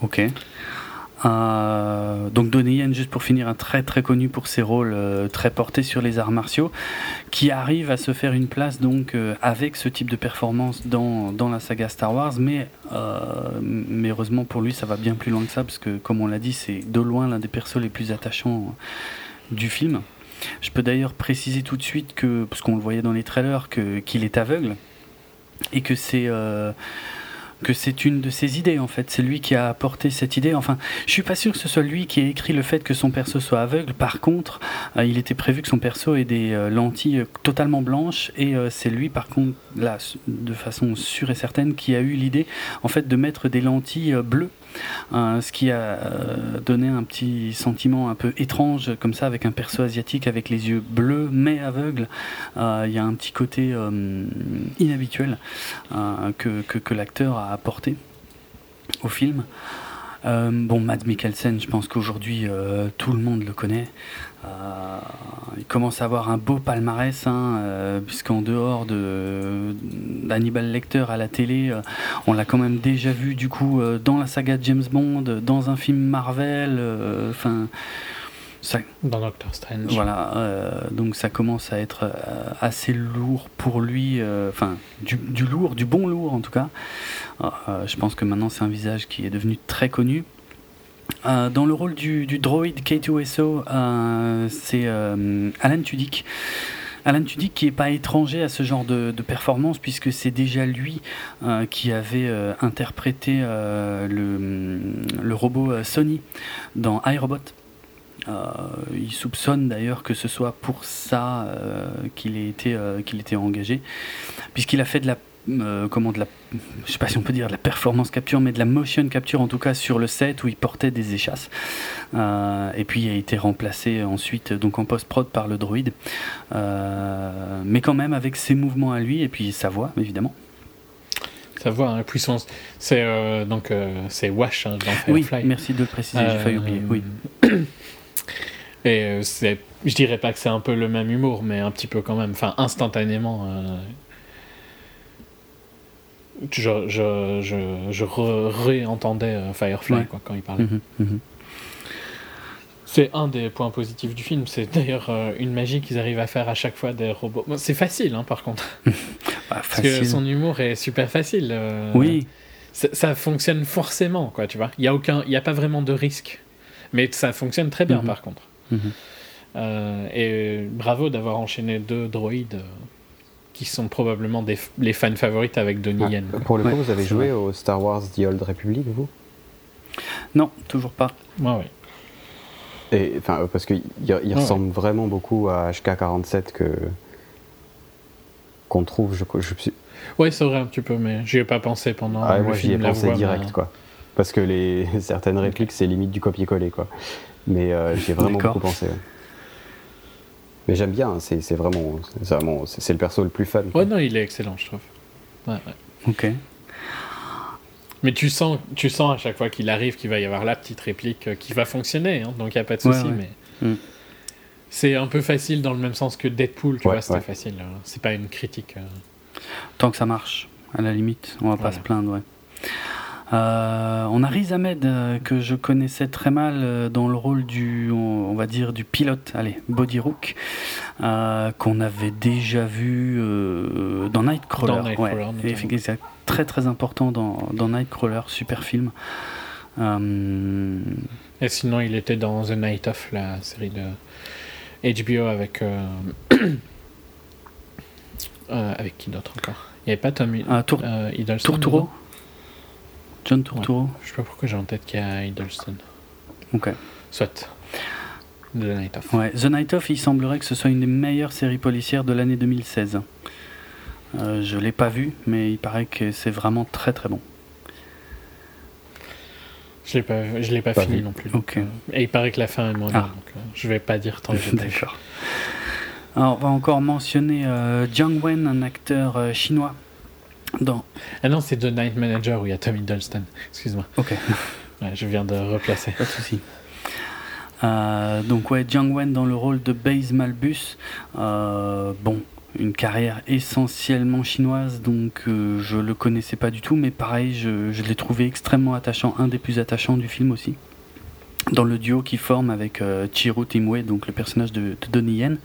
Ok. Euh, donc Donnie Yen, juste pour finir, un très très connu pour ses rôles euh, très portés sur les arts martiaux, qui arrive à se faire une place donc euh, avec ce type de performance dans, dans la saga Star Wars, mais, euh, mais heureusement pour lui, ça va bien plus loin que ça, parce que comme on l'a dit, c'est de loin l'un des persos les plus attachants euh, du film. Je peux d'ailleurs préciser tout de suite que, parce qu'on le voyait dans les trailers, que, qu'il est aveugle, et que c'est... Euh, que c'est une de ses idées, en fait. C'est lui qui a apporté cette idée. Enfin, je suis pas sûr que ce soit lui qui ait écrit le fait que son perso soit aveugle. Par contre, euh, il était prévu que son perso ait des euh, lentilles totalement blanches, et euh, c'est lui, par contre, là, de façon sûre et certaine, qui a eu l'idée, en fait, de mettre des lentilles euh, bleues, euh, ce qui a euh, donné un petit sentiment un peu étrange, comme ça, avec un perso asiatique avec les yeux bleus, mais aveugle. Il euh, y a un petit côté euh, inhabituel euh, que, que, que l'acteur a apporté. au film. Euh, bon, Mads Mikkelsen, je pense qu'aujourd'hui euh, tout le monde le connaît. Euh, il commence à avoir un beau palmarès, hein, euh, puisqu'en dehors de, d'Hannibal Lecter à la télé, euh, on l'a quand même déjà vu du coup euh, dans la saga James Bond, dans un film Marvel, enfin. Euh, Ça, dans Doctor Strange. Voilà, euh, donc ça commence à être euh, assez lourd pour lui, enfin euh, du, du lourd, du bon lourd en tout cas. Euh, je pense que maintenant c'est un visage qui est devenu très connu. Euh, dans le rôle du, du droïde K deux S O, euh, c'est euh, Alan Tudyk. Alan Tudyk qui n'est pas étranger à ce genre de, de performance, puisque c'est déjà lui euh, qui avait euh, interprété euh, le, le robot Sony dans iRobot. Euh, il soupçonne d'ailleurs que ce soit pour ça euh, qu'il ait été euh, qu'il était engagé, puisqu'il a fait de la euh, comment de la je sais pas si on peut dire de la performance capture, mais de la motion capture en tout cas sur le set où il portait des échasses. Euh, et puis il a été remplacé ensuite donc en post-prod par le droïde, euh, mais quand même avec ses mouvements à lui et puis sa voix évidemment. Sa voix, hein, puissance, c'est euh, donc euh, c'est Wash, hein, dans Firefly. Oui, merci de le préciser, euh... j'ai failli oublier. Oui. Et c'est, je dirais pas que c'est un peu le même humour, mais un petit peu quand même, enfin instantanément. Euh, je je, je, je réentendais Firefly, ouais, quoi, quand il parlait. Mmh, mmh. C'est un des points positifs du film, c'est d'ailleurs une magie qu'ils arrivent à faire à chaque fois des robots. Bon, c'est facile, hein, par contre. Bah, parce que son humour est super facile. Euh, oui. Ça, ça fonctionne forcément, quoi, tu vois. Il n'y a aucun, il n'y a pas vraiment de risque. Mais ça fonctionne très bien, mmh. par contre. Mmh. Euh, et bravo d'avoir enchaîné deux droïdes euh, qui sont probablement des f- les fans favorites avec Donnie ah, Yen. Pour le coup, ouais, vous avez joué vrai. au Star Wars The Old Republic, vous ? Non, toujours pas. Ah, oui. Et, parce qu'il il ah, ressemble ouais. vraiment beaucoup à H K quarante-sept que, qu'on trouve. Je, je, je... Oui, c'est vrai un petit peu, mais j'y ai pas pensé pendant ah, le moi, film. Moi, j'y ai pensé voix, direct, mais... quoi. Parce que les, certaines répliques, c'est limite du copier-coller, quoi. Mais euh, j'y ai vraiment D'accord. beaucoup pensé. Ouais. Mais j'aime bien, hein, c'est, c'est vraiment, c'est, vraiment c'est, c'est le perso le plus fun. Quoi. Ouais, non, il est excellent, je trouve. Ouais, ouais. Ok. Mais tu sens, tu sens à chaque fois qu'il arrive qu'il va y avoir la petite réplique qui va fonctionner, hein, donc il n'y a pas de souci. Ouais, ouais. Mais mm. c'est un peu facile dans le même sens que Deadpool, tu ouais, vois, c'était ouais. facile. Hein. C'est pas une critique. Euh... Tant que ça marche, à la limite, on va voilà. pas se plaindre, ouais. Euh, on a Riz Ahmed euh, que je connaissais très mal euh, dans le rôle du, on, on va dire du pilote, allez, Body Rook, euh, qu'on avait déjà vu euh, dans Nightcrawler. Dans Nightcrawler, ouais, c'est très très important dans, dans Nightcrawler, super film. Euh... Et sinon, il était dans The Night Of, la série de H B O avec euh... euh, avec qui d'autre encore ? Il n'y avait pas Tom uh, Tour- euh, Hiddleston. Turturro. John Turturro. Ouais, je sais pas pourquoi j'ai en tête qu'il y a Hiddleston. Ok. Soit. The Night Of. Ouais, The Night Of, il semblerait que ce soit une des meilleures séries policières de l'année deux mille seize. Euh, je l'ai pas vu, mais il paraît que c'est vraiment très très bon. Je l'ai pas, je l'ai pas, pas fini vu. non plus. Donc, ok. Euh, et il paraît que la fin est moins bien, ah. donc euh, je vais pas dire tant que D'accord. Alors, on va encore mentionner euh, Jiang Wen, un acteur euh, chinois. Dans. Ah non, c'est The Night Manager où il y a Tom Hiddleston. Excuse-moi. Ok. Ouais, je viens de replacer. Pas de souci. Euh, donc ouais, Jiang Wen dans le rôle de Baze Malbus. Euh, bon, une carrière essentiellement chinoise, donc euh, je le connaissais pas du tout, mais pareil, je, je l'ai trouvé extrêmement attachant, un des plus attachants du film aussi. Dans le duo qu'il forme avec euh, Chihiro Imwe, donc le personnage de, de Donnie Yen.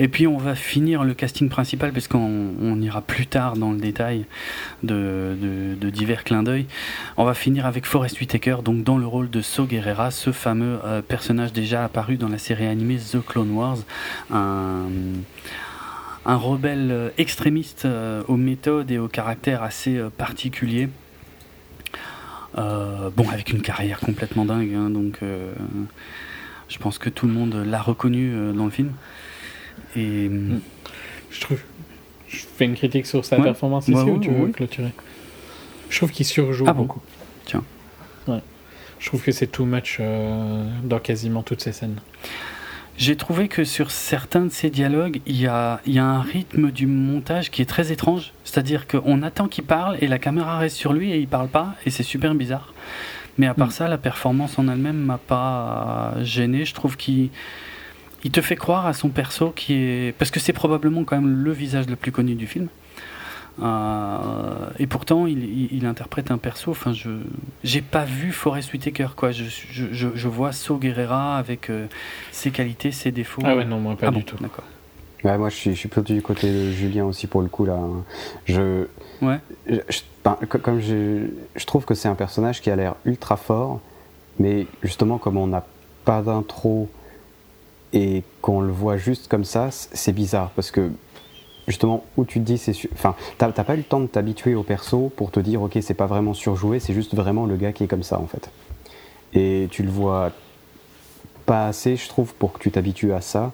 Et puis on va finir le casting principal, parce qu'on on ira plus tard dans le détail de, de, de divers clins d'œil. On va finir avec Forest Whitaker, donc dans le rôle de Saw Gerrera, ce fameux euh, personnage déjà apparu dans la série animée The Clone Wars, un, un rebelle extrémiste euh, aux méthodes et aux caractères assez euh, particuliers. Euh, bon, avec une carrière complètement dingue, hein, donc euh, je pense que tout le monde l'a reconnu euh, dans le film. Et... Je trouve. Je fais une critique sur sa ouais. performance ici ouais, ou ouais, tu veux ouais. clôturer ? Je trouve qu'il surjoue ah beaucoup. Bon. Tiens. Ouais. Je trouve que c'est too much euh, dans quasiment toutes ces scènes. J'ai trouvé que sur certains de ces dialogues, il y a, il y a un rythme du montage qui est très étrange. C'est-à-dire qu'on attend qu'il parle et la caméra reste sur lui et il parle pas et c'est super bizarre. Mais à part mmh. ça, la performance en elle-même m'a pas gêné. Je trouve qu'il il te fait croire à son perso qui est... Parce que c'est probablement quand même le visage le plus connu du film. Euh, et pourtant il, il, il interprète un perso, enfin je j'ai pas vu Forest Whitaker quoi, je je je, je vois Saw Gerrera avec euh, ses qualités, ses défauts. Ah ouais non moi pas ah du bon, tout. D'accord. Ouais, moi je suis je suis plutôt du côté de Julien aussi pour le coup là. Je ouais. Je, je, ben, comme je je trouve que c'est un personnage qui a l'air ultra fort, mais justement comme on n'a pas d'intro et qu'on le voit juste comme ça, c'est bizarre parce que justement, où tu te dis, c'est su... enfin, t'as, t'as pas eu le temps de t'habituer au perso pour te dire, ok, c'est pas vraiment surjoué, c'est juste vraiment le gars qui est comme ça en fait. Et tu le vois pas assez, je trouve, pour que tu t'habitues à ça.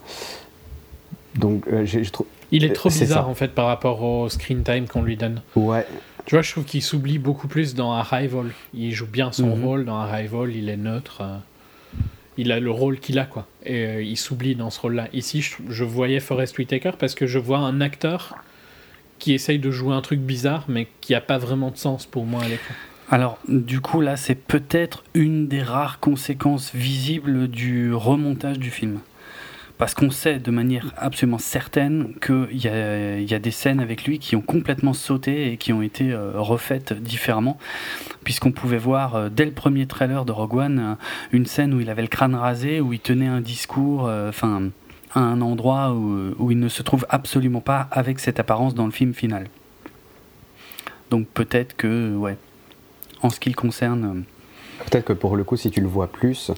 Donc, euh, j'ai, je trouve. Il est trop bizarre en fait par rapport au screen time qu'on lui donne. Ouais. Tu vois, je trouve qu'il s'oublie beaucoup plus dans Arrival. Il joue bien son mm-hmm. rôle dans Arrival, il est neutre. Euh... Il a le rôle qu'il a, quoi. Et euh, il s'oublie dans ce rôle-là. Ici, je, je voyais Forest Whitaker parce que je vois un acteur qui essaye de jouer un truc bizarre, mais qui n'a pas vraiment de sens pour moi à l'écran. Alors, du coup, là, c'est peut-être une des rares conséquences visibles du remontage du film. Parce qu'on sait de manière absolument certaine qu'il y a, y a des scènes avec lui qui ont complètement sauté et qui ont été euh, refaites différemment, puisqu'on pouvait voir euh, dès le premier trailer de Rogue One euh, une scène où il avait le crâne rasé, où il tenait un discours, enfin euh, à un endroit où, où il ne se trouve absolument pas avec cette apparence dans le film final. Donc peut-être que, ouais, en ce qui le concerne... Euh, Peut-être que pour le coup, si tu le vois plus,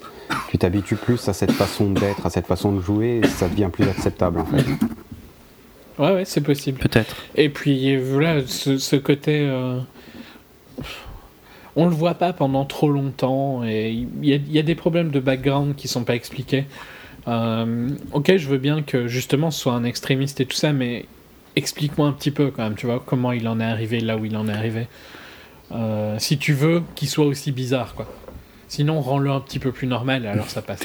tu t'habitues plus à cette façon d'être, à cette façon de jouer, et ça devient plus acceptable, en fait. Ouais, ouais, c'est possible. Peut-être. Et puis, voilà, ce, ce côté... Euh, on le voit pas pendant trop longtemps, et il y, y a des problèmes de background qui sont pas expliqués. Euh, ok, je veux bien que, justement, ce soit un extrémiste et tout ça, mais explique-moi un petit peu, quand même, tu vois, comment il en est arrivé là où il en est arrivé. Euh, si tu veux qu'il soit aussi bizarre quoi. Sinon rends-le un petit peu plus normal et alors ça passe.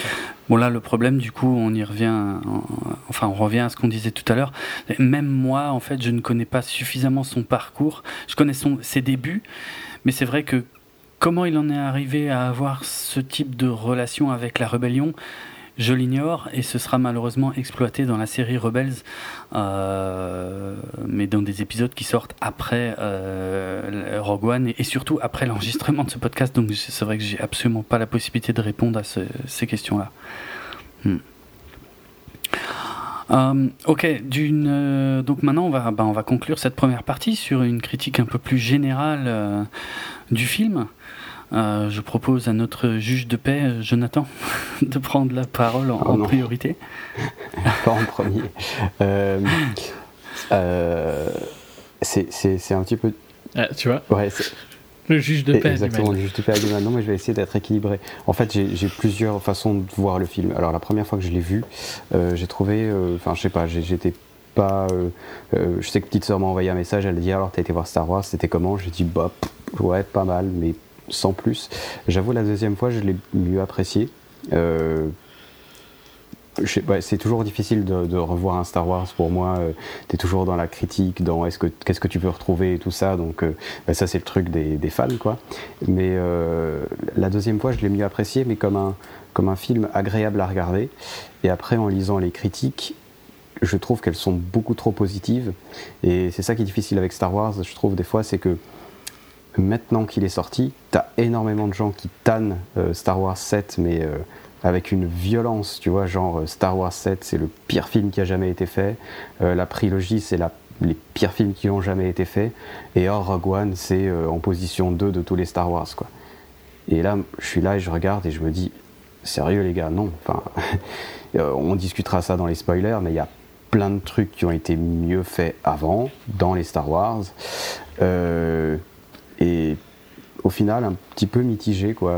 Bon là le problème du coup on y revient en... enfin on revient à ce qu'on disait tout à l'heure. Même moi en fait je ne connais pas suffisamment son parcours, je connais son... ses débuts, mais c'est vrai que comment il en est arrivé à avoir ce type de relation avec la rébellion, je l'ignore et ce sera malheureusement exploité dans la série Rebels, euh, mais dans des épisodes qui sortent après euh, Rogue One et, et surtout après l'enregistrement de ce podcast. Donc c'est vrai que j'ai absolument pas la possibilité de répondre à ce, ces questions-là. Hmm. Euh, ok, d'une, euh, donc maintenant on va, bah on va conclure cette première partie sur une critique un peu plus générale euh, du film. Euh, je propose à notre juge de paix, Jonathan, de prendre la parole en, oh en priorité. Pas en premier. Euh, euh, c'est, c'est, c'est un petit peu... Ah, tu vois ouais, c'est... Le juge de paix. Exactement, le juge de paix à non, mais je vais essayer d'être équilibré. En fait, j'ai, j'ai plusieurs façons de voir le film. Alors, la première fois que je l'ai vu, euh, j'ai trouvé... Enfin, euh, je sais pas, j'ai, j'étais... Pas, euh, euh, je sais que petite sœur m'a envoyé un message, elle a dit alors t'as été voir Star Wars, c'était comment? J'ai dit bah pff, ouais pas mal mais sans plus. J'avoue la deuxième fois je l'ai mieux apprécié. Euh, je sais, ouais, c'est toujours difficile de, de revoir un Star Wars pour moi. Euh, t'es toujours dans la critique, dans est-ce que qu'est-ce que tu peux retrouver et tout ça. Donc euh, bah, ça c'est le truc des, des fans quoi. Mais euh, la deuxième fois je l'ai mieux apprécié mais comme un comme un film agréable à regarder. Et après en lisant les critiques je trouve qu'elles sont beaucoup trop positives et c'est ça qui est difficile avec Star Wars je trouve des fois, c'est que maintenant qu'il est sorti, t'as énormément de gens qui tannent euh, Star Wars sept mais euh, avec une violence tu vois, genre Star Wars sept c'est le pire film qui a jamais été fait, euh, la prélogie c'est la, les pires films qui ont jamais été faits et or Rogue One c'est euh, en position deux de tous les Star Wars quoi. Et là je suis là et je regarde et je me dis sérieux les gars non enfin, on discutera ça dans les spoilers mais il y a plein de trucs qui ont été mieux faits avant, dans les Star Wars. Euh, et au final, un petit peu mitigé, quoi.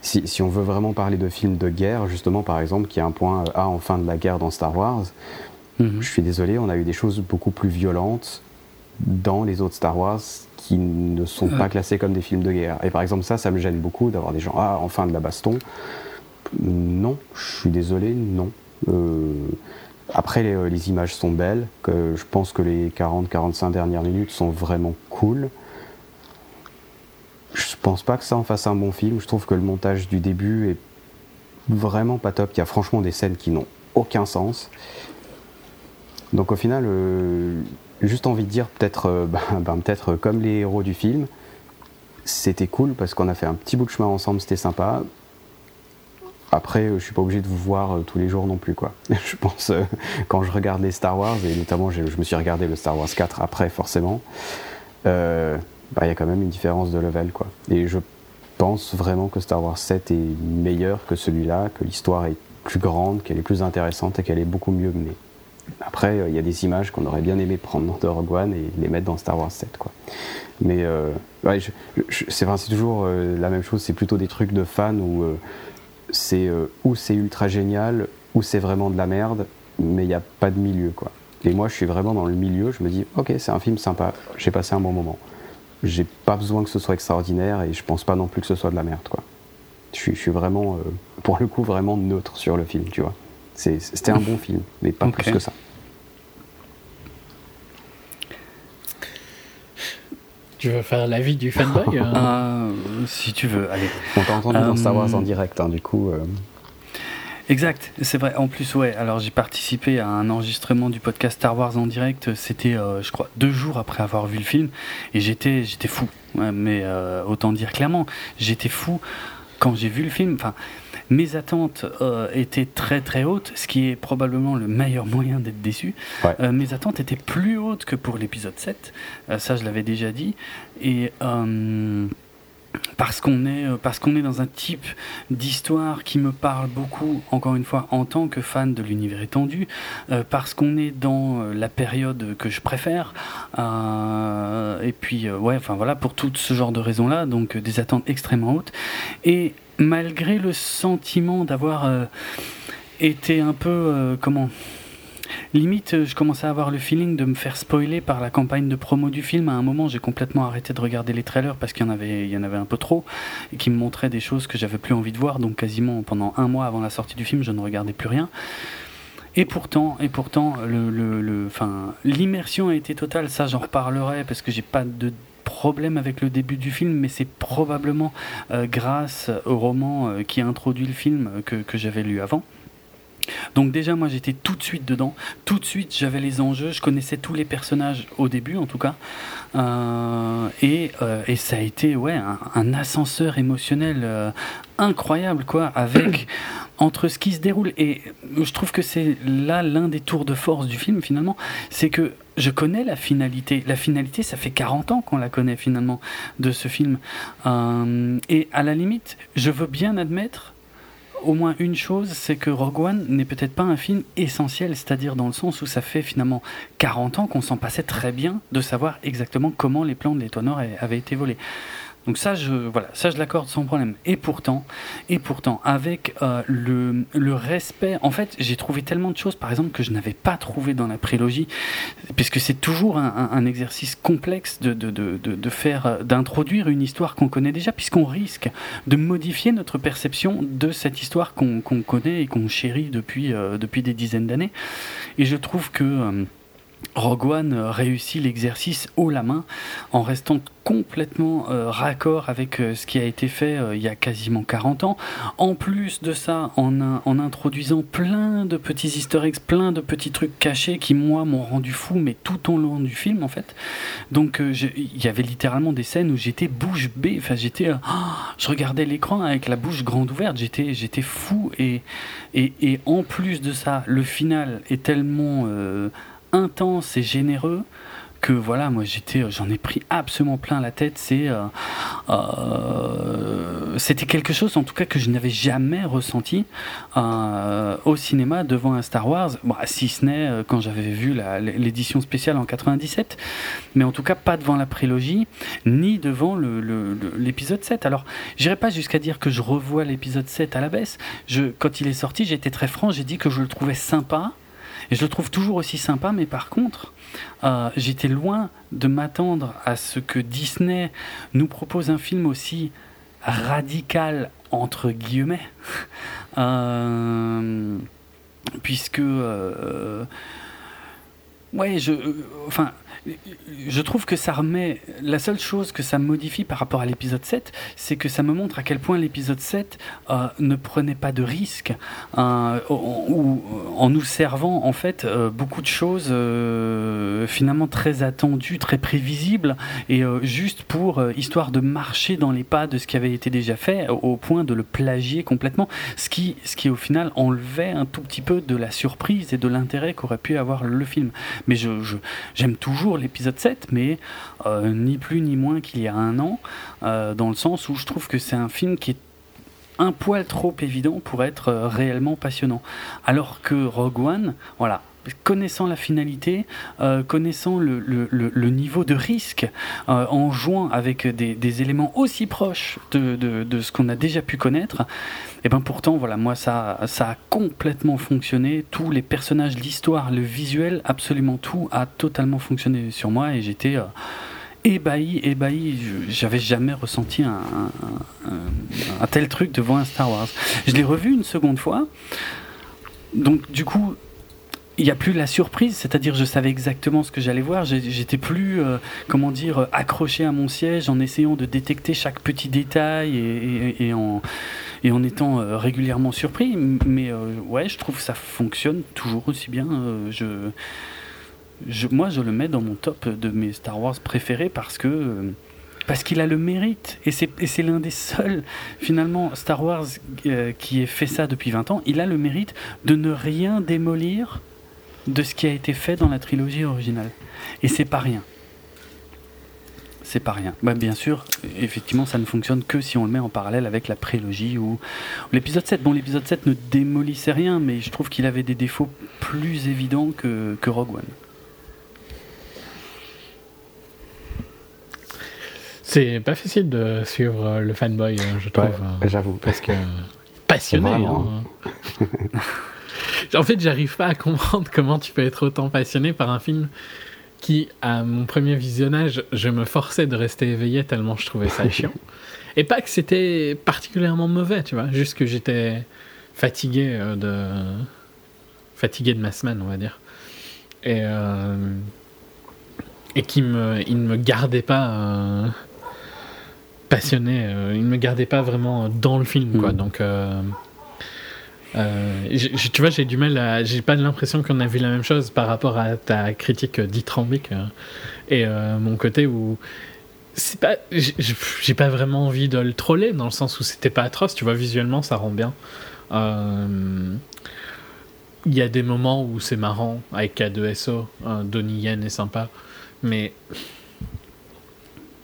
Si, si on veut vraiment parler de films de guerre, justement, par exemple, qui est un point A en fin de la guerre dans Star Wars, mm-hmm. je suis désolé, on a eu des choses beaucoup plus violentes dans les autres Star Wars qui ne sont euh. pas classées comme des films de guerre. Et par exemple, ça, ça me gêne beaucoup d'avoir des gens A en fin de la baston. Non, je suis désolé, non. Euh, après, les, les images sont belles. Que je pense que les quarante à quarante-cinq dernières minutes sont vraiment cool. Je pense pas que ça en fasse un bon film. Je trouve que le montage du début est vraiment pas top. Il y a franchement des scènes qui n'ont aucun sens. Donc au final, euh, juste envie de dire peut-être, euh, ben, ben, peut-être comme les héros du film, c'était cool parce qu'on a fait un petit bout de chemin ensemble, c'était sympa. Après, euh, je suis pas obligé de vous voir euh, tous les jours non plus, quoi. Je pense, euh, quand je regarde les Star Wars, et notamment je, je me suis regardé le Star Wars quatre après forcément, euh, bah, y a quand même une différence de level, quoi. Et je pense vraiment que Star Wars sept est meilleur que celui-là, que l'histoire est plus grande, qu'elle est plus intéressante et qu'elle est beaucoup mieux menée. Après, il euh, y a des images qu'on aurait bien aimé prendre de Rogue One et les mettre dans Star Wars sept, quoi. Mais euh, ouais, je, je, c'est, enfin, c'est toujours euh, la même chose, c'est plutôt des trucs de fans où euh, c'est euh, ou c'est ultra génial, ou c'est vraiment de la merde, mais il n'y a pas de milieu, quoi. Et moi, je suis vraiment dans le milieu, je me dis « Ok, c'est un film sympa, j'ai passé un bon moment ». J'ai pas besoin que ce soit extraordinaire et je pense pas non plus que ce soit de la merde, quoi. Je suis, je suis vraiment, euh, pour le coup, vraiment neutre sur le film, tu vois. C'est, c'était un bon film, mais pas okay. plus que ça. Tu veux faire l'avis du fanboy hein euh, si tu veux, allez. On t'a entendu um... dans Star Wars en direct, hein, du coup... Euh... Exact, c'est vrai. En plus, ouais. Alors, j'ai participé à un enregistrement du podcast Star Wars en direct. C'était, euh, je crois, deux jours après avoir vu le film, et j'étais, j'étais fou. Ouais, mais euh, autant dire clairement, j'étais fou quand j'ai vu le film. Enfin, mes attentes euh, étaient très très hautes, ce qui est probablement le meilleur moyen d'être déçu. Ouais. Euh, mes attentes étaient plus hautes que pour l'épisode sept. Euh, ça, je l'avais déjà dit. Et euh, Parce qu'on est, parce qu'on est dans un type d'histoire qui me parle beaucoup, encore une fois, en tant que fan de l'univers étendu, euh, parce qu'on est dans la période que je préfère, euh, et puis, euh, ouais, enfin voilà, pour tout ce genre de raisons-là, donc euh, des attentes extrêmement hautes, et malgré le sentiment d'avoir euh, été un peu, euh, comment... Limite, je commençais à avoir le feeling de me faire spoiler par la campagne de promo du film. À un moment, j'ai complètement arrêté de regarder les trailers parce qu'il y en avait, il y en avait un peu trop et qui me montraient des choses que j'avais plus envie de voir. Donc quasiment pendant un mois avant la sortie du film, je ne regardais plus rien. Et pourtant, et pourtant, le, le, le, enfin, l'immersion a été totale. Ça, j'en reparlerai parce que j'ai pas de problème avec le début du film, mais c'est probablement euh, grâce au roman euh, qui a introduit le film euh, que, que j'avais lu avant. Donc déjà moi j'étais tout de suite dedans, tout de suite j'avais les enjeux, je connaissais tous les personnages au début en tout cas, euh, et, euh, et ça a été ouais, un, un ascenseur émotionnel euh, incroyable quoi, avec entre ce qui se déroule, et je trouve que c'est là l'un des tours de force du film finalement, c'est que je connais la finalité, la finalité ça fait quarante ans qu'on la connaît finalement de ce film, euh, et à la limite je veux bien admettre au moins une chose, c'est que Rogue One n'est peut-être pas un film essentiel, c'est-à-dire dans le sens où ça fait finalement quarante ans qu'on s'en passait très bien de savoir exactement comment les plans de l'Étoile Noire avaient été volés. Donc ça, je voilà, ça je l'accorde sans problème. Et pourtant, et pourtant, avec euh, le le respect, en fait, j'ai trouvé tellement de choses, par exemple, que je n'avais pas trouvé dans la prélogie, puisque c'est toujours un, un, un exercice complexe de de de de faire, d'introduire une histoire qu'on connaît déjà, puisqu'on risque de modifier notre perception de cette histoire qu'on qu'on connaît et qu'on chérit depuis euh, depuis des dizaines d'années. Et je trouve que euh, Rogue One réussit l'exercice haut la main en restant complètement euh, raccord avec euh, ce qui a été fait euh, il y a quasiment quarante ans. En plus de ça, en, un, en introduisant plein de petits easter eggs, plein de petits trucs cachés qui, moi, m'ont rendu fou, mais tout au long du film, en fait. Donc, il euh, y avait littéralement des scènes où j'étais bouche bée. Enfin, j'étais... Euh, oh, je regardais l'écran avec la bouche grande ouverte. J'étais, j'étais fou. Et, et, et en plus de ça, le final est tellement... Euh, intense et généreux que voilà, moi j'étais, j'en ai pris absolument plein la tête. C'est, euh, euh, c'était quelque chose en tout cas que je n'avais jamais ressenti euh, au cinéma devant un Star Wars, bon, si ce n'est euh, quand j'avais vu la, l'édition spéciale en quatre-vingt-dix-sept, mais en tout cas pas devant la prélogie ni devant le, le, le, l'épisode sept. Alors j'irai pas jusqu'à dire que je revois l'épisode sept à la baisse. Je, quand il est sorti, j'étais très franc, j'ai dit que je le trouvais sympa. Et je le trouve toujours aussi sympa, mais par contre, euh, j'étais loin de m'attendre à ce que Disney nous propose un film aussi radical entre guillemets, euh, puisque euh, ouais, je, euh, enfin, je trouve que ça remet, la seule chose que ça modifie par rapport à l'épisode sept, c'est que ça me montre à quel point l'épisode sept euh, ne prenait pas de risques, euh, ou en nous servant en fait euh, beaucoup de choses euh, finalement très attendues, très prévisibles, et euh, juste pour euh, histoire de marcher dans les pas de ce qui avait été déjà fait, au point de le plagier complètement, ce qui, ce qui au final enlevait un tout petit peu de la surprise et de l'intérêt qu'aurait pu avoir le film. Mais je, je, j'aime toujours l'épisode sept, mais euh, ni plus ni moins qu'il y a un an, euh, dans le sens où je trouve que c'est un film qui est un poil trop évident pour être euh, réellement passionnant, alors que Rogue One, voilà, connaissant la finalité, euh, connaissant le, le, le, le niveau de risque, euh, en jouant avec des, des éléments aussi proches de, de, de ce qu'on a déjà pu connaître, et bien pourtant, voilà, moi ça, ça a complètement fonctionné, tous les personnages, l'histoire, le visuel, absolument tout a totalement fonctionné sur moi, et j'étais euh, ébahi, ébahi, j'avais jamais ressenti un, un, un, un tel truc devant un Star Wars. Je l'ai revu une seconde fois, donc du coup, il n'y a plus la surprise, c'est-à-dire je savais exactement ce que j'allais voir, j'étais plus, euh, comment dire, accroché à mon siège en essayant de détecter chaque petit détail et, et, et, en, et en étant euh, régulièrement surpris, mais euh, ouais, je trouve que ça fonctionne toujours aussi bien, euh, je, je, moi je le mets dans mon top de mes Star Wars préférés parce que... Euh, Parce qu'il a le mérite, et c'est, et c'est l'un des seuls, finalement, Star Wars euh, qui ait fait ça depuis vingt ans, il a le mérite de ne rien démolir de ce qui a été fait dans la trilogie originale. Et c'est pas rien. C'est pas rien. Bah, bien sûr, effectivement, ça ne fonctionne que si on le met en parallèle avec la prélogie ou l'épisode sept. Bon, l'épisode sept ne démolissait rien, mais je trouve qu'il avait des défauts plus évidents que, que Rogue One. C'est pas facile de suivre le fanboy, je trouve. Ouais, j'avoue. Parce que passionné. Hein. En fait, j'arrive pas à comprendre comment tu peux être autant passionné par un film qui, à mon premier visionnage, je me forçais de rester éveillé tellement je trouvais ça chiant. Et pas que c'était particulièrement mauvais, tu vois. Juste que j'étais fatigué de fatigué de ma semaine, on va dire. Et euh... et qui me, il ne me gardait pas. Euh... passionné, euh, il ne me gardait pas vraiment dans le film, quoi. Mmh. Donc, euh, euh, j'ai, tu vois, j'ai du mal à, j'ai pas l'impression qu'on a vu la même chose par rapport à ta critique dithyrambique euh, et euh, mon côté où c'est pas, j'ai, j'ai pas vraiment envie de le troller dans le sens où c'était pas atroce, tu vois, visuellement ça rend bien. Il euh, y a des moments où c'est marrant avec K deux S O, hein, Donnie Yen est sympa, mais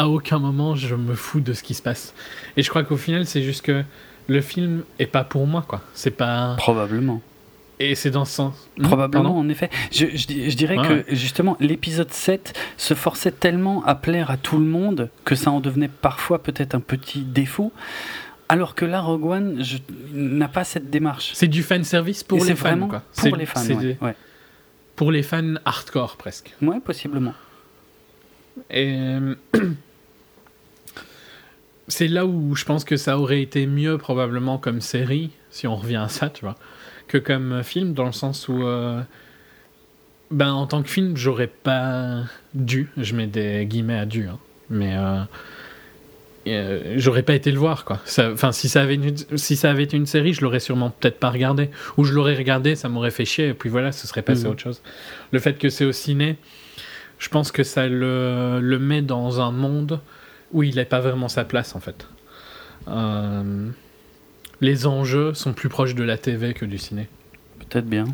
à aucun moment je me fous de ce qui se passe. Et je crois qu'au final, c'est juste que le film est pas pour moi, quoi. C'est pas. Probablement. Et c'est dans ce sens. Probablement, mmh, en effet. Je, je, je dirais ouais, que, justement, l'épisode sept se forçait tellement à plaire à tout le monde que ça en devenait parfois peut-être un petit défaut. Alors que là, Rogue One je, n'a pas cette démarche. C'est du fanservice pour les fans, quoi. Pour les fans, ouais. Ouais. Pour les fans hardcore, presque. Ouais, possiblement. Et c'est là où je pense que ça aurait été mieux probablement comme série, si on revient à ça, tu vois, que comme film, dans le sens où euh, ben en tant que film j'aurais pas dû, je mets des guillemets à dû, hein, mais euh, euh, j'aurais pas été le voir, quoi. Enfin, si ça avait une, si ça avait été une série, je l'aurais sûrement peut-être pas regardé, ou je l'aurais regardé, ça m'aurait fait chier, et puis voilà, ce serait passé mmh. autre chose. Le fait que c'est au ciné, je pense que ça le, le met dans un monde où il n'a pas vraiment sa place, en fait. Euh, les enjeux sont plus proches de la T V que du ciné. Peut-être bien.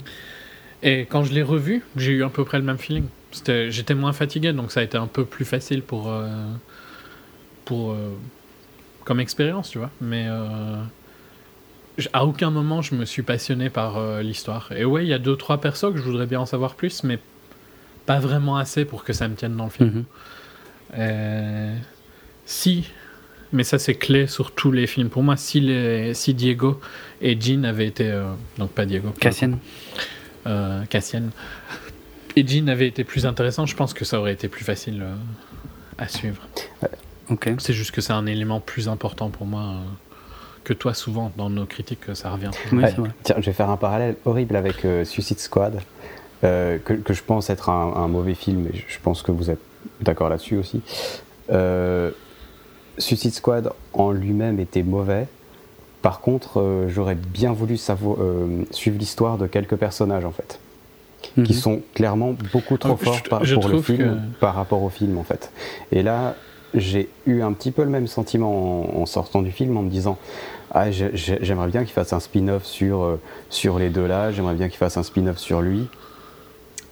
Et quand je l'ai revu, j'ai eu à peu près le même feeling. C'était, j'étais moins fatigué, donc ça a été un peu plus facile pour... Euh, pour euh, comme expérience, tu vois. Mais euh, à aucun moment, je me suis passionné par euh, l'histoire. Et ouais, il y a deux, trois persos que je voudrais bien en savoir plus, mais pas vraiment assez pour que ça me tienne dans le film. Mmh. Euh, si, mais ça c'est clé sur tous les films. Pour moi, si, les, si Diego et Jean avaient été... Euh, donc pas Diego. Cassian. Euh, Cassian. Et Jean avaient été plus intéressants, je pense que ça aurait été plus facile euh, à suivre. Okay. C'est juste que c'est un élément plus important pour moi euh, que toi, souvent, dans nos critiques, ça revient. Oui, ouais. Tiens, je vais faire un parallèle horrible avec euh, Suicide Squad, euh, que, que je pense être un, un mauvais film, et je pense que vous êtes d'accord là-dessus aussi. Euh, Suicide Squad, en lui-même, était mauvais. Par contre, euh, j'aurais bien voulu savoir, euh, suivre l'histoire de quelques personnages, en fait. Mm-hmm. Qui sont clairement beaucoup trop forts par, pour le film que... par rapport au film en fait. Et là, j'ai eu un petit peu le même sentiment en, en sortant du film en me disant ah, j'ai, j'aimerais bien qu'il fasse un spin-off sur, euh, sur les deux là, j'aimerais bien qu'il fasse un spin-off sur lui.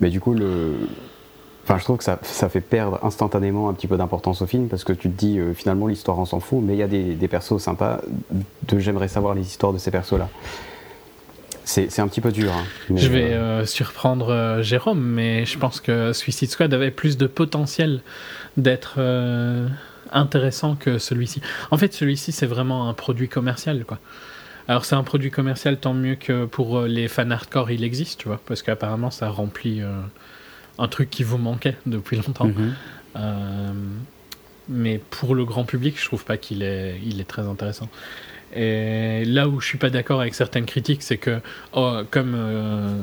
Mais du coup, le... enfin, je trouve que ça, ça fait perdre instantanément un petit peu d'importance au film parce que tu te dis euh, finalement l'histoire on s'en fout, mais il y a des, des persos sympas, de, j'aimerais savoir les histoires de ces persos là. C'est, c'est un petit peu dur. Hein, mais... Je vais euh, surprendre euh, Jérôme, mais je pense que Suicide Squad avait plus de potentiel d'être euh, intéressant que celui-ci. En fait, celui-ci, c'est vraiment un produit commercial, quoi. Alors, c'est un produit commercial, tant mieux que pour euh, les fans hardcore, il existe, tu vois, parce qu'apparemment, ça remplit euh, un truc qui vous manquait depuis longtemps. Mm-hmm. Euh, mais pour le grand public, je trouve pas qu'il est, il est très intéressant. Et là où je suis pas d'accord avec certaines critiques, c'est que, oh, comme, euh,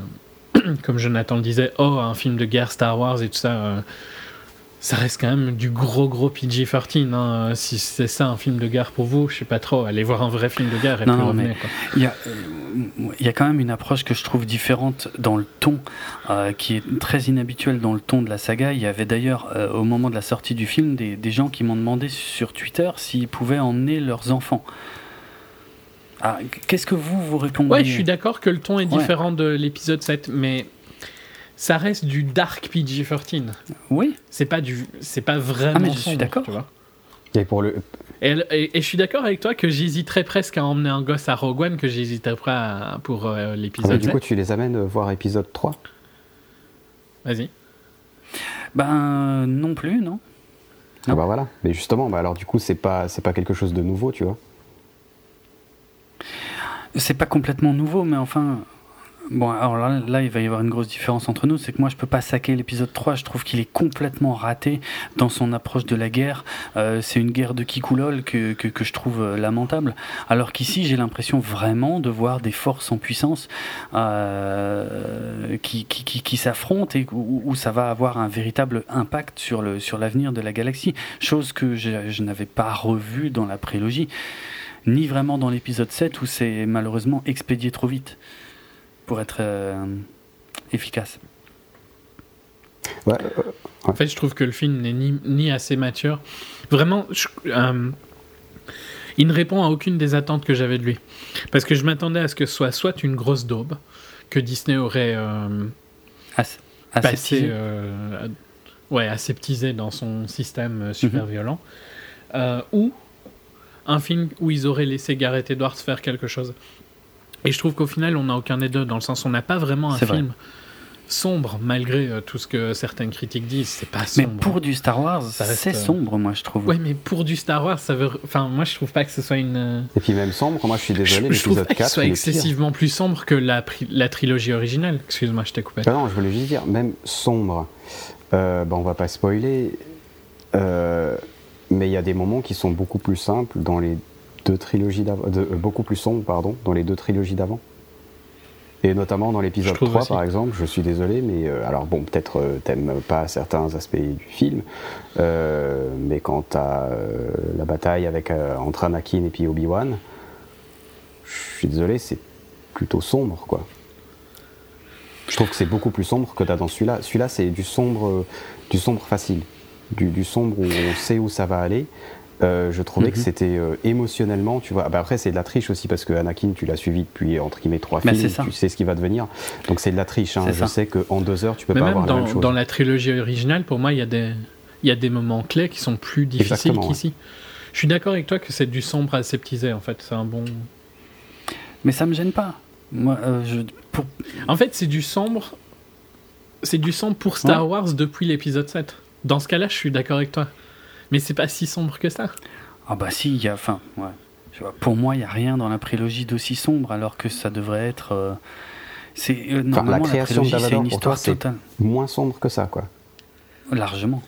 comme Jonathan le disait, oh, un film de guerre Star Wars et tout ça, euh, ça reste quand même du gros gros P G quatorze. Hein. Si c'est ça un film de guerre pour vous, je sais pas trop. Allez voir un vrai film de guerre et non, puis non, revenez. Il y a, il y a quand même une approche que je trouve différente dans le ton, euh, qui est très inhabituelle dans le ton de la saga. Il y avait d'ailleurs, euh, au moment de la sortie du film, des, des gens qui m'ont demandé sur Twitter s'ils pouvaient emmener leurs enfants. Ah, qu'est-ce que vous, vous répondez ? Ouais, je suis d'accord que le ton est différent ouais. de l'épisode sept, mais ça reste du dark P G quatorze. Oui. C'est pas, du, c'est pas vraiment ah, mais je sombre, suis d'accord. Tu vois. Et, pour le... et, et, et je suis d'accord avec toi que j'hésiterais presque à emmener un gosse à Rogue One, que j'hésiterais pas à, à, pour euh, l'épisode ouais, du sept. Du coup, tu les amènes voir épisode trois ? Vas-y. Ben, non plus, non. Ah non. Bah voilà. Mais justement, bah alors du coup, c'est pas, c'est pas quelque chose de nouveau, tu vois. C'est pas complètement nouveau, mais enfin... Bon, alors là, là, il va y avoir une grosse différence entre nous, c'est que moi, je peux pas saquer l'épisode trois, je trouve qu'il est complètement raté dans son approche de la guerre. Euh, c'est une guerre de kikoulol que, que, que je trouve lamentable, alors qu'ici, j'ai l'impression vraiment de voir des forces en puissance euh, qui, qui, qui, qui s'affrontent et où, où ça va avoir un véritable impact sur, le, sur l'avenir de la galaxie, chose que je, je n'avais pas revue dans la prélogie. Ni vraiment dans l'épisode sept où c'est malheureusement expédié trop vite pour être euh, efficace. Ouais, ouais. En fait, je trouve que le film n'est ni, ni assez mature. Vraiment, je, euh, il ne répond à aucune des attentes que j'avais de lui. Parce que je m'attendais à ce que ce soit soit une grosse daube que Disney aurait euh, As- passé, euh, ouais, aseptisé dans son système super mm-hmm. violent, euh, ou un film où ils auraient laissé Gareth Edwards faire quelque chose. Et je trouve qu'au final, on n'a aucun des deux, dans le sens où on n'a pas vraiment un c'est film vrai. sombre, malgré euh, tout ce que certaines critiques disent. C'est pas sombre. Mais pour du Star Wars, ça reste, c'est sombre, moi, je trouve. Oui, mais pour du Star Wars, ça veut... Enfin, moi, je trouve pas que ce soit une... Et puis même sombre, moi, je suis désolé, je, je trouve pas que ce soit excessivement plus sombre que la, la trilogie originale. Excuse-moi, je t'ai coupé. Ben non, je voulais juste dire, même sombre, euh, ben on va pas spoiler... Euh... Mais il y a des moments qui sont beaucoup plus simples dans les deux trilogies d'avant, de, euh, beaucoup plus sombres, pardon, dans les deux trilogies d'avant. Et notamment dans l'épisode trois, aussi. Par exemple, je suis désolé, mais euh, alors bon, peut-être euh, t'aimes pas certains aspects du film, euh, mais quand t'as euh, la bataille avec, euh, entre Anakin et puis Obi-Wan, je suis désolé, c'est plutôt sombre, quoi. Je trouve que c'est beaucoup plus sombre que t'as dans celui-là. Celui-là, c'est du sombre, euh, du sombre facile. Du, du sombre où on sait où ça va aller, euh, je trouvais mm-hmm. que c'était euh, émotionnellement, tu vois. Bah après, c'est de la triche aussi, parce que Anakin, tu l'as suivi depuis, entre guillemets, trois films, ben tu sais ce qu'il va devenir. Donc c'est de la triche, hein. Je ça. sais qu'en deux heures, tu peux mais pas avoir dans, la même chose. Dans la trilogie originale, pour moi, il y, y a des moments clés qui sont plus difficiles Exactement, qu'ici. Ouais. Je suis d'accord avec toi que c'est du sombre aseptisé, en fait. C'est un bon... Mais ça me gêne pas. Moi, euh, je... pour... En fait, c'est du sombre... C'est du sombre pour Star ouais. Wars depuis l'épisode sept. Dans ce cas-là, je suis d'accord avec toi. Mais c'est pas si sombre que ça. Ah bah si, il y a... Enfin, ouais. Je vois, pour moi, il n'y a rien dans la prélogie d'aussi sombre, alors que ça devrait être... Euh, c'est, euh, enfin, normalement, la création la prélogie, de Davador, c'est une histoire pour toi, totale. C'est moins sombre que ça, quoi. Largement.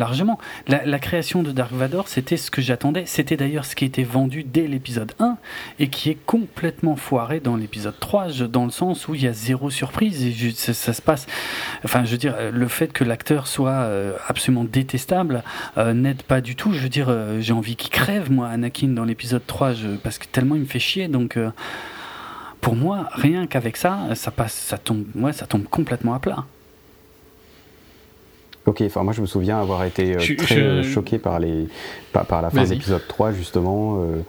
largement. La, la création de Dark Vador, c'était ce que j'attendais. C'était d'ailleurs ce qui était vendu dès l'épisode un et qui est complètement foiré dans l'épisode trois, dans le sens où il y a zéro surprise. Et je, ça, ça se passe... Enfin, je veux dire, le fait que l'acteur soit euh, absolument détestable euh, n'aide pas du tout. Je veux dire, euh, j'ai envie qu'il crève, moi, Anakin, dans l'épisode trois, je, parce que tellement il me fait chier, donc... Euh, pour moi, rien qu'avec ça, ça passe, ça tombe, ouais, ça tombe complètement à plat. Ok, enfin moi je me souviens avoir été euh, je, très je... choqué par les, par, par la fin de l'épisode trois justement, euh,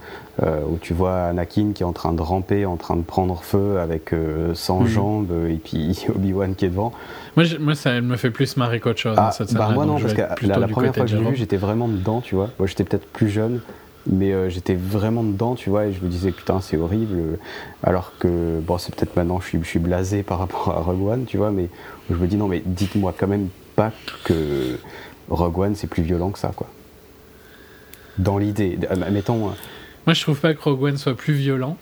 euh, où tu vois Anakin qui est en train de ramper, en train de prendre feu avec euh, cent mm. jambes, et puis Obi-Wan qui est devant. Moi, je, moi ça elle me fait plus marrer qu'autre chose. Ah, hein, cette bah moi non, parce que la, la première fois que je l'ai vu, j'étais vraiment dedans, tu vois. Moi j'étais peut-être plus jeune. Mais euh, j'étais vraiment dedans, tu vois, et je me disais putain c'est horrible, alors que bon c'est peut-être maintenant je suis, je suis blasé par rapport à Rogue One, tu vois, mais je me dis non mais dites-moi quand même pas que Rogue One c'est plus violent que ça, quoi. Dans l'idée, mettons. Moi je trouve pas que Rogue One soit plus violent.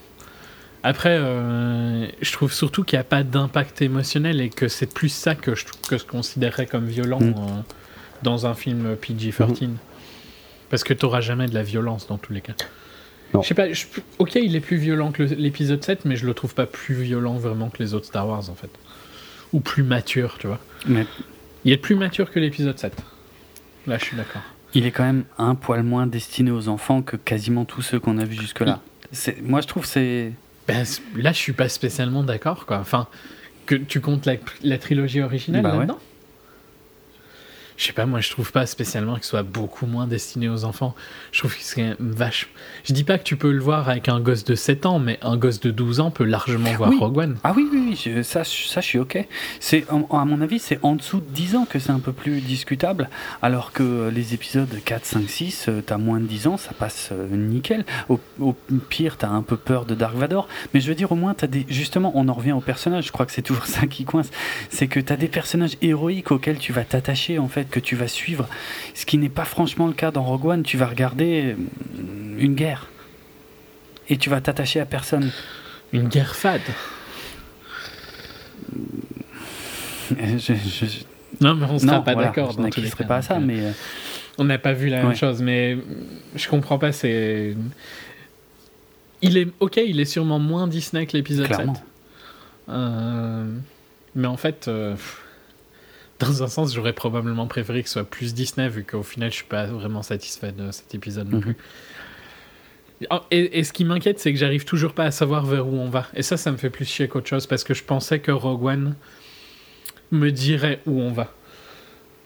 Après, euh, je trouve surtout qu'il n'y a pas d'impact émotionnel et que c'est plus ça que je, que je considérerais comme violent mmh. euh, dans un film P G treize. Mmh. Parce que t'auras jamais de la violence dans tous les cas. Non. Je sais pas, je, ok, il est plus violent que le, l'épisode sept, mais je le trouve pas plus violent vraiment que les autres Star Wars en fait. Ou plus mature, tu vois. Mais... il est plus mature que l'épisode sept. Là, je suis d'accord. Il est quand même un poil moins destiné aux enfants que quasiment tous ceux qu'on a vus jusque-là. C'est, moi, je trouve c'est. Ben, là, je suis pas spécialement d'accord, quoi. Enfin, que tu comptes la, la trilogie originale bah, là-dedans ouais. Je sais pas, moi je trouve pas spécialement qu'il soit beaucoup moins destiné aux enfants. Je trouve que c'est vache. Je dis pas que tu peux le voir avec un gosse de sept ans, mais un gosse de douze ans peut largement voir oui. Rogue One. Ah oui, oui, oui je, ça, ça je suis ok. C'est, à mon avis, c'est en dessous de dix ans que c'est un peu plus discutable, alors que les épisodes quatre, cinq, six, t'as moins de dix ans, ça passe nickel. Au, au pire, t'as un peu peur de Dark Vador, mais je veux dire, au moins, t'as des. Justement, on en revient aux personnages, je crois que c'est toujours ça qui coince. C'est que t'as des personnages héroïques auxquels tu vas t'attacher, en fait, que tu vas suivre, ce qui n'est pas franchement le cas dans Rogue One. Tu vas regarder une guerre et tu vas t'attacher à personne. Une guerre fade. je, je, je... Non mais on ne sera non, pas voilà, d'accord dans tous les cas. Pas à ça, mais... on n'a pas vu la ouais. même chose, mais je comprends pas. C'est il est ok, il est sûrement moins Disney que l'épisode clairement. sept euh... mais en fait euh... dans un sens, j'aurais probablement préféré que ce soit plus Disney, vu qu'au final, je suis pas vraiment satisfait de cet épisode non plus. Et, et ce qui m'inquiète, c'est que j'arrive toujours pas à savoir vers où on va. Et ça, ça me fait plus chier qu'autre chose, parce que je pensais que Rogue One me dirait où on va.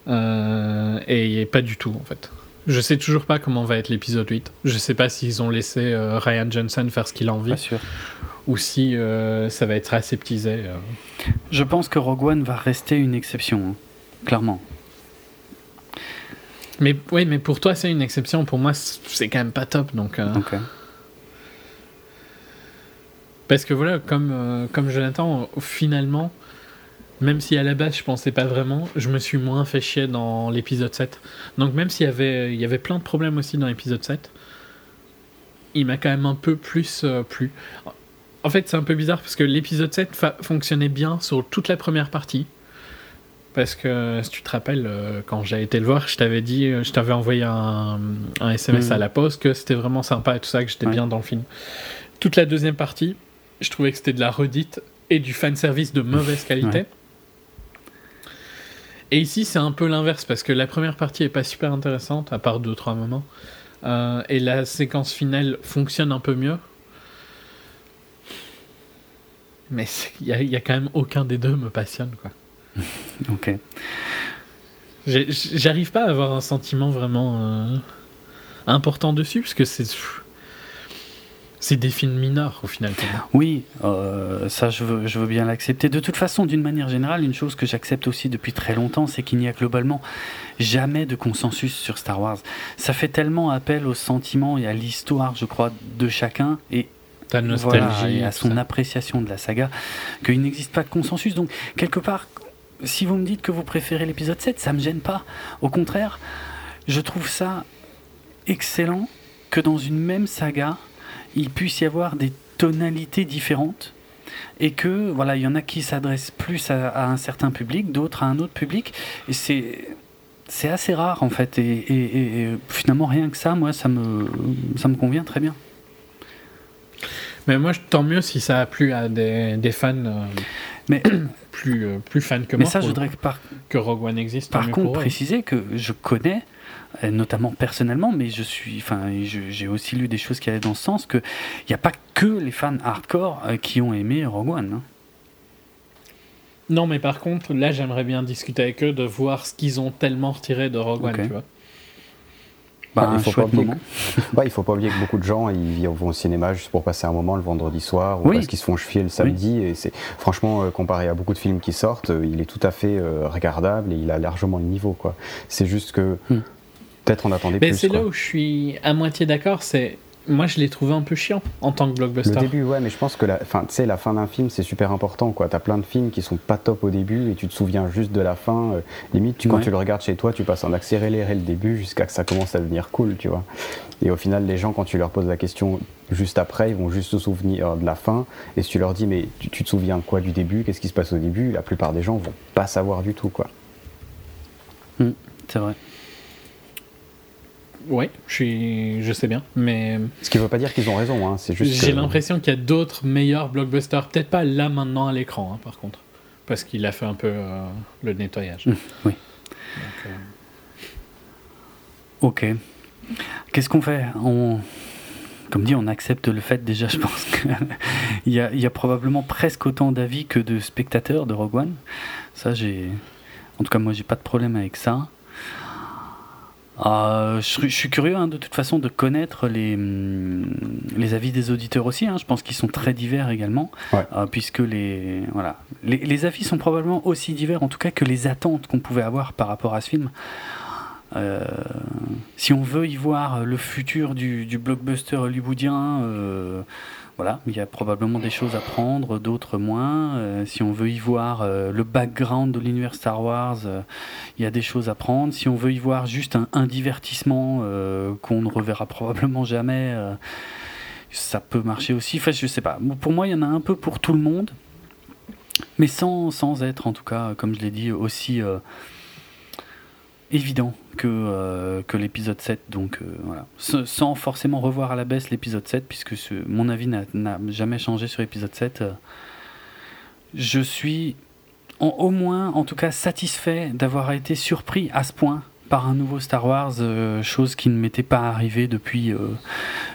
Euh, et, et pas du tout, en fait. Je sais toujours pas comment va être l'épisode huit. Je sais pas s'ils ont laissé euh, Ryan Johnson faire ce qu'il a envie. Pas sûr. Ou si euh, ça va être aseptisé. Euh. Je pense que Rogue One va rester une exception, hein. Clairement. Mais oui, mais pour toi c'est une exception, pour moi c'est quand même pas top, donc. Euh... Okay. Parce que voilà, comme euh, comme Jonathan, finalement, même si à la base je pensais pas vraiment, je me suis moins fait chier dans l'épisode sept. Donc même s'il y avait il y avait plein de problèmes aussi dans l'épisode sept, il m'a quand même un peu plus euh, plu. En fait, c'est un peu bizarre parce que l'épisode sept fa- fonctionnait bien sur toute la première partie. Parce que, si tu te rappelles, euh, quand j'ai été le voir, je t'avais dit, je t'avais envoyé un, un S M S mmh. à la pause, que c'était vraiment sympa et tout ça, que j'étais ouais. bien dans le film. Toute la deuxième partie, je trouvais que c'était de la redite et du fanservice de mauvaise qualité. Ouais. Et ici, c'est un peu l'inverse parce que la première partie n'est pas super intéressante, à part deux, trois moments. Euh, et la séquence finale fonctionne un peu mieux. Mais il y, y a quand même aucun des deux me passionne, quoi. Ok. J'ai, j'arrive pas à avoir un sentiment vraiment euh, important dessus, parce que c'est, c'est des films mineurs, au final. Oui, euh, ça, je veux, je veux bien l'accepter. De toute façon, d'une manière générale, une chose que j'accepte aussi depuis très longtemps, c'est qu'il n'y a globalement jamais de consensus sur Star Wars. Ça fait tellement appel aux sentiments et à l'histoire, je crois, de chacun, et à nostalgie, voilà, et à son ça. appréciation de la saga, qu'il n'existe pas de consensus. Donc, quelque part, si vous me dites que vous préférez l'épisode sept, ça ne me gêne pas. Au contraire, je trouve ça excellent que dans une même saga, il puisse y avoir des tonalités différentes et que, voilà, il y en a qui s'adressent plus à, à un certain public, d'autres à un autre public. Et c'est... c'est assez rare en fait, et, et, et finalement rien que ça, moi ça me, ça me convient très bien. Mais moi tant mieux si ça a plu à des, des fans euh, mais, plus, euh, plus fans que mais moi ça, je voudrais que, par, que Rogue One existe. Par contre préciser que je connais, notamment personnellement, mais je suis, enfin, je, j'ai aussi lu des choses qui allaient dans ce sens, qu'il n'y a pas que les fans hardcore qui ont aimé Rogue One, hein. Non, mais par contre, là, j'aimerais bien discuter avec eux de voir ce qu'ils ont tellement retiré de Rogue okay. One, tu vois. Bah, il ne faut, que... ouais, faut pas oublier que beaucoup de gens ils vont au cinéma juste pour passer un moment le vendredi soir, ou oui. parce qu'ils se font chier le samedi. Oui. Et c'est... Franchement, comparé à beaucoup de films qui sortent, il est tout à fait euh, regardable et il a largement le niveau, quoi. C'est juste que hmm. peut-être on attendait mais plus. Mais c'est quoi. Là où je suis à moitié d'accord, c'est... Moi, je l'ai trouvé un peu chiant en tant que blockbuster. Le début, ouais, mais je pense que la fin, tu sais, la fin d'un film, c'est super important, quoi. T'as plein de films qui sont pas top au début et tu te souviens juste de la fin. Euh, limite, tu, ouais. quand tu le regardes chez toi, tu passes en accéléré le début jusqu'à que ça commence à devenir cool, tu vois. Et au final, les gens, quand tu leur poses la question juste après, ils vont juste se souvenir de la fin. Et si tu leur dis, mais tu, tu te souviens de quoi du début ? Qu'est-ce qui se passe au début ? La plupart des gens vont pas savoir du tout, quoi. Mmh, c'est vrai. Oui, je, suis... je sais bien, mais... Ce qui ne veut pas dire qu'ils ont raison, hein. C'est juste J'ai que... l'impression qu'il y a d'autres meilleurs blockbusters, peut-être pas là maintenant à l'écran, hein, par contre, parce qu'il a fait un peu euh, le nettoyage. Mmh, oui. Donc, euh... Ok. Qu'est-ce qu'on fait ? On... Comme dit, on accepte le fait déjà, je pense qu'il y, y a probablement presque autant d'avis que de spectateurs de Rogue One. Ça, j'ai... En tout cas, moi, j'ai pas de problème avec ça. Euh, je, je suis curieux hein, de toute façon de connaître les, les avis des auditeurs aussi, hein, je pense qu'ils sont très divers également, ouais. euh, puisque les, voilà, les, les avis sont probablement aussi divers en tout cas que les attentes qu'on pouvait avoir par rapport à ce film. Euh, si on veut y voir le futur du, du blockbuster hollywoodien, euh, voilà, il y a probablement des choses à prendre, d'autres moins. Euh, si on veut y voir euh, le background de l'univers Star Wars, euh, il y a des choses à prendre. Si on veut y voir juste un, un divertissement euh, qu'on ne reverra probablement jamais, euh, ça peut marcher aussi. Enfin, je sais pas. Pour moi, il y en a un peu pour tout le monde, mais sans, sans être, en tout cas, comme je l'ai dit, aussi... Euh, évident que, euh, que l'épisode sept, donc euh, voilà. S- sans forcément revoir à la baisse l'épisode sept, puisque ce, mon avis n'a, n'a jamais changé sur l'épisode sept. Euh, je suis en, au moins, en tout cas, satisfait d'avoir été surpris à ce point par un nouveau Star Wars, euh, chose qui ne m'était pas arrivée depuis euh,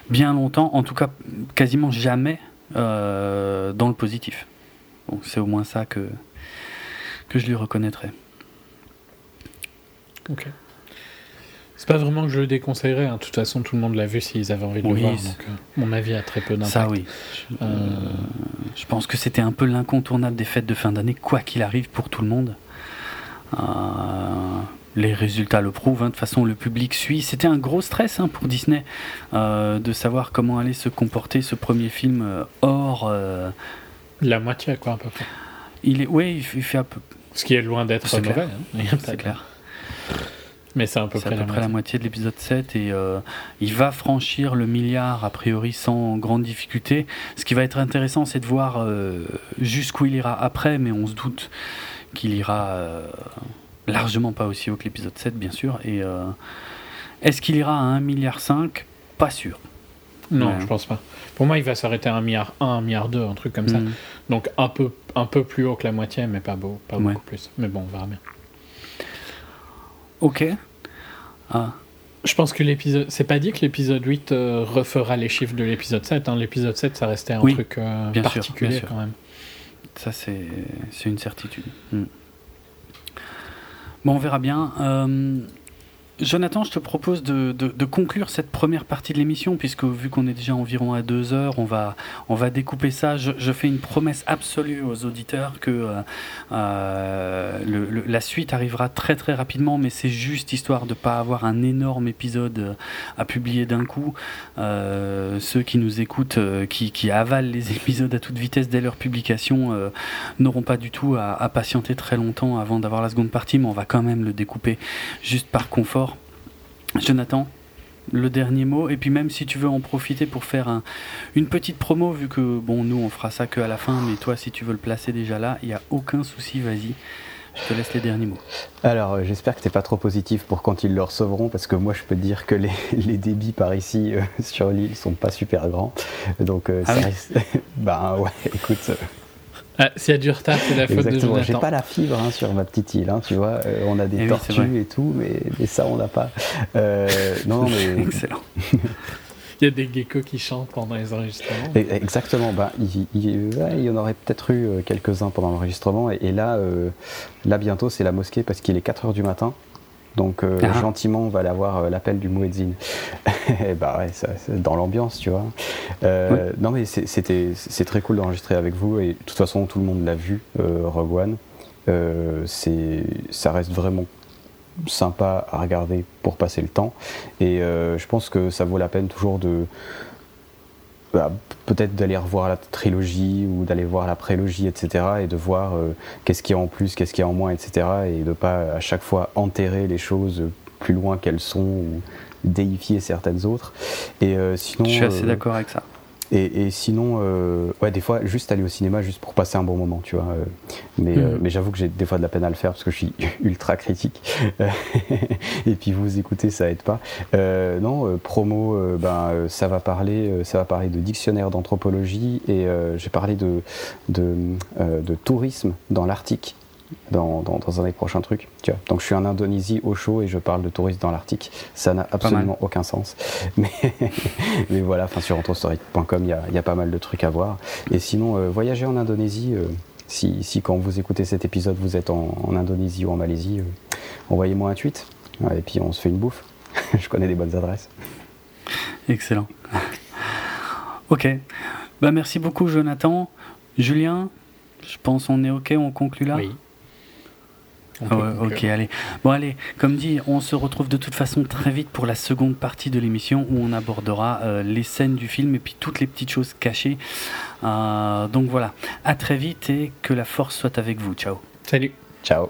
bien longtemps, en tout cas quasiment jamais euh, dans le positif. Bon, c'est au moins ça que, que je lui reconnaîtrais. Ok. C'est pas vraiment que je le déconseillerais, hein. De toute façon, tout le monde l'a vu s'ils avaient envie de oui, le voir. Donc, euh, mon avis a très peu d'impact. Ça, oui. Je, euh... je pense que c'était un peu l'incontournable des fêtes de fin d'année, quoi qu'il arrive pour tout le monde. Euh, les résultats le prouvent, hein. De toute façon, le public suit. C'était un gros stress hein, pour Disney euh, de savoir comment allait se comporter ce premier film euh, hors. Euh... La moitié, quoi, à peu près. Il est... Oui, il fait un peu. Ce qui est loin d'être mauvais. Clair. Hein. C'est clair. clair. Mais c'est à peu, c'est près, à peu la près la moitié de l'épisode sept et euh, il va franchir le milliard a priori sans grande difficulté. Ce qui va être intéressant, c'est de voir euh, jusqu'où il ira après, mais on se doute qu'il ira euh, largement pas aussi haut que l'épisode sept, bien sûr. Et euh, est-ce qu'il ira à un virgule cinq milliard ? Pas sûr. Non, ouais. Je pense pas. Pour moi, il va s'arrêter à un virgule un milliard, un virgule deux milliard, un truc comme mmh. ça. Donc un peu, un peu plus haut que la moitié, mais pas, beau, pas ouais. beaucoup plus. Mais bon, on verra bien. Ok. Ah. Je pense que l'épisode. C'est pas dit que l'épisode huit euh, refera les chiffres de l'épisode sept. Hein. L'épisode sept, ça restait un oui, truc euh, bien particulier sûr, bien sûr. Quand même. Ça, c'est, c'est une certitude. Mm. Bon, on verra bien. Euh, Jonathan, je te propose de, de, de conclure cette première partie de l'émission, puisque vu qu'on est déjà environ à deux heures, on va, on va découper ça. Je, je fais une promesse absolue aux auditeurs que euh, euh, le, le, la suite arrivera très très rapidement, mais c'est juste histoire de ne pas avoir un énorme épisode à publier d'un coup. Euh, ceux qui nous écoutent, euh, qui, qui avalent les épisodes à toute vitesse dès leur publication, euh, n'auront pas du tout à, à patienter très longtemps avant d'avoir la seconde partie, mais on va quand même le découper juste par confort. Jonathan, le dernier mot, et puis même si tu veux en profiter pour faire un, une petite promo, vu que bon, nous on fera ça que à la fin, mais toi si tu veux le placer déjà là, il n'y a aucun souci, vas-y. Je te laisse les derniers mots. Alors, euh, j'espère que t'es pas trop positif pour quand ils le recevront, parce que moi, je peux te dire que les, les débits par ici, euh, sur l'île, sont pas super grands. Donc, euh, ah ça oui reste... Ben ouais, écoute... Euh... Ah, s'il y a du retard, c'est la faute de Jonathan. Exactement, j'ai pas la fibre hein, sur ma petite île, hein, tu vois. Euh, on a des et tortues oui, et tout, mais, mais ça, on n'a pas. Euh, non, mais... Excellent. Il y a des geckos qui chantent pendant les enregistrements. Exactement. Ben, il, il, il y en aurait peut-être eu quelques-uns pendant l'enregistrement. Et, et là, euh, là, bientôt, c'est la mosquée parce qu'il est quatre heures du matin. Donc, euh, ah. gentiment, on va aller avoir euh, l'appel du muezzin. Et bah ouais, ça, c'est dans l'ambiance, tu vois. Euh, oui. Non, mais c'est, c'était, c'est très cool d'enregistrer avec vous. Et de toute façon, tout le monde l'a vu, euh, Rogue One. Euh, c'est, ça reste vraiment sympa à regarder pour passer le temps et euh, je pense que ça vaut la peine toujours de bah, peut-être d'aller revoir la trilogie ou d'aller voir la prélogie, etc., et de voir euh, qu'est-ce qu'il y a en plus, qu'est-ce qu'il y a en moins, etc., et de pas à chaque fois enterrer les choses plus loin qu'elles sont ou déifier certaines autres. Et euh, sinon je suis assez euh, d'accord avec ça. Et, et sinon, euh, ouais, des fois, juste aller au cinéma, juste pour passer un bon moment, tu vois. Euh, mais, mmh. euh, mais j'avoue que j'ai des fois de la peine à le faire parce que je suis ultra critique. Et puis vous écoutez, ça aide pas. Euh, non, euh, promo, euh, ben euh, ça va parler, euh, ça va parler de dictionnaire d'anthropologie et euh, j'ai parlé de de, euh, de tourisme dans l'Arctique. Dans, dans, dans un des prochains trucs, tu vois. Donc je suis en Indonésie au chaud et je parle de tourisme dans l'Arctique. Ça n'a absolument aucun sens. Mais, mais voilà, enfin, sur anthrostory point com, il y a, y a pas mal de trucs à voir. Et sinon, euh, voyager en Indonésie, euh, si, si quand vous écoutez cet épisode, vous êtes en, en Indonésie ou en Malaisie, euh, envoyez-moi un tweet et puis on se fait une bouffe. Je connais des bonnes adresses. Excellent. Ok. Bah, merci beaucoup, Jonathan. Julien, je pense qu'on est ok, on conclut là ? Oui. Oh, ok, allez. Bon, allez, comme dit, on se retrouve de toute façon très vite pour la seconde partie de l'émission où on abordera euh, les scènes du film et puis toutes les petites choses cachées. Euh, donc voilà, à très vite et que la force soit avec vous. Ciao. Salut. Ciao.